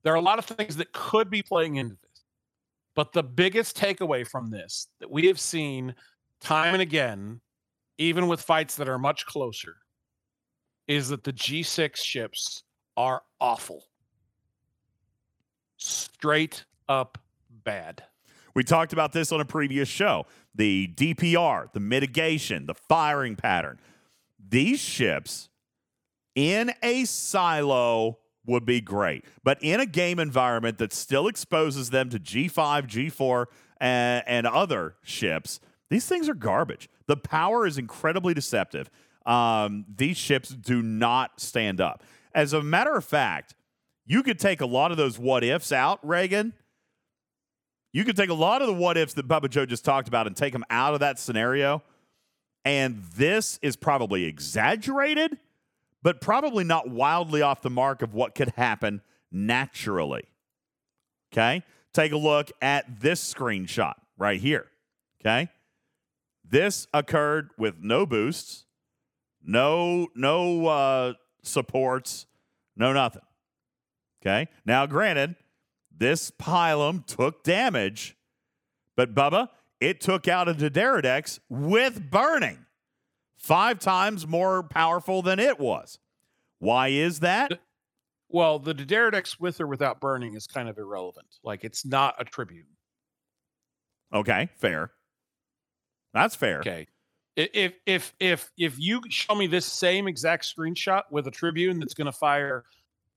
There are a lot of things that could be playing into this. But the biggest takeaway from this that we have seen time and again, even with fights that are much closer, is that the G six ships are awful. Straight up bad. We talked about this on a previous show. The D P R, the mitigation, the firing pattern. These ships in a silo would be great. But in a game environment that still exposes them to G five, G four, and, and other ships, these things are garbage. The power is incredibly deceptive. Um, these ships do not stand up. As a matter of fact, you could take a lot of those what-ifs out, Reagan. You could take a lot of the what-ifs that Bubba Joe just talked about and take them out of that scenario. And this is probably exaggerated, but probably not wildly off the mark of what could happen naturally. Okay? Take a look at this screenshot right here. Okay? This occurred with no boosts. No, no uh, supports, no nothing. Okay. Now, granted, this pylum took damage, but Bubba, It took out a Dideridex with burning. Five times more powerful than it was. Why is that? Well, the Dideridex with or without burning is kind of irrelevant. Like, it's not a tribute. Okay, fair. That's fair. Okay. If if if if you show me this same exact screenshot with a Tribune that's going to fire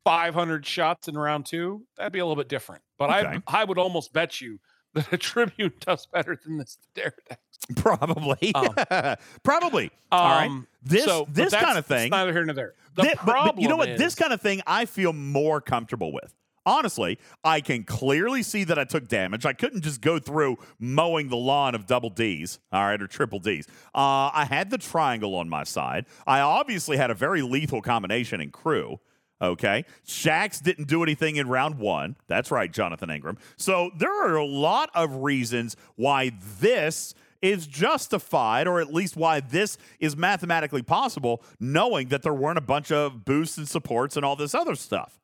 five hundred shots in round two, that'd be a little bit different. But okay. I I would almost bet you that a Tribune does better than this Daridex. Probably, um, probably. Um, All right. This so, this kind of thing. Neither here nor there. The this, problem but, but you know what? Is, this kind of thing I feel more comfortable with. Honestly, I can clearly see that I took damage. I couldn't just go through mowing the lawn of double Ds, all right, or triple Ds. Uh, I had the triangle on my side. I obviously had a very lethal combination in crew, okay? Shax didn't do anything in round one. That's right, Jonathan Ingram. So there are a lot of reasons why this is justified, or at least why this is mathematically possible, knowing that there weren't a bunch of boosts and supports and all this other stuff.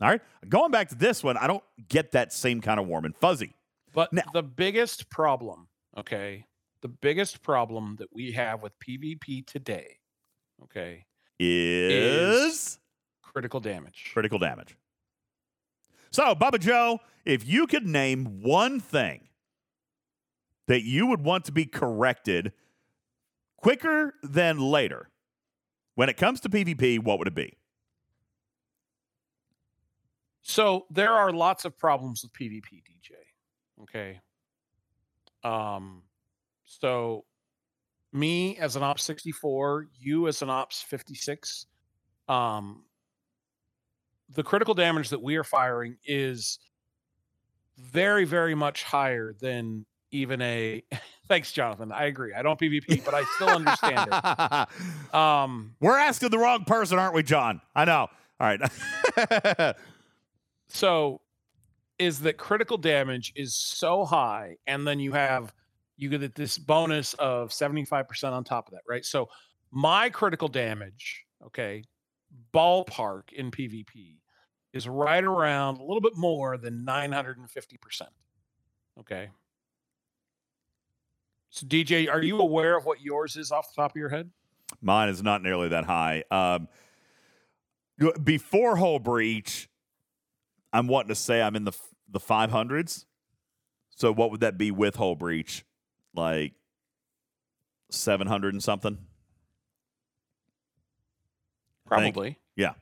All right, going back to this one, I don't get that same kind of warm and fuzzy. But now, the biggest problem, okay, the biggest problem that we have with PvP today, okay, is, is critical damage. Critical damage. So, Bubba Joe, if you could name one thing that you would want to be corrected quicker than later, when it comes to PvP, what would it be? So there are lots of problems with PvP, D J. Okay. Um, so me as an Ops sixty-four, you as an Ops fifty-six, um, the critical damage that we are firing is very, very much higher than even a... Thanks, Jonathan. I agree. I don't PvP, but I still understand it. Um, We're asking the wrong person, aren't we, John? I know. All right. So is that critical damage is so high, and then you have, you get this bonus of seventy-five percent on top of that, right? So my critical damage, okay, ballpark in PvP is right around a little bit more than nine hundred fifty percent. Okay. So D J, are you aware of what yours is off the top of your head? Mine is not nearly that high. Um, before Hull Breach, I'm wanting to say I'm in the the five hundreds. So what would that be with Hull Breach? Like seven hundred and something? Probably. Yeah.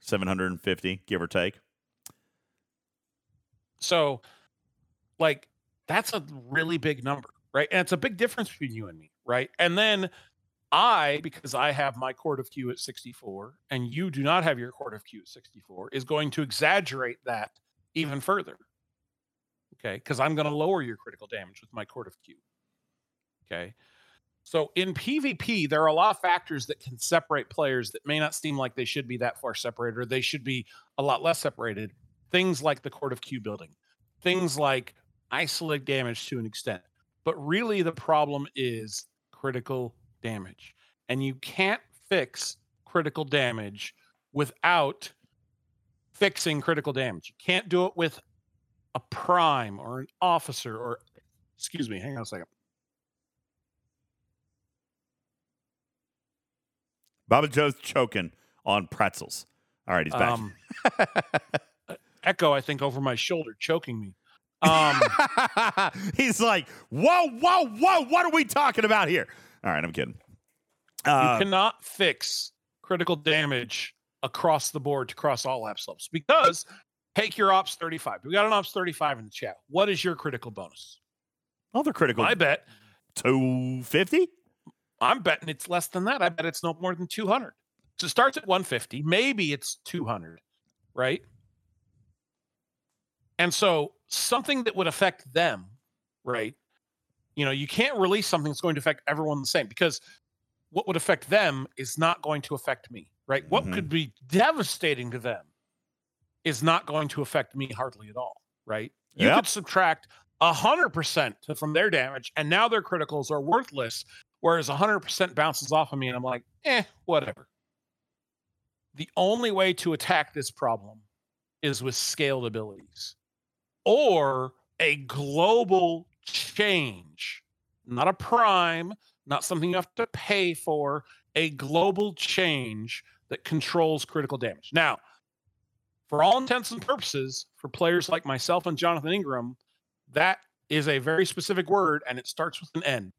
seven hundred fifty, give or take. So, like, that's a really big number, right? And it's a big difference between you and me, right? And then I, because I have my Court of Q at sixty-four and you do not have your Court of Q at sixty-four, is going to exaggerate that even further. Okay, because I'm going to lower your critical damage with my Court of Q. Okay, so in PvP, there are a lot of factors that can separate players that may not seem like they should be that far separated, or they should be a lot less separated. Things like the Court of Q building, things like Isolytic damage to an extent. But really, the problem is critical damage, and you can't fix critical damage without fixing critical damage. You can't do it with a prime or an officer or, excuse me, hang on a second. Bubba Joe's choking on pretzels. All right, he's back. Um, echo, I think, over my shoulder, choking me. Um, he's like, whoa, whoa, whoa, what are we talking about here? All right, I'm kidding. Uh, you cannot fix critical damage across the board to cross all ops levels, because take your Ops thirty-five. We got an Ops thirty-five in the chat. What is your critical bonus? Oh, they're critical. I bet. two fifty? I'm betting it's less than that. I bet it's no more than two hundred. So it starts at one fifty. Maybe it's two hundred, right? And so something that would affect them, right? You know, you can't release something that's going to affect everyone the same, because what would affect them is not going to affect me, right? Mm-hmm. What could be devastating to them is not going to affect me hardly at all, right? Yep. You could subtract one hundred percent from their damage, and now their criticals are worthless, whereas one hundred percent bounces off of me, and I'm like, eh, whatever. The only way to attack this problem is with scaled abilities or a global change, not a prime, not something you have to pay for, a global change that controls critical damage. Now, for all intents and purposes, for players like myself and Jonathan Ingram, that is a very specific word, and it starts with an N.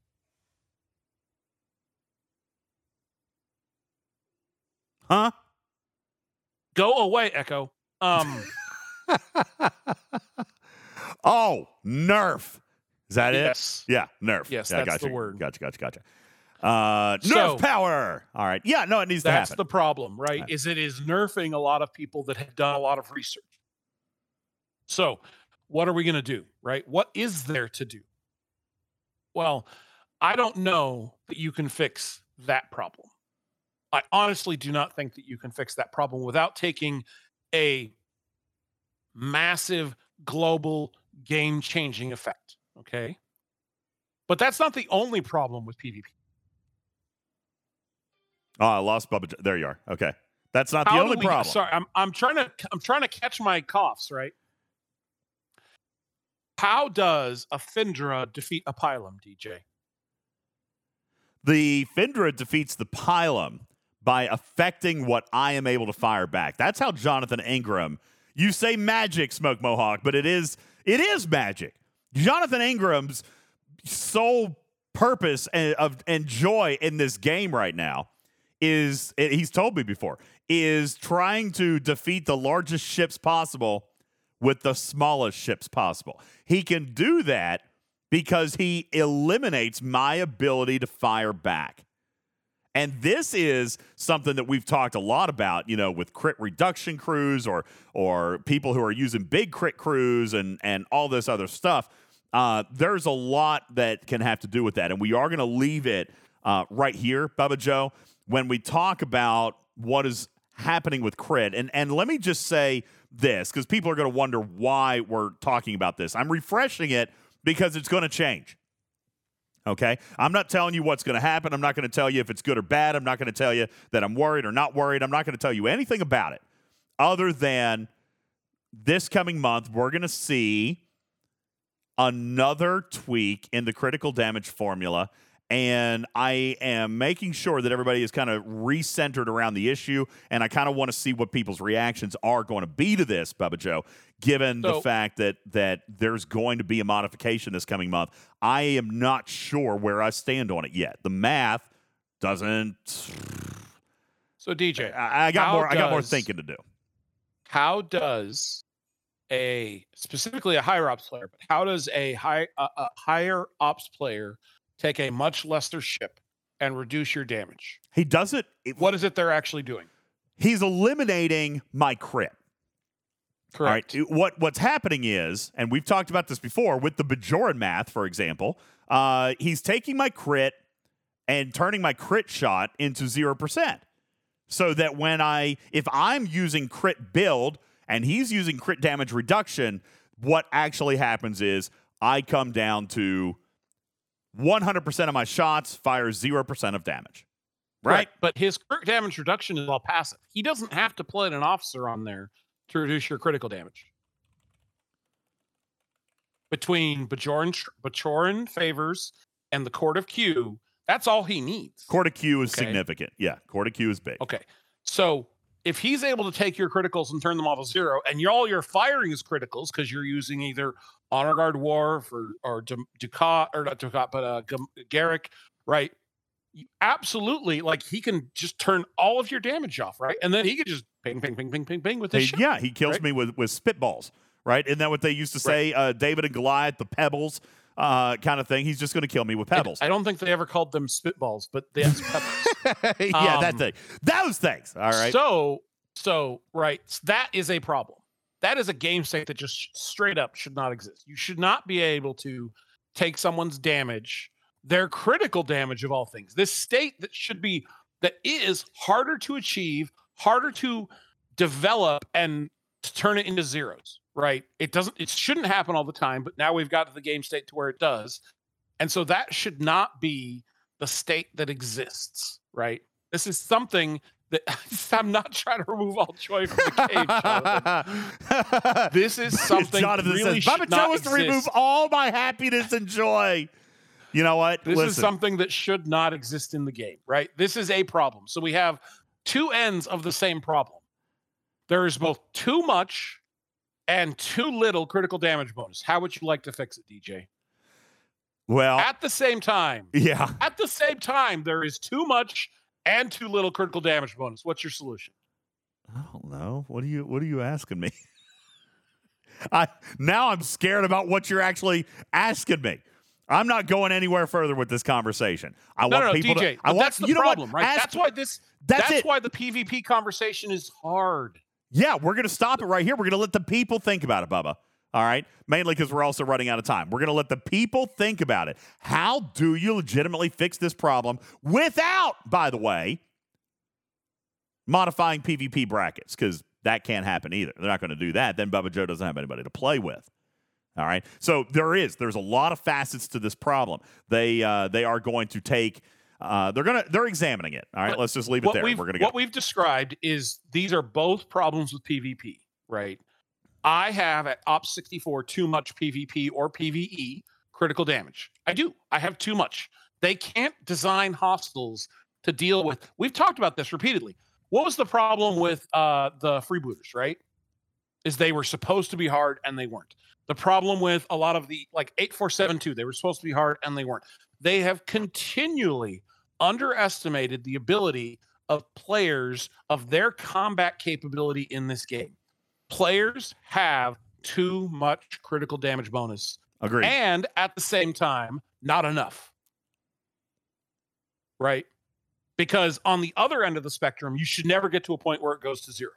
Huh? Go away, Echo. Um. Oh, nerf. Is that yes. it? Yeah, nerf. Yes, yeah, that's gotcha. the word. Gotcha, gotcha, gotcha. Uh, nerf so, power. All right. Yeah, no, it needs to happen. That's the problem, right? Right? Is it is nerfing a lot of people that have done a lot of research. So what are we going to do, right? What is there to do? Well, I don't know that you can fix that problem. I honestly do not think that you can fix that problem without taking a massive global game-changing effect, okay? But that's not the only problem with PvP. Oh, I lost Bubba. There you are. Okay. That's not How the only we, problem. Sorry, I'm I'm trying to I'm trying to catch my coughs, right? How does a Findra defeat a Pylum, D J? The Findra defeats the Pylum by affecting what I am able to fire back. That's how Jonathan Ingram, you say magic, Smoke Mohawk, but it is it is magic. Jonathan Ingram's sole purpose and, of, and joy in this game right now is, he's told me before, is trying to defeat the largest ships possible with the smallest ships possible. He can do that because he eliminates my ability to fire back. And this is something that we've talked a lot about, you know, with crit reduction crews or or people who are using big crit crews and, and all this other stuff. Uh, there's a lot that can have to do with that. And we are going to leave it uh, right here, Bubba Joe, when we talk about what is happening with crit. And, and let me just say this, because people are going to wonder why we're talking about this. I'm refreshing it because it's going to change. Okay? I'm not telling you what's going to happen. I'm not going to tell you if it's good or bad. I'm not going to tell you that I'm worried or not worried. I'm not going to tell you anything about it other than this coming month, we're going to see another tweak in the critical damage formula, and I am making sure that everybody is kind of recentered around the issue, and I kind of want to see what people's reactions are going to be to this, Bubba Joe, given so, the fact that that there's going to be a modification this coming month. I am not sure where I stand on it yet. The math doesn't... So, D J... I, I got more. Does, I got more thinking to do. How does a... Specifically a higher ops player, but how does a, high, a, a higher ops player... take a much lesser ship and reduce your damage? He does it, it. What is it they're actually doing? He's eliminating my crit. Correct. All right. What What's happening is, and we've talked about this before, with the Bajoran math, for example, uh, he's taking my crit and turning my crit shot into zero percent. So that when I, if I'm using crit build and he's using crit damage reduction, what actually happens is I come down to one hundred percent of my shots fire zero percent of damage. Right? Right. But his crit damage reduction is all passive. He doesn't have to put an officer on there to reduce your critical damage. Between Bajoran, Bajoran favors and the Court of Q, that's all he needs. Court of Q is okay. Significant. Yeah. Court of Q is big. Okay. So if he's able to take your criticals and turn them off to zero, and all your firing is criticals because you're using either Honor Guard Wharf or, or Ducat, or not Ducat, but uh, Garrick, right? You absolutely, like, he can just turn all of your damage off, right? And then he can just ping, ping, ping, ping, ping, ping with his hey, ship. Yeah, he kills right? me with, with spitballs, right? Isn't that what they used to say? Right. Uh, David and Goliath, the pebbles uh, kind of thing. He's just going to kill me with pebbles. I don't think they ever called them spitballs, but they had pebbles. yeah, um, that thing. Those things. All right. So, so right, that is a problem. That is a game state that just straight up should not exist. You should not be able to take someone's damage, their critical damage of all things. This state that should be, that is harder to achieve, harder to develop and to turn it into zeros, right? It doesn't, it shouldn't happen all the time, but now we've got to the game state to where it does. And so that should not be the state that exists, right? This is something I'm not trying to remove all joy from the cage, Jonathan. This is something Jonathan really says, Bubba Joe was to remove all my happiness and joy. You know what? This Listen. is something that should not exist in the game, right? This is a problem. So we have two ends of the same problem. There is both too much and too little critical damage bonus. How would you like to fix it, D J? Well, at the same time. Yeah. At the same time, there is too much and too little critical damage bonus. What's your solution? I don't know. What are you what are you asking me? I now I'm scared about what you're actually asking me. I'm not going anywhere further with this conversation. I no, want no, people D J, to I want, that's the you problem, right? Ask, that's why this that's, that's why the P V P conversation is hard. Yeah, we're going to stop it right here. We're going to let the people think about it, Bubba. All right? Mainly because we're also running out of time. We're going to let the people think about it. How do you legitimately fix this problem without, by the way, modifying P V P brackets? Because that can't happen either. They're not going to do that. Then Bubba Joe doesn't have anybody to play with. All right. So there is, there's a lot of facets to this problem. They, uh, they are going to take, uh, they're going to, they're examining it. All right. But let's just leave it there. We're going to go. What we've described is these are both problems with P V P, right? I have at Ops sixty-four too much P V P or P V E critical damage. I do. I have too much. They can't design hostiles to deal with. We've talked about this repeatedly. What was the problem with, uh, the freebooters, right? Is they were supposed to be hard and they weren't. The problem with a lot of the, like, eight four seven two, they were supposed to be hard and they weren't. They have continually underestimated the ability of players of their combat capability in this game. Players have too much critical damage bonus. Agreed. And at the same time, not enough. Right? Because on the other end of the spectrum, you should never get to a point where it goes to zero.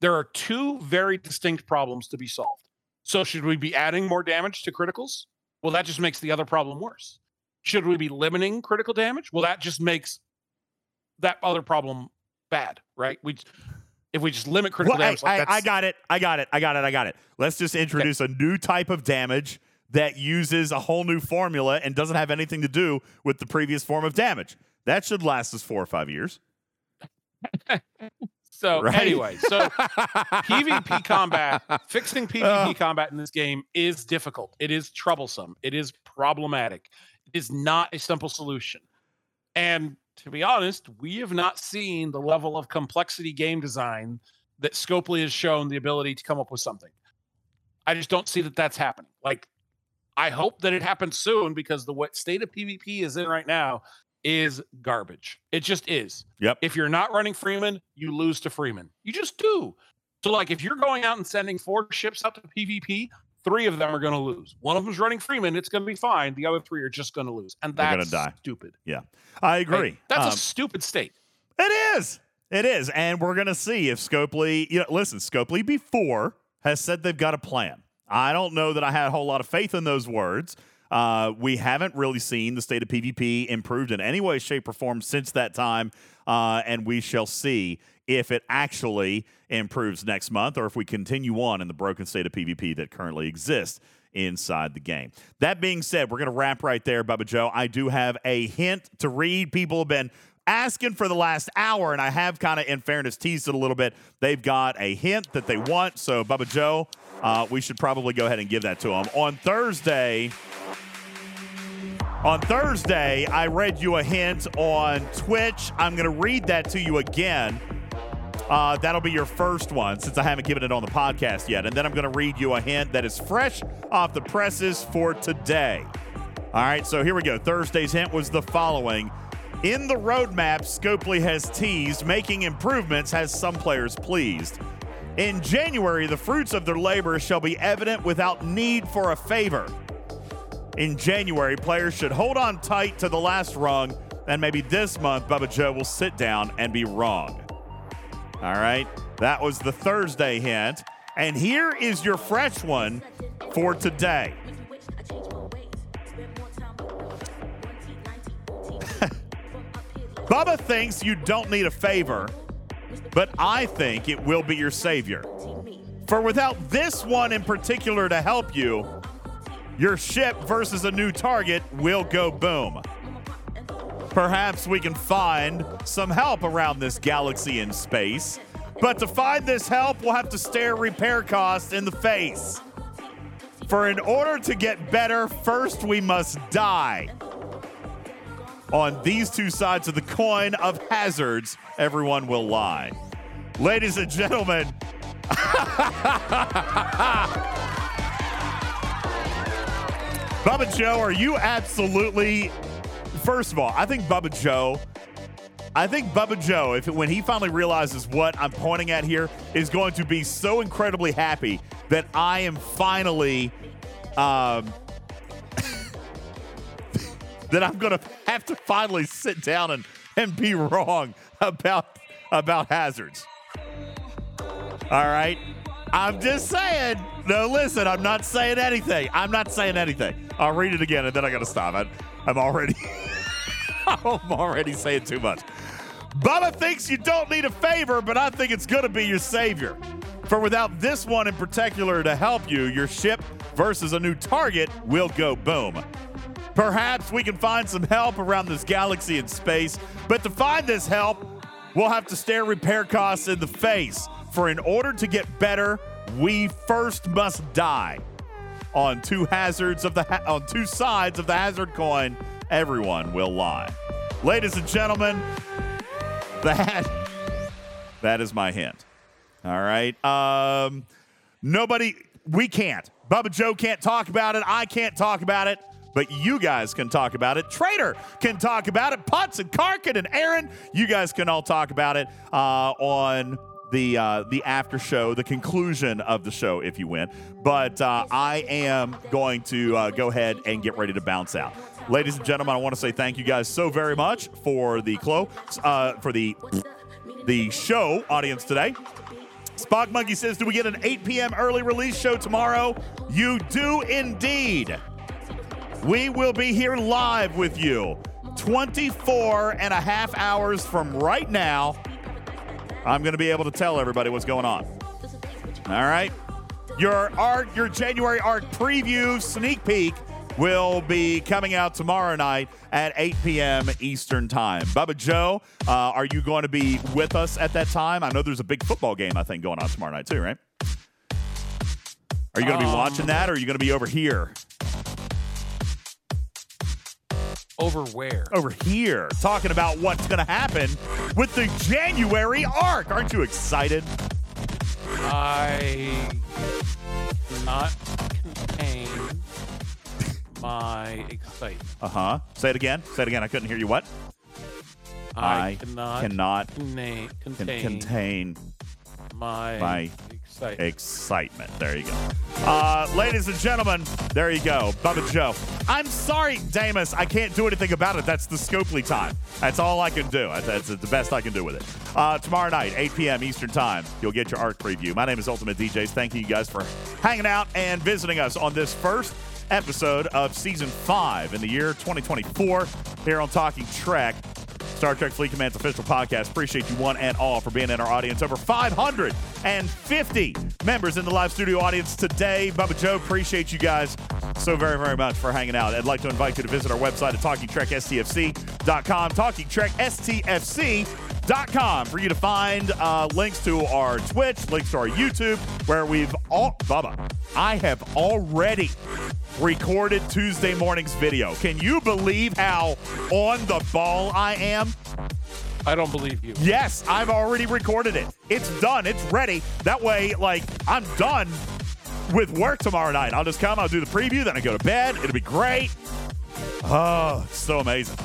There are two very distinct problems to be solved. So should we be adding more damage to criticals? Well, that just makes the other problem worse. Should we be limiting critical damage? Well, that just makes that other problem bad, right? We, if we just limit critical well, damage, I, like I, that's... I got it. I got it. I got it. I got it. Let's just introduce okay. a new type of damage that uses a whole new formula and doesn't have anything to do with the previous form of damage. That should last us four or five years. So right? anyway, so PvP combat, fixing PvP uh, combat in this game is difficult. It is troublesome. It is problematic. It is not a simple solution. And to be honest, we have not seen the level of complexity game design that Scopely has shown the ability to come up with something. I just don't see that that's happening. Like, I hope that it happens soon because the what state of PvP is in right now is garbage. It just is. Yep. If you're not running Freeman, you lose to Freeman. You just do. So, like, if you're going out and sending four ships out to PvP, three of them are going to lose. One of them's running Freeman. It's going to be fine. The other three are just going to lose. And that's die. stupid. Yeah, I agree. Hey, that's um, a stupid state. It is. It is. And we're going to see if Scopely, you know, listen, Scopely before has said they've got a plan. I don't know that I had a whole lot of faith in those words. Uh, we haven't really seen the state of PvP improved in any way, shape, or form since that time, uh, and we shall see if it actually improves next month or if we continue on in the broken state of PvP that currently exists inside the game. That being said, we're going to wrap right there, Bubba Joe. I do have a hint to read. People have been asking for the last hour, and I have kind of, in fairness, teased it a little bit. They've got a hint that they want, so Bubba Joe, uh, we should probably go ahead and give that to them. On Thursday... On Thursday, I read you a hint on Twitch. I'm going to read that to you again. Uh, that'll be your first one since I haven't given it on the podcast yet. And then I'm going to read you a hint that is fresh off the presses for today. All right, so here we go. Thursday's hint was the following. In the roadmap, Scopely has teased making improvements has some players pleased. In January, the fruits of their labor shall be evident without need for a favor. In January, players should hold on tight to the last rung, and maybe this month, Bubba Joe will sit down and be wrong. All right, that was the Thursday hint. And here is your fresh one for today. Bubba thinks you don't need a favor, but I think it will be your savior. For without this one in particular to help you, your ship versus a new target will go boom. Perhaps we can find some help around this galaxy in space. But to find this help, we'll have to stare repair costs in the face. For in order to get better, first we must die. On these two sides of the coin of hazards, everyone will lie. Ladies and gentlemen, Bubba Joe, are you absolutely... First of all, I think Bubba Joe, I think Bubba Joe, if it, when he finally realizes what I'm pointing at here, is going to be so incredibly happy that I am finally, um, that I'm going to have to finally sit down and, and be wrong about, about hazards. All right. I'm just saying. No, listen, I'm not saying anything. I'm not saying anything. I'll read it again, and then I got to stop. I, I'm already... I'm already saying too much. Bubba thinks you don't need a favor, but I think it's going to be your savior. For without this one in particular to help you, your ship versus a new target will go boom. Perhaps we can find some help around this galaxy in space, but to find this help, we'll have to stare repair costs in the face. For in order to get better, we first must die. On two hazards of the ha- on two sides of the hazard coin, everyone will lie. Ladies and gentlemen, that, that is my hint. All right. Um, nobody, we can't. Bubba Joe can't talk about it. I can't talk about it. But you guys can talk about it. Trader can talk about it. Putz and Karkin and Aaron, you guys can all talk about it uh, on the uh, the after show, the conclusion of the show if you win. But uh, I am going to uh, go ahead and get ready to bounce out. Ladies and gentlemen, I want to say thank you guys so very much for the clo- uh, for the the show audience today. Spock Monkey says, do we get an eight p.m. early release show tomorrow? You do indeed. We will be here live with you twenty-four and a half hours from right now. I'm going to be able to tell everybody what's going on. All right. Your art, your January art preview sneak peek will be coming out tomorrow night at eight p.m. Eastern time. Bubba Joe, uh, are you going to be with us at that time? I know there's a big football game, I think, going on tomorrow night too, right? Are you going to um, be watching that, or are you going to be over here? Over where? Over here. Talking about what's going to happen with the January arc. Aren't you excited? I cannot contain my excitement. Uh-huh. Say it again. Say it again. I couldn't hear you. What? I, I cannot, cannot contain, contain my, my excitement. excitement. There you go. Uh, ladies and gentlemen, there you go. Bubba Joe. I'm sorry, Damus. I can't do anything about it. That's the Scopely time. That's all I can do. That's the best I can do with it. Uh, tomorrow night, eight p.m. Eastern time, you'll get your arc preview. My name is Ultimate D Js. Thank you guys for hanging out and visiting us on this first episode of season five in the year twenty twenty-four here on Talking Trek, Star Trek Fleet Command's official podcast. Appreciate you one and all for being in our audience. Over five hundred fifty members in the live studio audience today. Bubba Joe, appreciate you guys so very, very much for hanging out. I'd like to invite you to visit our website at talking trek s t f c dot com, talking trek s t f c dot com, for you to find uh, links to our Twitch, links to our YouTube, where we've all... Bubba, I have already recorded Tuesday morning's video. Can you believe how on the ball I am? I don't believe you. Yes, I've already recorded it. It's done. It's ready. That way, like, I'm done with work tomorrow night. I'll just come, I'll do the preview, then I go to bed. It'll be great. Oh, it's so amazing.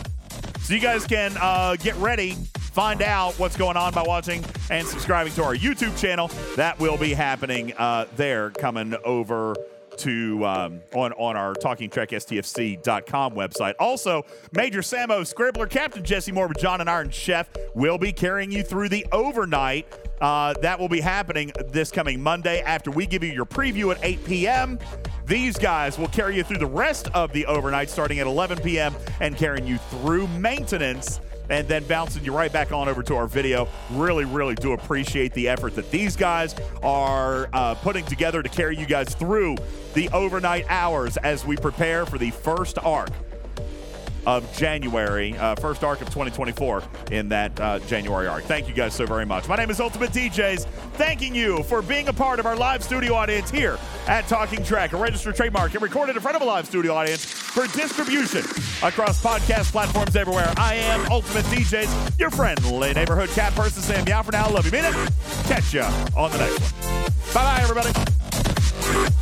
So you guys can uh, get ready, find out what's going on by watching and subscribing to our YouTube channel. That will be happening uh, there coming over to um, on, on our talking trek s t f c dot com website. Also, Major Samo, Scribbler, Captain Jesse Moore, John and Iron Chef will be carrying you through the overnight. Uh, that will be happening this coming Monday after we give you your preview at eight p.m. These guys will carry you through the rest of the overnight starting at eleven p.m. and carrying you through maintenance and then bouncing you right back on over to our video. Really, really do appreciate the effort that these guys are uh, putting together to carry you guys through the overnight hours as we prepare for the first arc of January, uh, first arc of twenty twenty-four in that uh, January arc. Thank you guys so very much. My name is Ultimate D Js, thanking you for being a part of our live studio audience here at Talking Trek, a registered trademark and recorded in front of a live studio audience for distribution across podcast platforms everywhere. I am Ultimate D Js, your friendly neighborhood cat person, Sam. Y'all for now, love you, mean it. Catch ya on the next one. Bye-bye, everybody.